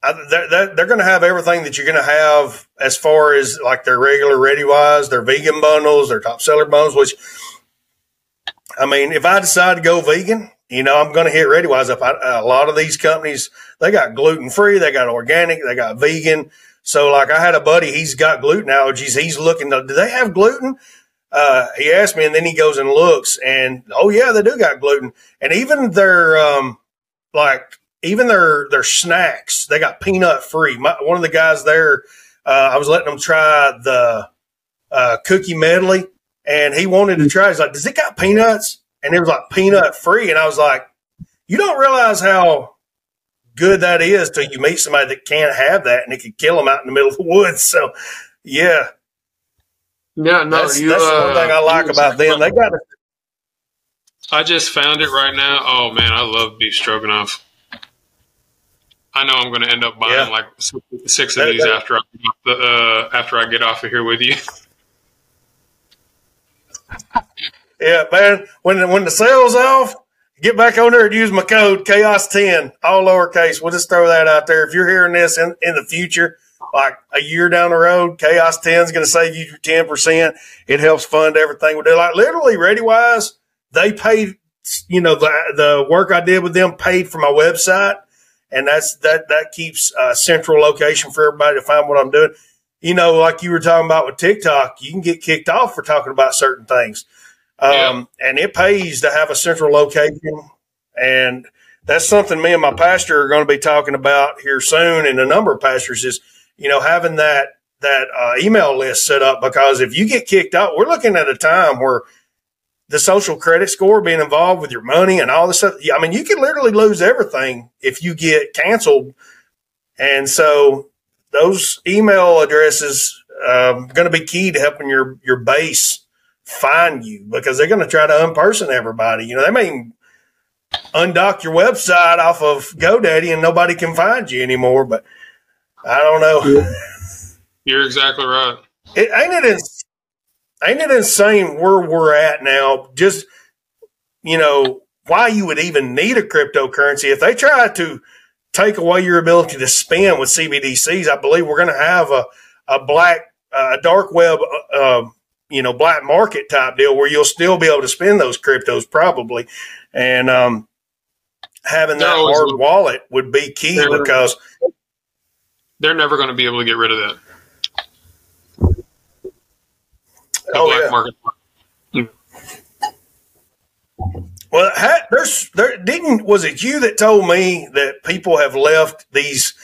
I, they're they're going to have everything that you're going to have as far as like their regular ReadyWise, their vegan bundles, their top seller bundles, which. I mean, if I decide to go vegan, you know, I'm going to hit ReadyWise up. I, a lot of these companies, they got gluten-free, they got organic, they got vegan. So, like, I had a buddy, he's got gluten allergies. He's looking, to, do they have gluten? Uh, he asked me, and then he goes and looks, and, oh, yeah, they do got gluten. And even their, um, like, even their their snacks, they got peanut-free. My, one of the guys there, uh, I was letting them try the uh, cookie medley. And he wanted to try. He's like, does it got peanuts? And it was like peanut free. And I was like, you don't realize how good that is till you meet somebody that can't have that, and it could kill them out in the middle of the woods. So, yeah. Yeah, no, that's, you, that's uh, the one thing I like about them. They got. I just found it right now. Oh, man, I love beef stroganoff. I know I'm going to end up buying yeah. like six of these after I, uh, after I get off of here with you. Yeah, man. When when the sale's off, get back on there and use my code chaos ten, all lowercase. We'll just throw that out there. If you're hearing this in, in the future, like a year down the road, chaos ten is going to save you ten percent. It helps fund everything we do. Like literally, ReadyWise, they paid. You know, the the work I did with them paid for my website, and that's that that keeps a central location for everybody to find what I'm doing. You know, like you were talking about with TikTok, you can get kicked off for talking about certain things. Um, yeah. And it pays to have a central location. And that's something me and my pastor are going to be talking about here soon. And a number of pastors is, you know, having that, that uh, email list set up, because if you get kicked out, we're looking at a time where the social credit score being involved with your money and all this stuff. I mean, you can literally lose everything if you get canceled. And so, those email addresses are um, going to be key to helping your, your base find you, because they're going to try to unperson everybody. You know, they may undock your website off of GoDaddy and nobody can find you anymore, but I don't know. You're exactly right. It, ain't, it ins- ain't it insane where we're at now? Just, you know, why you would even need a cryptocurrency if they try to take away your ability to spend with C B D Cs. I believe we're going to have a, a black, a dark web, uh, you know, black market type deal where you'll still be able to spend those cryptos probably. And um, having that no, hard wallet would be key, they're, because they're never going to be able to get rid of that. The oh, black yeah. market. Well, there's there didn't was it you that told me that people have left these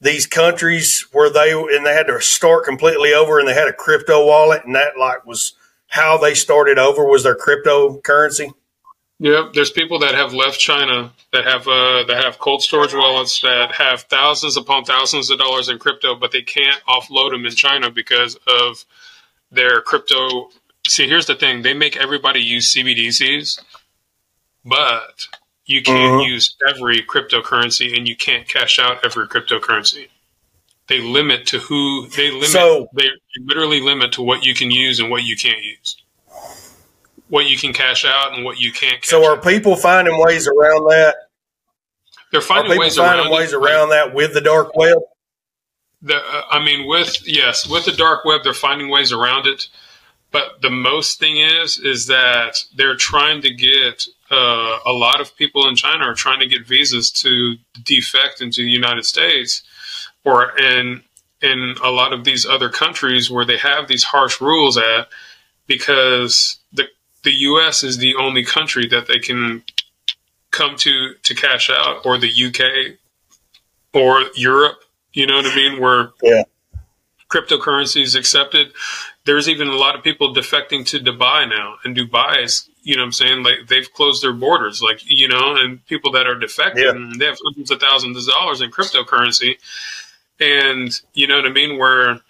these countries where they and they had to start completely over, and they had a crypto wallet, and that like was how they started over, was their cryptocurrency? Yep, there's people that have left China that have uh, that have cold storage wallets that have thousands upon thousands of dollars in crypto, but they can't offload them in China because of their crypto. See, here's the thing. They make everybody use C B D Cs, but you can't uh-huh. use every cryptocurrency and you can't cash out every cryptocurrency. They limit to who they limit. So, they literally limit to what you can use and what you can't use, what you can cash out and what you can't. Cash so are out. people finding ways around that? They're finding ways finding around, ways around that with the dark web. The, uh, I mean, with yes, with the dark web, they're finding ways around it. But the most thing is, is that they're trying to get uh, a lot of people in China are trying to get visas to defect into the United States or in in a lot of these other countries where they have these harsh rules at, because the the U S is the only country that they can come to to cash out, or the U K or Europe. You know what I mean? Where yeah. cryptocurrency is accepted. There's even a lot of people defecting to Dubai now. And Dubai is, you know what I'm saying? Like, they've closed their borders. Like, you know, and people that are defecting, yeah. they have hundreds of thousands of dollars in cryptocurrency. And, you know what I mean? Where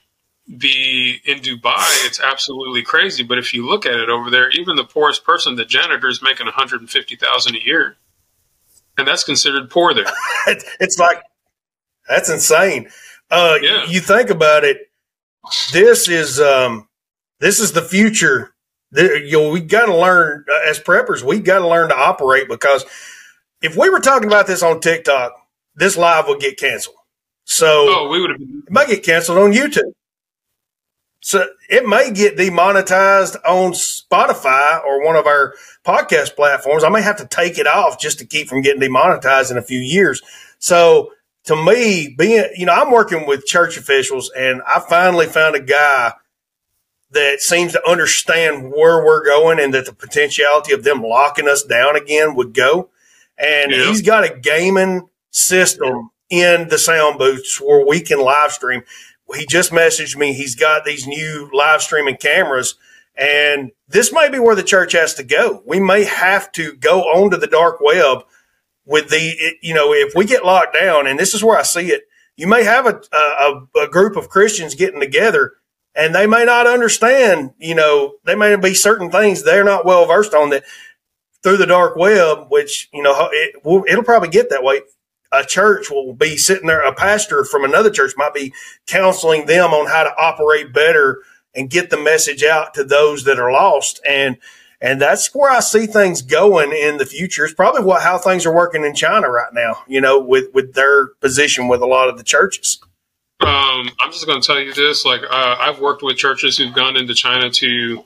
the, in Dubai, it's absolutely crazy. But if you look at it over there, even the poorest person, the janitor, is making one hundred fifty thousand dollars a year. And that's considered poor there. It's like, that's insane. Uh, yeah. You think about it. This is um, this is the future. The, you know, we got to learn as preppers. We got to learn to operate, because if we were talking about this on TikTok, this live would get canceled. So oh, we would have. It might get canceled on YouTube. So it may get demonetized on Spotify or one of our podcast platforms. I may have to take it off just to keep from getting demonetized in a few years. So. To me, being, you know, I'm working with church officials, and I finally found a guy that seems to understand where we're going and that the potentiality of them locking us down again would go. And yeah. he's got a gaming system in the sound booths where we can live stream. He just messaged me. He's got these new live streaming cameras, and this may be where the church has to go. We may have to go onto the dark web. With the, you know, if we get locked down, and this is where I see it, you may have a, a, a group of Christians getting together, and they may not understand, you know, they may be certain things they're not well versed on, that through the dark web, which, you know, it will, it'll probably get that way. A church will be sitting there, a pastor from another church might be counseling them on how to operate better and get the message out to those that are lost. And And that's where I see things going in the future. It's probably what, how things are working in China right now, you know, with, with their position with a lot of the churches. Um, I'm just going to tell you this. Like, uh, I've worked with churches who've gone into China to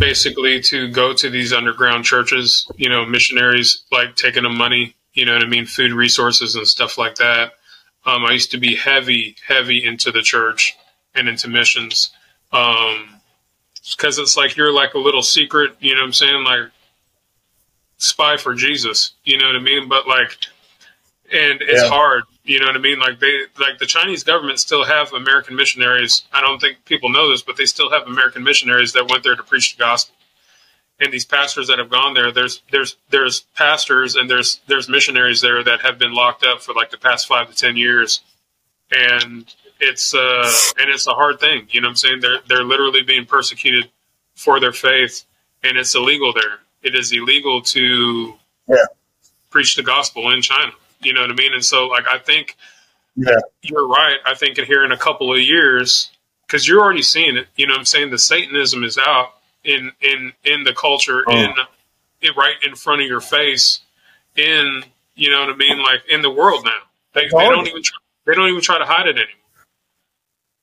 basically to go to these underground churches, you know, missionaries, like taking them money, you know what I mean, food resources and stuff like that. Um, I used to be heavy, heavy into the church and into missions. Um, Because it's like you're like a little secret, you know what I'm saying, like spy for Jesus, you know what I mean? But like, and it's yeah. hard, you know what I mean? Like they, like the Chinese government still have American missionaries. I don't think people know this, but they still have American missionaries that went there to preach the gospel. And these pastors that have gone there, there's, there's, there's pastors and there's, there's missionaries there that have been locked up for like the past five to ten years. And it's uh and it's a hard thing, you know what I'm saying? They're they're literally being persecuted for their faith, and it's illegal there. It is illegal to yeah. preach the gospel in China. You know what I mean? And so like I think yeah. you're right. I think in here in a couple of years, because you're already seeing it, you know what I'm saying? The Satanism is out in in, in the culture, oh. in it right in front of your face, in you know what I mean, like in the world now. They, they don't even try, they don't even try to hide it anymore.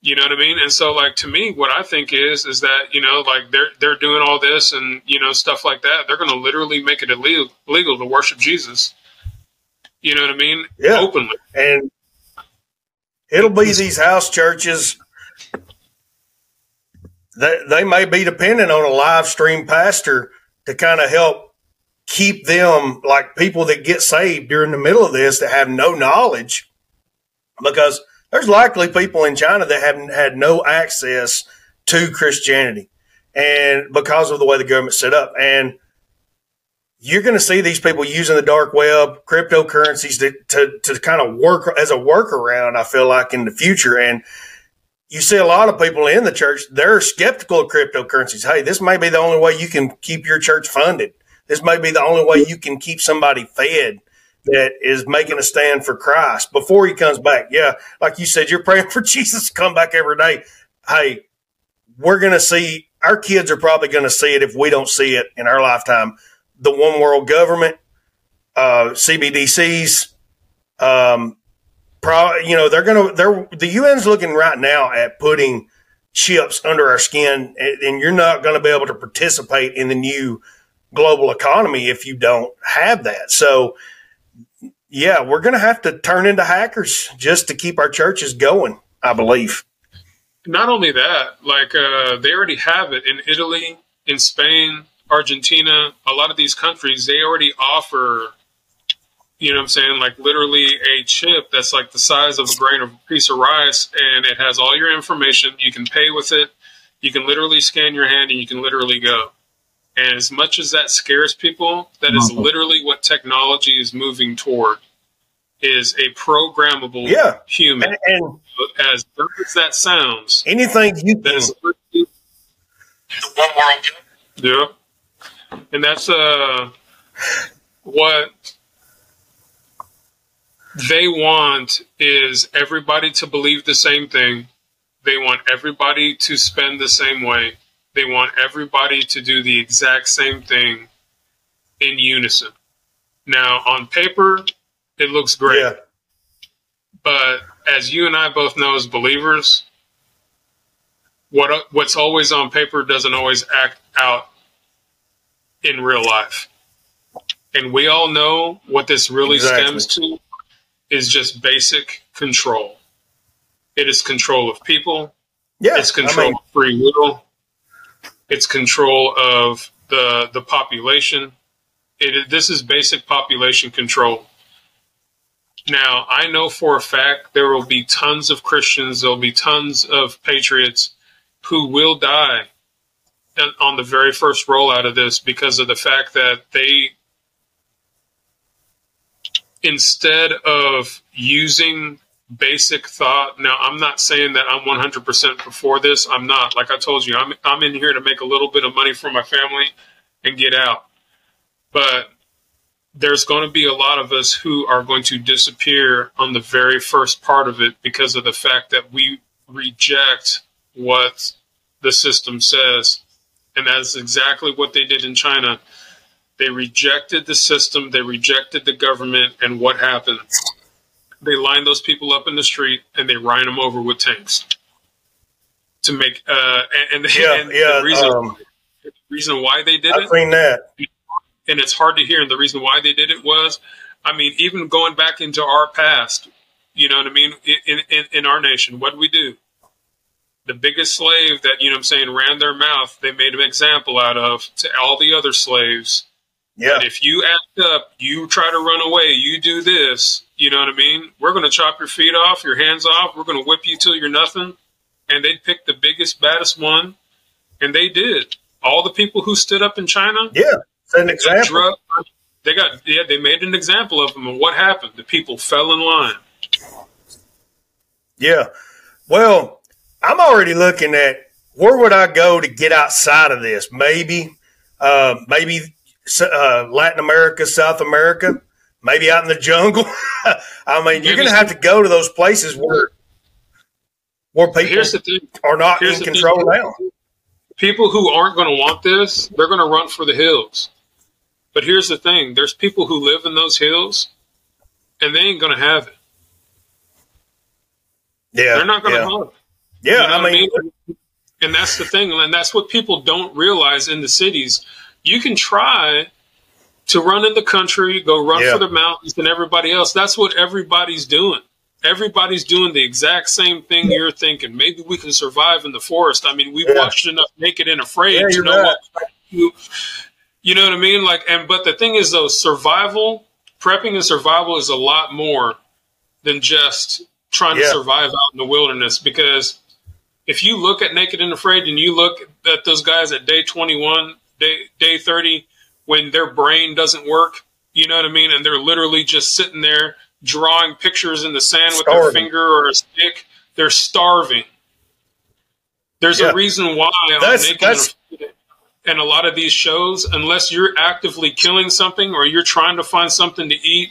You know what I mean? And so like, to me, what I think is, is that, you know, like they're, they're doing all this and, you know, stuff like that. They're going to literally make it illegal, illegal to worship Jesus. You know what I mean? Yeah. Openly. And it'll be these house churches that they may be dependent on a live stream pastor to kind of help keep them, like people that get saved during the middle of this that have no knowledge, because there's likely people in China that haven't had no access to Christianity, and because of the way the government's set up. And you're going to see these people using the dark web, cryptocurrencies to, to, to kind of work as a workaround, I feel like, in the future. And you see a lot of people in the church, they're skeptical of cryptocurrencies. Hey, this may be the only way you can keep your church funded. This may be the only way you can keep somebody fed that is making a stand for Christ before he comes back. Yeah, like you said, you're praying for Jesus to come back every day. Hey, we're going to see, our kids are probably going to see it if we don't see it in our lifetime. The one world government, uh, C B D Cs, um, pro, you know, they're going to, they're, the U N's looking right now at putting chips under our skin, and, and you're not going to be able to participate in the new global economy if you don't have that. So, yeah, we're going to have to turn into hackers just to keep our churches going, I believe. Not only that, like uh, they already have it in Italy, in Spain, Argentina, a lot of these countries, they already offer, you know what I'm saying, like literally a chip that's like the size of a grain of a piece of rice, and it has all your information. You can pay with it. You can literally scan your hand and you can literally go. And as much as that scares people, that is literally what technology is moving toward, is a programmable yeah. human. And, and as dumb as that sounds, anything you that is the one world. Yeah. And that's uh, what they want, is everybody to believe the same thing. They want everybody to spend the same way. They want everybody to do the exact same thing in unison. Now, on paper, it looks great. Yeah. But as you and I both know as believers, what what's always on paper doesn't always act out in real life. And we all know what this really exactly. stems to is just basic control. It is control of people. Yeah, it's control I mean of free will. It's control of the the population. It, this is basic population control. Now, I know for a fact there will be tons of Christians, there will be tons of patriots who will die on the very first rollout of this because of the fact that they, instead of using basic thought. Now, I'm not saying that I'm one hundred percent before this. I'm not. Like I told you, I'm, I'm in here to make a little bit of money for my family and get out. But there's going to be a lot of us who are going to disappear on the very first part of it because of the fact that we reject what the system says. And that's exactly what they did in China. They rejected the system. They rejected the government. And what happened? They line those people up in the street and they ride them over with tanks to make, uh, and, and, yeah, and yeah, the reason, um, the reason why they did I've it, seen that. And it's hard to hear. And the reason why they did it was, I mean, even going back into our past, you know what I mean? In, in, in our nation, what did we do? The biggest slave that, you know what I'm saying, ran their mouth, they made an example out of to all the other slaves. Yeah. And if you act up, you try to run away, you do this, you know what I mean? We're going to chop your feet off, your hands off. We're going to whip you till you're nothing. And they picked the biggest, baddest one. And they did. All the people who stood up in China. Yeah. An example. They got, yeah, they made an example of them. And what happened? The people fell in line. Yeah. Well, I'm already looking at where would I go to get outside of this? Maybe, uh, maybe uh, Latin America, South America. Maybe out in the jungle. I mean, you're going to have to go to those places where where people are not in control now. People who aren't going to want this, they're going to run for the hills. But here's the thing. There's people who live in those hills, and they ain't going to have it. Yeah, they're not going to yeah. have it. Yeah, you know I, mean, I mean, and that's the thing. And that's what people don't realize in the cities. You can try to run in the country, go run yeah. for the mountains and everybody else. That's what everybody's doing. Everybody's doing the exact same thing yeah. you're thinking. Maybe we can survive in the forest. I mean, we've yeah. watched enough Naked and Afraid yeah, to know right. what you, you know what I mean? Like, and but the thing is, though, survival, prepping and survival is a lot more than just trying yeah. to survive out in the wilderness. Because if you look at Naked and Afraid and you look at those guys at day twenty-one, day, day thirty, when their brain doesn't work, you know what I mean? And they're literally just sitting there drawing pictures in the sand starving. With their finger or a stick. They're starving. There's yeah. a reason why I'm that's, making that's, it. And a lot of these shows, unless you're actively killing something or you're trying to find something to eat,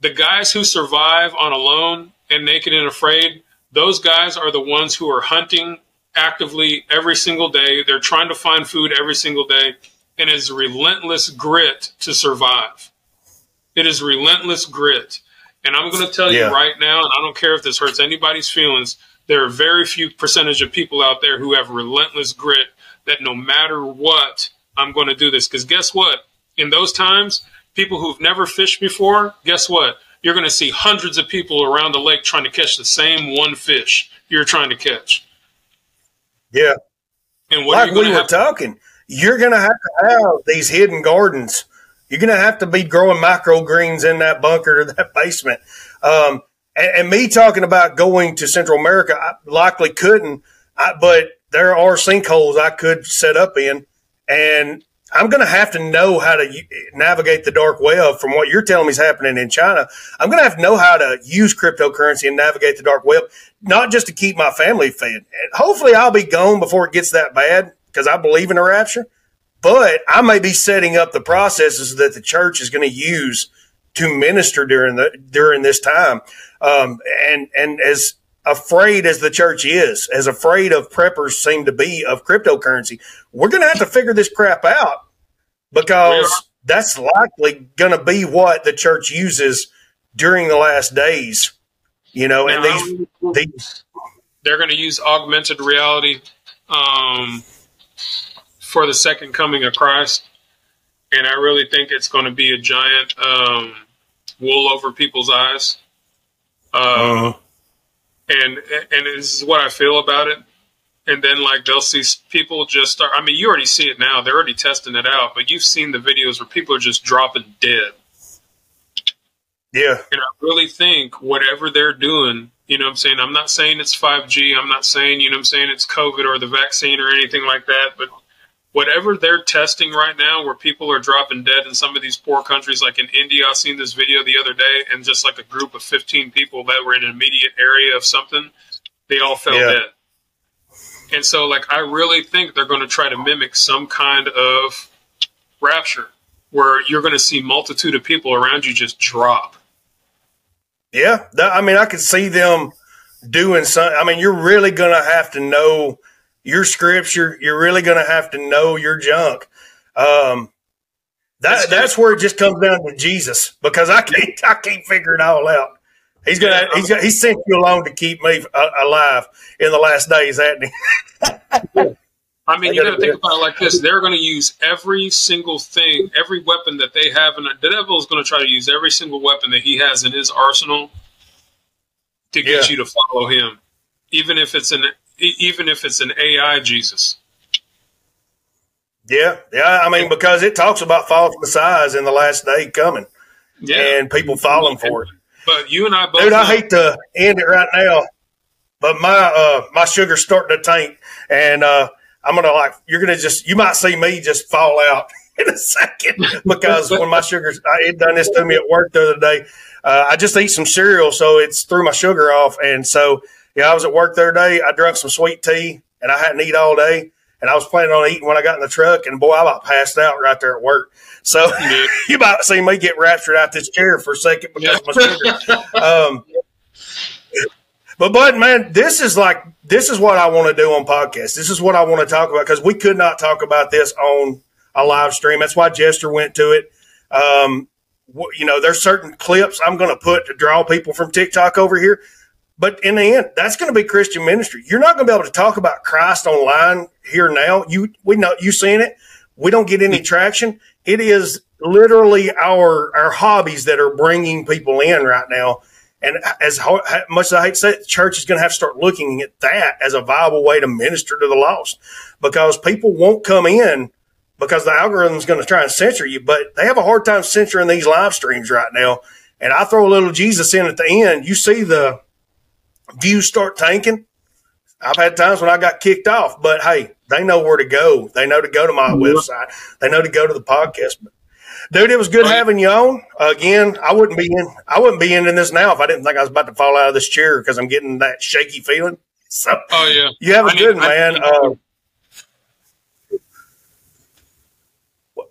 the guys who survive on Alone and Naked and Afraid, those guys are the ones who are hunting actively every single day. They're trying to find food every single day. And it's relentless grit to survive. It is relentless grit. And I'm going to tell yeah. you right now, and I don't care if this hurts anybody's feelings, there are very few percentage of people out there who have relentless grit that no matter what, I'm going to do this. Because guess what? In those times, people who've never fished before, guess what? You're going to see hundreds of people around the lake trying to catch the same one fish you're trying to catch. Yeah. And what like are you we were have talking, you're going to have to have these hidden gardens. You're going to have to be growing microgreens in that bunker or that basement. Um, and, and me talking about going to Central America, I likely couldn't, I, but there are sinkholes I could set up in. And I'm going to have to know how to navigate the dark web from what you're telling me is happening in China. I'm going to have to know how to use cryptocurrency and navigate the dark web, not just to keep my family fed. And hopefully I'll be gone before it gets that bad because I believe in a rapture. But I may be setting up the processes that the church is going to use to minister during the during this time. Um, and and as afraid as the church is, as afraid of preppers seem to be of cryptocurrency, we're going to have to figure this crap out because that's likely going to be what the church uses during the last days. You know, now, and these, these they're going to use augmented reality. Um, for the second coming of Christ. And I really think it's going to be a giant um, wool over people's eyes. Um, uh-huh. And and this is what I feel about it. And then like they'll see people just start, I mean, you already see it now. They're already testing it out, but you've seen the videos where people are just dropping dead. Yeah. And I really think whatever they're doing, you know what I'm saying? I'm not saying it's five G. I'm not saying, you know what I'm saying, it's COVID or the vaccine or anything like that, but whatever they're testing right now where people are dropping dead in some of these poor countries, like in India, I seen this video the other day, and just like a group of fifteen people that were in an immediate area of something, they all fell yeah. dead. And so like, I really think they're going to try to mimic some kind of rapture where you're going to see multitude of people around you just drop. Yeah. That, I mean, I could see them doing some, I mean, you're really going to have to know your scripture, you're really going to have to know your junk. Um, that, that's where it just comes down to Jesus, because I can't, I can't figure it all out. He's going to, he's, he sent you along to keep me alive in the last days, hasn't he? I mean, you got to think about it like this. They're going to use every single thing, every weapon that they have. And the devil is going to try to use every single weapon that he has in his arsenal to get yeah. you to follow him. Even if it's an, Even if it's an A I Jesus. Yeah. Yeah. I mean, because it talks about false messiahs in the last day coming yeah. and people falling for it. But you and I both. Dude, I hate to end it right now, but my, uh, my sugar's starting to tank and, uh, I'm going to like, you're going to just, you might see me just fall out in a second because when my sugar's, I, it done this to me at work the other day. Uh, I just eat some cereal. So it's threw my sugar off. And so, yeah, I was at work the other day. I drank some sweet tea, and I hadn't eaten all day. And I was planning on eating when I got in the truck, and boy, I about passed out right there at work. So yeah. you about to see me get raptured out this chair for a second because yeah. of my sugar. um, but, but, man, this is like this is what I want to do on podcasts. This is what I want to talk about because we could not talk about this on a live stream. That's why Jester went to it. Um, you know, there's certain clips I'm going to put to draw people from TikTok over here. But in the end, that's going to be Christian ministry. You're not going to be able to talk about Christ online here now. You, we know you seen it. We don't get any traction. It is literally our, our hobbies that are bringing people in right now. And as much as I hate to say it, the church is going to have to start looking at that as a viable way to minister to the lost because people won't come in because the algorithm is going to try and censor you, but they have a hard time censoring these live streams right now. And I throw a little Jesus in at the end. You see the, views start tanking. I've had times when I got kicked off, but hey, they know where to go. They know to go to my website. They know to go to the podcast. But, dude, it was good having you on again. I wouldn't be in. I wouldn't be in this now if I didn't think I was about to fall out of this chair because I'm getting that shaky feeling. So oh, yeah. You have a I good need, man. Uh,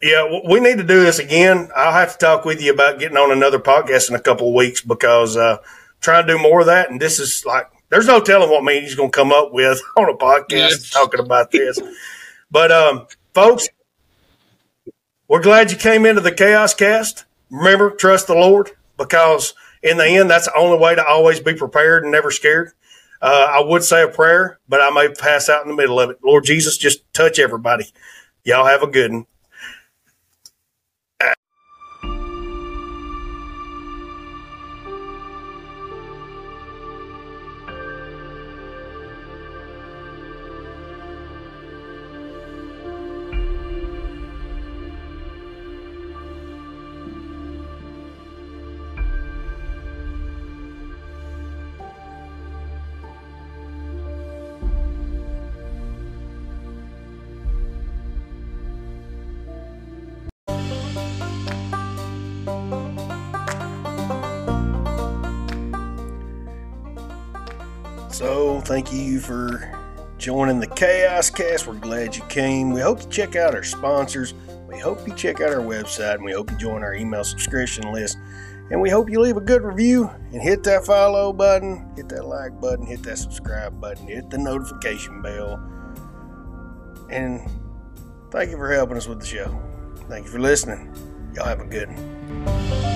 yeah, we need to do this again. I'll have to talk with you about getting on another podcast in a couple of weeks because uh, trying to do more of that. And this is like, there's no telling what me he's going to come up with on a podcast yes. talking about this. But, um, folks, we're glad you came into the Chaos Cast. Remember, trust the Lord, because in the end, that's the only way to always be prepared and never scared. Uh, I would say a prayer, but I may pass out in the middle of it. Lord Jesus, just touch everybody. Y'all have a good one. So thank you for joining the Chaos Cast. We're glad you came. We hope you check out our sponsors. We hope you check out our website, and we hope you join our email subscription list. And we hope you leave a good review and hit that follow button, hit that like button, hit that subscribe button, hit the notification bell. And thank you for helping us with the show. Thank you for listening. Y'all have a good one.